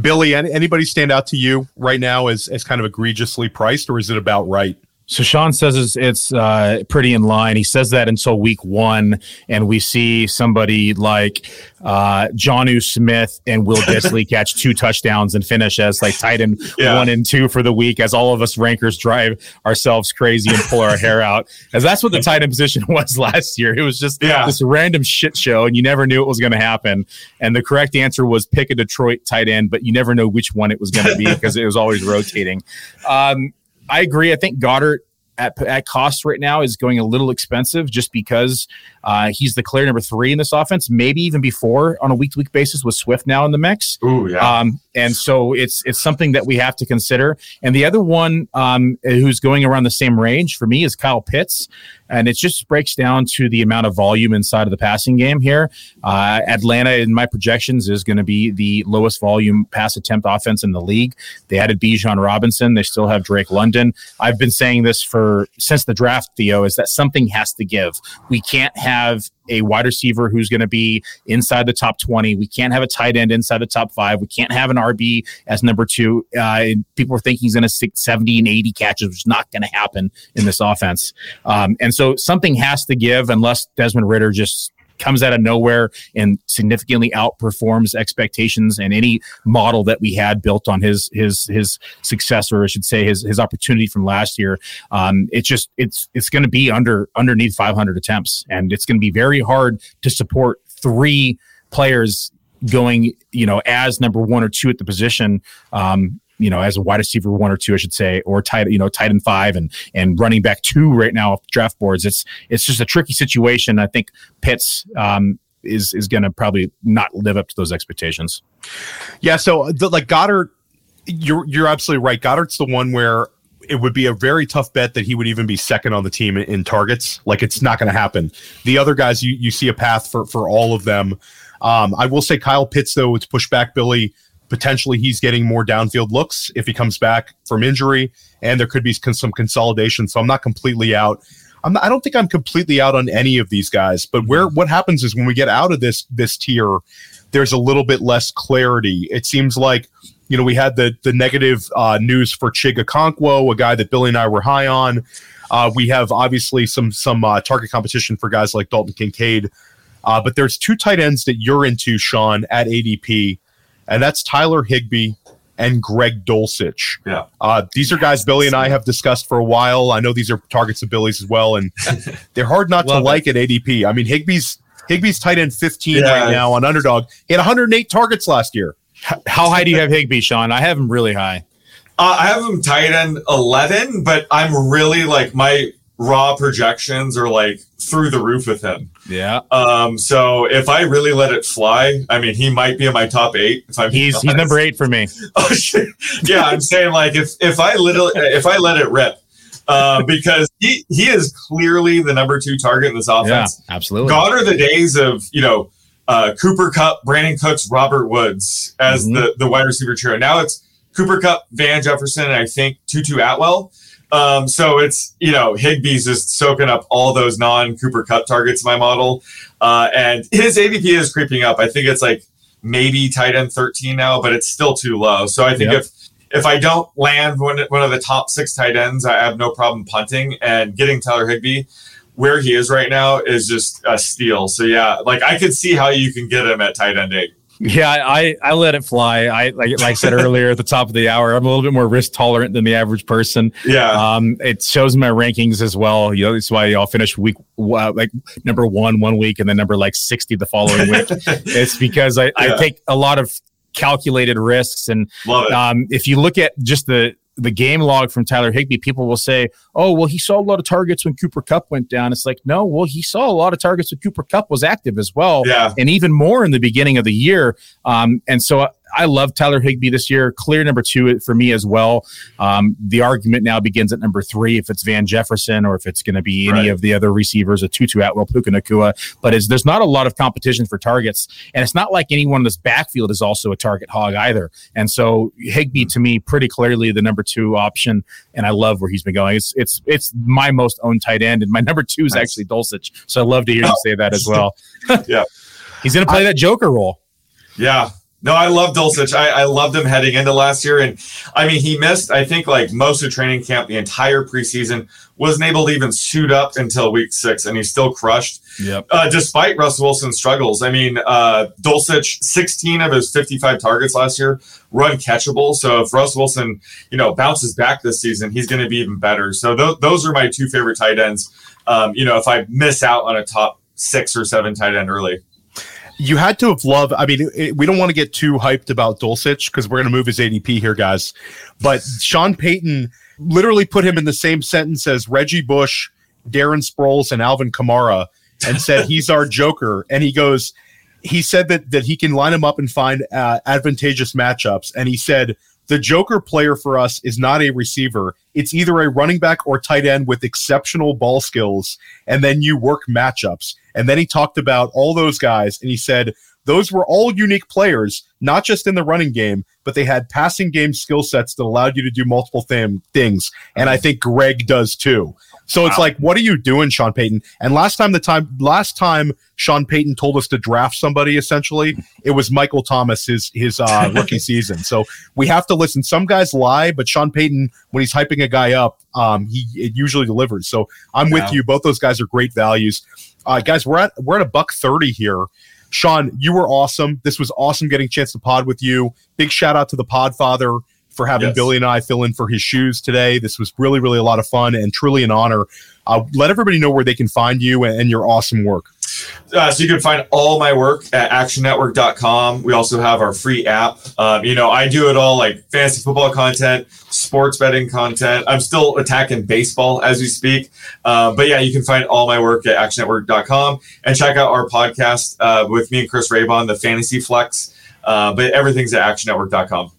Billy, any, anybody stand out to you right now as, as kind of egregiously priced, or is it about right? So Sean says it's, it's uh, pretty in line. He says that until week one, and we see somebody like uh, Jonnu Smith and Will Disley catch two touchdowns and finish as like tight end yeah. one and two for the week, as all of us rankers drive ourselves crazy and pull our hair out. As that's what the tight end position was last year. It was just yeah. this random shit show, and you never knew it was going to happen. And the correct answer was pick a Detroit tight end, but you never know which one it was going to be because it was always rotating. Um, I agree. I think Goddard at, at cost right now is going a little expensive just because uh, he's the clear number three in this offense, maybe even before on a week-to-week basis with Swift now in the mix. Ooh, yeah. Um, and so it's it's something that we have to consider. And the other one um, who's going around the same range for me is Kyle Pitts. And it just breaks down to the amount of volume inside of the passing game here. Uh, Atlanta, in my projections, is going to be the lowest volume pass attempt offense in the league. They added Bijan Robinson. They still have Drake London. I've been saying this for since the draft, Theo, is that something has to give. We can't have a wide receiver who's going to be inside the top twenty. We can't have a tight end inside the top five. We can't have an R B as number two. Uh, people are thinking he's going to stick seventy and eighty catches, which is not going to happen in this offense. Um, and so something has to give unless Desmond Ridder just comes out of nowhere and significantly outperforms expectations and any model that we had built on his his his success, or I should say his his opportunity from last year. Um, it's just it's it's going to be under underneath five hundred attempts, and it's going to be very hard to support three players going, you know, as number one or two at the position. Um, you know, as a wide receiver one or two, I should say, or tight, you know, tight end five and, and running back two right now off the draft boards. It's, it's just a tricky situation. I think Pitts, um, is, is going to probably not live up to those expectations. Yeah. So the, like Goddard, you're, you're absolutely right. Goddard's the one where it would be a very tough bet that he would even be second on the team in, in targets. Like, it's not going to happen. The other guys, you, you see a path for, for all of them. Um, I will say Kyle Pitts, though, to push back Billy, potentially he's getting more downfield looks if he comes back from injury, and there could be some consolidation. So I'm not completely out. I'm not, I don't think I'm completely out on any of these guys, but where what happens is when we get out of this this tier, there's a little bit less clarity. It seems like, you know, we had the the negative uh, news for Chigakonkwo, a guy that Billy and I were high on. Uh, we have obviously some some uh, target competition for guys like Dalton Kincaid, uh, but there's two tight ends that you're into, Sean, at A D P. And that's Tyler Higbee and Greg Dulcich. Yeah, uh, these are guys Billy and I have discussed for a while. I know these are targets of Billy's as well, and they're hard not to it. like at A D P. I mean, Higbee's Higbee's tight end fifteen yeah. right now on Underdog. He had one hundred eight targets last year. How high do you have Higbee, Sean? I have him really high. Uh, I have him tight end eleven, but I'm really like my raw projections are like through the roof with him. Yeah. Um, so if I really let it fly, I mean, he might be in my top eight. If I'm he's, he's number eight for me. Oh, shit. Yeah. I'm saying like, if, if I little, if I let it rip, uh, because he, he is clearly the number two target in this offense. Yeah, absolutely. Gone are the days of, you know, uh, Cooper Kupp, Brandon Cooks, Robert Woods as mm-hmm. the, the wide receiver trio. Now it's Cooper Kupp, Van Jefferson, and I think Tutu Atwell. Um, so it's, you know, Higbee's just soaking up all those non-Cooper Kupp targets in my model. Uh, and his A D P is creeping up. I think it's like maybe tight end thirteen now, but it's still too low. So I think yep. if if I don't land one, one of the top six tight ends, I have no problem punting. And getting Tyler Higbee where he is right now is just a steal. So, yeah, like I could see how you can get him at tight end eight. Yeah, I, I let it fly. I like, like I said earlier at the top of the hour, I'm a little bit more risk tolerant than the average person. Yeah, um, it shows in my rankings as well. You know, that's why y'all finish week uh, like number one one week and then number like sixty the following week. It's because I, yeah. I take a lot of calculated risks, and um, if you look at just the. the game log from Tyler Higbee, people will say, oh, well, he saw a lot of targets when Cooper Kupp went down. It's like, no, well, he saw a lot of targets when Cooper Kupp was active as well. Yeah. And even more in the beginning of the year. Um, and so I, I love Tyler Higbee this year. Clear number two for me as well. Um, the argument now begins at number three, if it's Van Jefferson or if it's going to be any right. of the other receivers, a Tutu Atwell, Puka Nacua. But it's, there's not a lot of competition for targets. And it's not like anyone in this backfield is also a target hog either. And so Higbee, to me, pretty clearly the number two option. And I love where he's been going. It's it's it's my most owned tight end. And my number two is nice. actually Dulcich. So I love to hear you say that as well. yeah, He's going to play I, that Joker role. Yeah. No, I love Dulcich. I, I loved him heading into last year. And, I mean, he missed, I think, like most of training camp, the entire preseason, wasn't able to even suit up until week six, and he still crushed, yep. uh, despite Russell Wilson's struggles. I mean, uh, Dulcich, sixteen of his fifty-five targets last year, run catchable. So if Russell Wilson, you know, bounces back this season, he's going to be even better. So th- those are my two favorite tight ends, um, you know, if I miss out on a top six or seven tight end early. You had to have loved, I mean, it, we don't want to get too hyped about Dulcich because we're going to move his A D P here, guys. But Sean Payton literally put him in the same sentence as Reggie Bush, Darren Sproles, and Alvin Kamara and said, he's our Joker. And he goes, he said that that he can line him up and find uh, advantageous matchups. And he said, the Joker player for us is not a receiver. It's either a running back or tight end with exceptional ball skills, and then you work matchups. And then he talked about all those guys, and he said those were all unique players, not just in the running game, but they had passing game skill sets that allowed you to do multiple th- things. And I think Greg does too. So wow. It's like, what are you doing, Sean Payton? And last time the time last time Sean Payton told us to draft somebody, essentially, it was Michael Thomas his his uh, rookie season. So we have to listen. Some guys lie, but Sean Payton, when he's hyping a guy up, um, he it usually delivers. So I'm wow. with you. Both those guys are great values, uh, guys. We're at we're at a buck thirty here. Sean, you were awesome. This was awesome getting a chance to pod with you. Big shout out to the Podfather for having yes. Billy and I fill in for his shoes today. This was really, really a lot of fun and truly an honor. Uh, let everybody know where they can find you and, and your awesome work. Uh, so you can find all my work at action network dot com. We also have our free app. Um, you know, I do it all, like fantasy football content, sports betting content. I'm still attacking baseball as we speak. Uh, but yeah, you can find all my work at action network dot com and check out our podcast uh, with me and Chris Raybon, the Fantasy Flex. Uh, but everything's at action network dot com.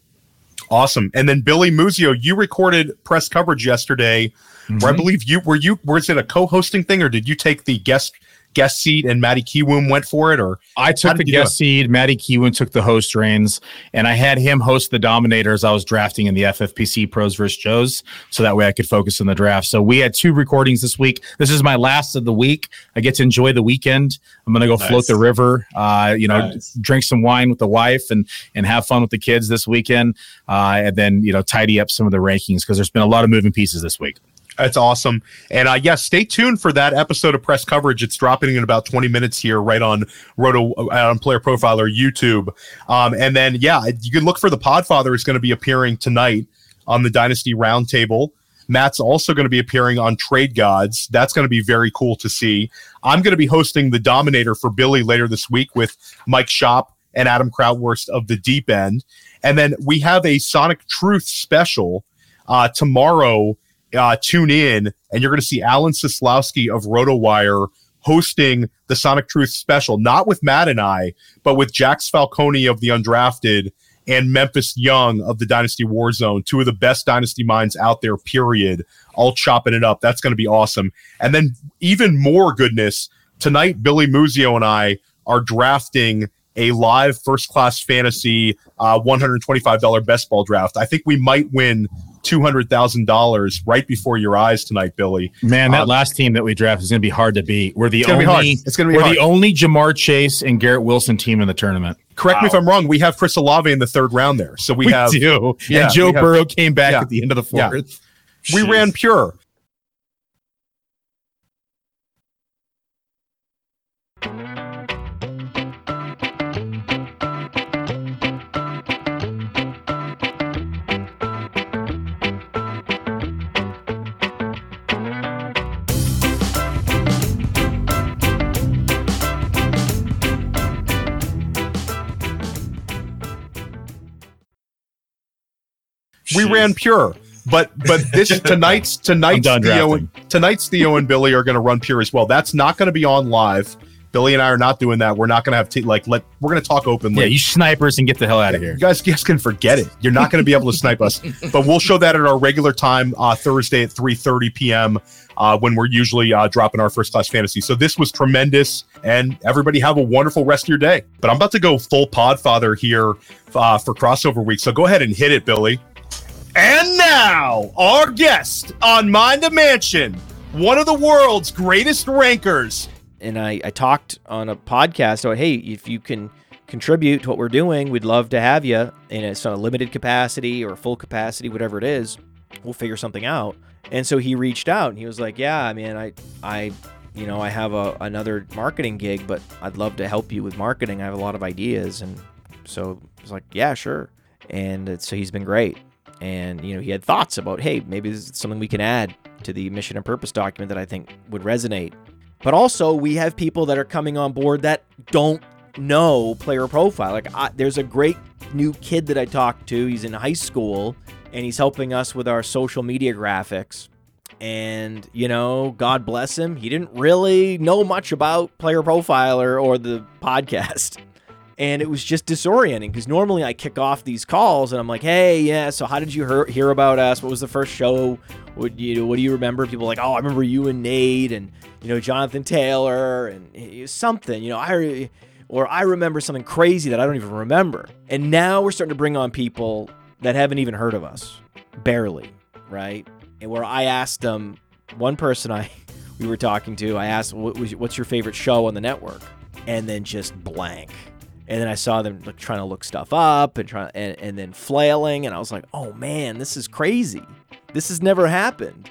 Awesome. And then Billy Muzio, you recorded press coverage yesterday. Mm-hmm. Where I believe you were you was it a co-hosting thing, or did you take the guest guest seat and Maddie Kiwoom went for it? Or I took the guest seat, Maddie Kiwoom took the host reins, and I had him host the Dominators I was drafting in the F F P C Pros versus Joes, so that way I could focus on the draft. So we had two recordings this week. This is my last of the week. I get to enjoy the weekend. I'm going to go nice. float the river, uh, you know, nice. drink some wine with the wife and and have fun with the kids this weekend, uh, and then, you know, tidy up some of the rankings because there's been a lot of moving pieces this week. That's awesome. And uh, yes, yeah, stay tuned for that episode of Press Coverage. It's dropping in about twenty minutes here, right on Roto uh, on Player Profiler YouTube. Um, and then, yeah, you can look for the Podfather is going to be appearing tonight on the Dynasty Roundtable. Matt's also going to be appearing on Trade Gods. That's going to be very cool to see. I'm going to be hosting the Dominator for Billy later this week with Mike Schopp and Adam Krautwurst of The Deep End. And then we have a Sonic Truth special uh, tomorrow. Uh, tune in, and you're going to see Alan Soslowski of RotoWire hosting the Sonic Truth special, not with Matt and I, but with Jax Falcone of The Undrafted and Memphis Young of the Dynasty Warzone, two of the best Dynasty minds out there, period, all chopping it up. That's going to be awesome. And then even more goodness, tonight Billy Muzio and I are drafting a live first-class fantasy uh, one hundred twenty-five dollars best ball draft. I think we might win two hundred thousand dollars right before your eyes tonight, Billy. Man, that um, last team that we drafted is going to be hard to beat. We're the only it's going to be we're hard. the only Jamar Chase and Garrett Wilson team in the tournament. Correct wow. me if I'm wrong. We have Chris Olave in the third round there, so we, we have do. Yeah, and Joe have, Burrow came back yeah, at the end of the fourth. Yeah. We ran pure. We Jeez. ran pure, but but this tonight's tonight's Theo and, tonight's Theo and Billy are going to run pure as well. That's not going to be on live. Billy and I are not doing that. We're not going to have t- like let we're going to talk openly. Yeah, you snipers and get the hell out of here. You guys, you guys can forget it. You're not going to be able to snipe us. But we'll show that at our regular time uh, Thursday at three thirty p.m. Uh, when we're usually uh, dropping our first class fantasy. So this was tremendous, and everybody have a wonderful rest of your day. But I'm about to go full Podfather here uh, for crossover week. So go ahead and hit it, Billy. And now, our guest on Mind of Mansion, one of the world's greatest rankers. And I, I talked on a podcast, so hey, if you can contribute to what we're doing, we'd love to have you. And it's on a limited capacity or full capacity, whatever it is, we'll figure something out. And so he reached out and he was like, yeah, I mean, I, I, you know, I have a, another marketing gig, but I'd love to help you with marketing. I have a lot of ideas. And so I was like, yeah, sure. And it, so he's been great. And, you know, he had thoughts about, hey, maybe this is something we can add to the mission and purpose document that I think would resonate. But also, we have people that are coming on board that don't know Player Profile. Like, I, there's a great new kid that I talked to. He's in high school, and he's helping us with our social media graphics. And, you know, God bless him. He didn't really know much about Player Profiler or the podcast. And it was just disorienting because normally I kick off these calls and I'm like, hey, yeah, so how did you hear, hear about us? What was the first show? What, you know, what do you remember? People are like, oh, I remember you and Nate and, you know, Jonathan Taylor and something, you know, I or I remember something crazy that I don't even remember. And now we're starting to bring on people that haven't even heard of us, barely, right? And where I asked them, one person I we were talking to, I asked, what's your favorite show on the network? And then just blank. And then I saw them look, trying to look stuff up and, try, and and then flailing. And I was like, oh, man, this is crazy. This has never happened.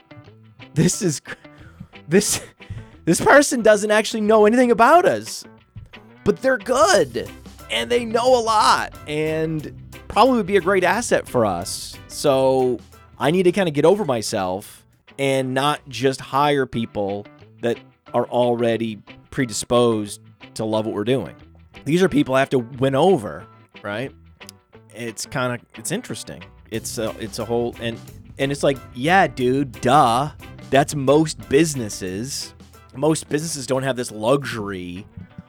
This is this this person doesn't actually know anything about us, but they're good and they know a lot and probably would be a great asset for us. So I need to kind of get over myself and not just hire people that are already predisposed to love what we're doing. These are people I have to win over, right? It's kind of, it's interesting. It's a, it's a whole, and and it's like, yeah, dude, duh. That's most businesses. Most businesses don't have this luxury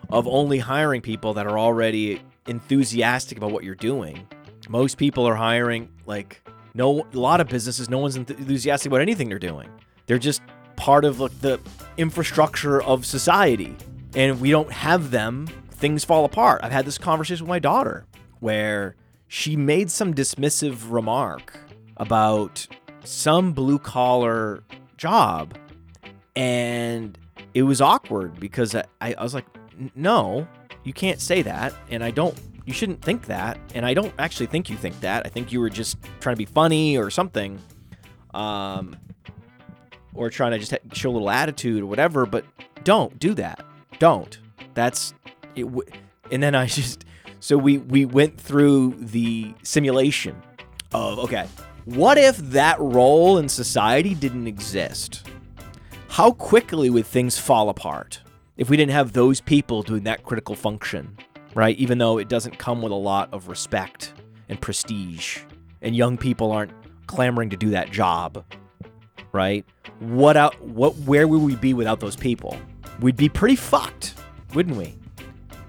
of only hiring people that are already enthusiastic about what you're doing. Most people are hiring, like, no, a lot of businesses, no one's enthusiastic about anything they're doing. They're just part of, like, the infrastructure of society. And if we don't have them, things fall apart. I've had this conversation with my daughter where she made some dismissive remark about some blue collar job. And it was awkward because I, I was like, no, you can't say that. And I don't, you shouldn't think that. And I don't actually think you think that. I think you were just trying to be funny or something. Um, or trying to just show a little attitude or whatever, but don't do that. Don't. That's, It w- and then I just, so we, we went through the simulation of, okay, what if that role in society didn't exist? How quickly would things fall apart if we didn't have those people doing that critical function, right? Even though it doesn't come with a lot of respect and prestige, and young people aren't clamoring to do that job, right? What out, what, where would we be without those people? We'd be pretty fucked, wouldn't we?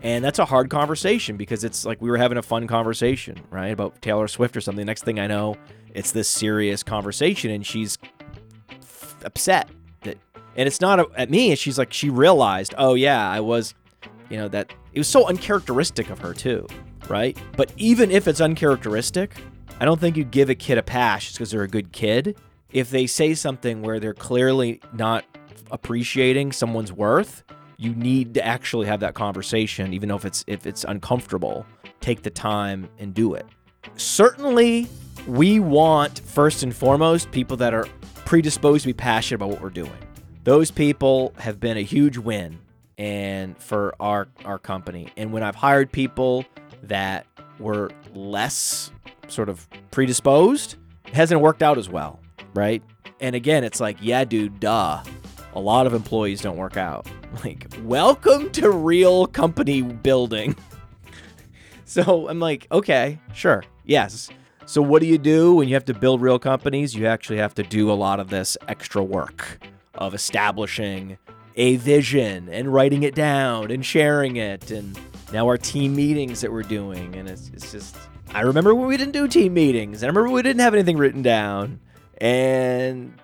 And that's a hard conversation because it's like we were having a fun conversation, right, about Taylor Swift or something. The next thing I know, it's this serious conversation, and she's f- upset. That, and it's not a, at me. She's like, she realized, oh, yeah, I was, you know, that it was so uncharacteristic of her too, right? But even if it's uncharacteristic, I don't think you give a kid a pass just because they're a good kid. If they say something where they're clearly not appreciating someone's worth, you need to actually have that conversation, even though if it's if it's uncomfortable, take the time and do it. Certainly, we want, first and foremost, people that are predisposed to be passionate about what we're doing. Those people have been a huge win and for our, our company. And when I've hired people that were less sort of predisposed, it hasn't worked out as well, right? And again, it's like, yeah, dude, duh. A lot of employees don't work out. Like, welcome to real company building. So I'm like, okay, sure, yes. So what do you do when you have to build real companies? You actually have to do a lot of this extra work of establishing a vision and writing it down and sharing it. And now our team meetings that we're doing. And it's, it's just, I remember when we didn't do team meetings. I remember we didn't have anything written down. And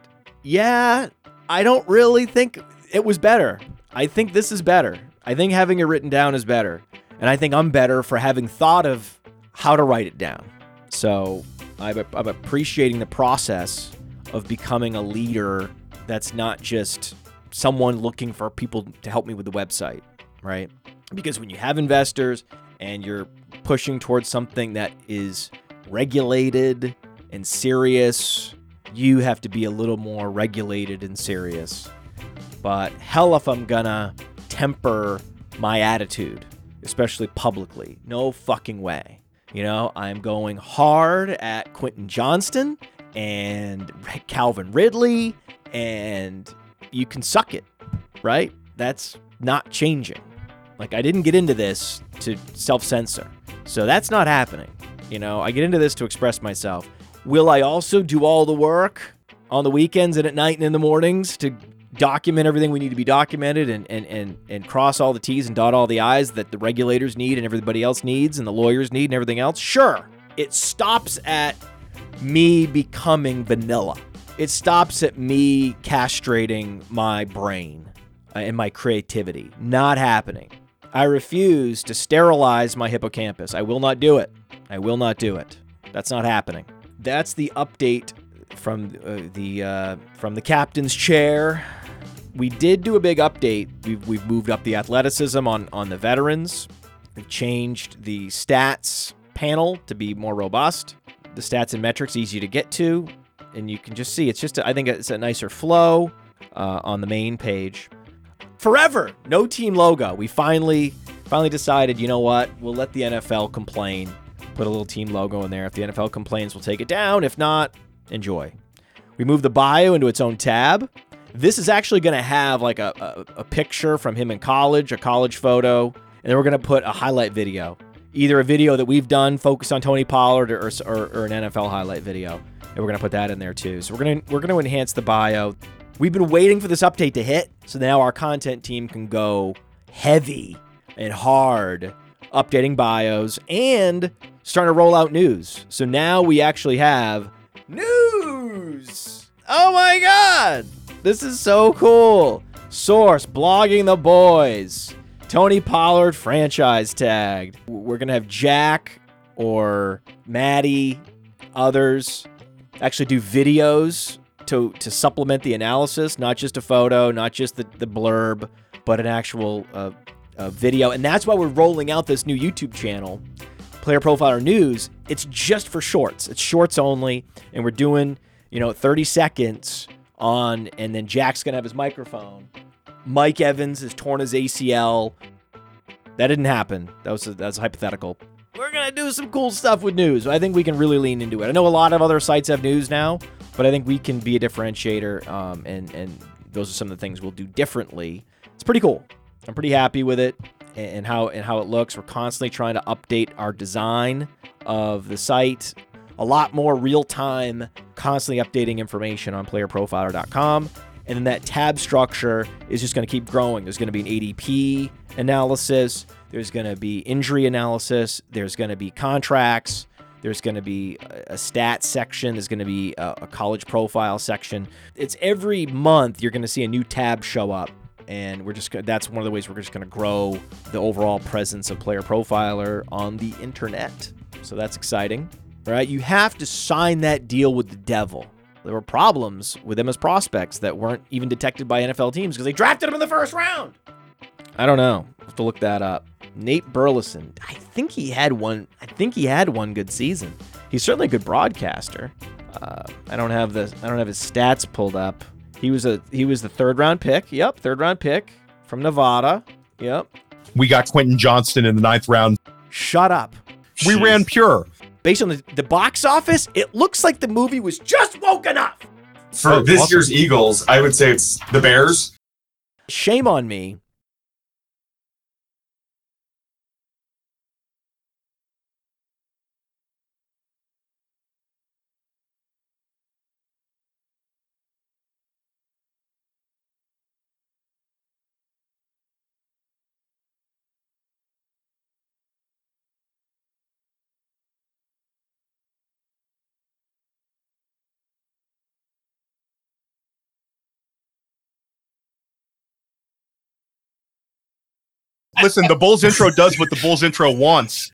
yeah, I don't really think it was better. I think this is better. I think having it written down is better. And I think I'm better for having thought of how to write it down. So I'm, I'm appreciating the process of becoming a leader that's not just someone looking for people to help me with the website, right? Because when you have investors and you're pushing towards something that is regulated and serious, you have to be a little more regulated and serious. But hell if I'm gonna temper my attitude, especially publicly. No fucking way. You know, I'm going hard at Quentin Johnston and Calvin Ridley, and you can suck it, right? That's not changing. Like, I didn't get into this to self-censor. So that's not happening. You know, I get into this to express myself. Will I also do all the work on the weekends and at night and in the mornings to document everything we need to be documented and and and, and cross all the T's and dot all the I's that the regulators need and everybody else needs and the lawyers need and everything else? Sure. It stops at me becoming vanilla. It stops at me castrating my brain and my creativity. Not happening. I refuse to sterilize my hippocampus. I will not do it. I will not do it. That's not happening. That's the update from uh, the uh, from the captain's chair. We did do a big update. We've, we've moved up the athleticism on, on the veterans. We've changed the stats panel to be more robust. The stats and metrics easy to get to, and you can just see it's just a, I think it's a nicer flow uh, on the main page. Forever, no team logo. We finally finally decided, you know what? We'll let the N F L complain. Put a little team logo in there. If the N F L complains, we'll take it down. If not, enjoy. We moved the bio into its own tab. This is actually going to have like a, a, a picture from him in college, a college photo, and then we're going to put a highlight video. Either a video that we've done focused on Tony Pollard or, or, or an N F L highlight video. And we're going to put that in there too. So we're going to we're going to enhance the bio. We've been waiting for this update to hit, so now our content team can go heavy and hard updating bios and starting to roll out news. So now we actually have news. Oh my God. This is so cool. Source, blogging the boys. Tony Pollard franchise tagged. We're going to have Jack or Maddie, others, actually do videos to, to supplement the analysis, not just a photo, not just the, the blurb, but an actual uh, uh, video. And that's why we're rolling out this new YouTube channel, Player Profiler News. It's just for shorts. It's shorts only. And we're doing, you know, thirty seconds on, and then Jack's going to have his microphone. Mike Evans has torn his A C L. That didn't happen. That was a, that was hypothetical. We're going to do some cool stuff with news. I think we can really lean into it. I know a lot of other sites have news now, but I think we can be a differentiator, um, and, and those are some of the things we'll do differently. It's pretty cool. I'm pretty happy with it and how, and how it looks. We're constantly trying to update our design of the site. A lot more real-time, constantly updating information on player profiler dot com. And then that tab structure is just going to keep growing. There's going to be an A D P analysis. There's going to be injury analysis. There's going to be contracts. There's going to be a, a stats section. There's going to be a, a college profile section. It's every month you're going to see a new tab show up. And we're just that's one of the ways we're just going to grow the overall presence of Player Profiler on the internet. So that's exciting. All right, you have to sign that deal with the devil. There were problems with them as prospects that weren't even detected by N F L teams because they drafted them in the first round. I don't know. I'll have to look that up. Nate Burleson. I think he had one. I think he had one good season. He's certainly a good broadcaster. Uh, I don't have the. I don't have his stats pulled up. He was a. He was the third round pick. Yep, third round pick from Nevada. Yep. We got Quentin Johnston in the ninth round. Shut up. We Jeez. ran pure. Based on the, the box office, it looks like the movie was just woken up. For oh, this awesome. year's Eagles, I would say it's the Bears. Shame on me. Listen, the Bulls intro does what the Bulls intro wants.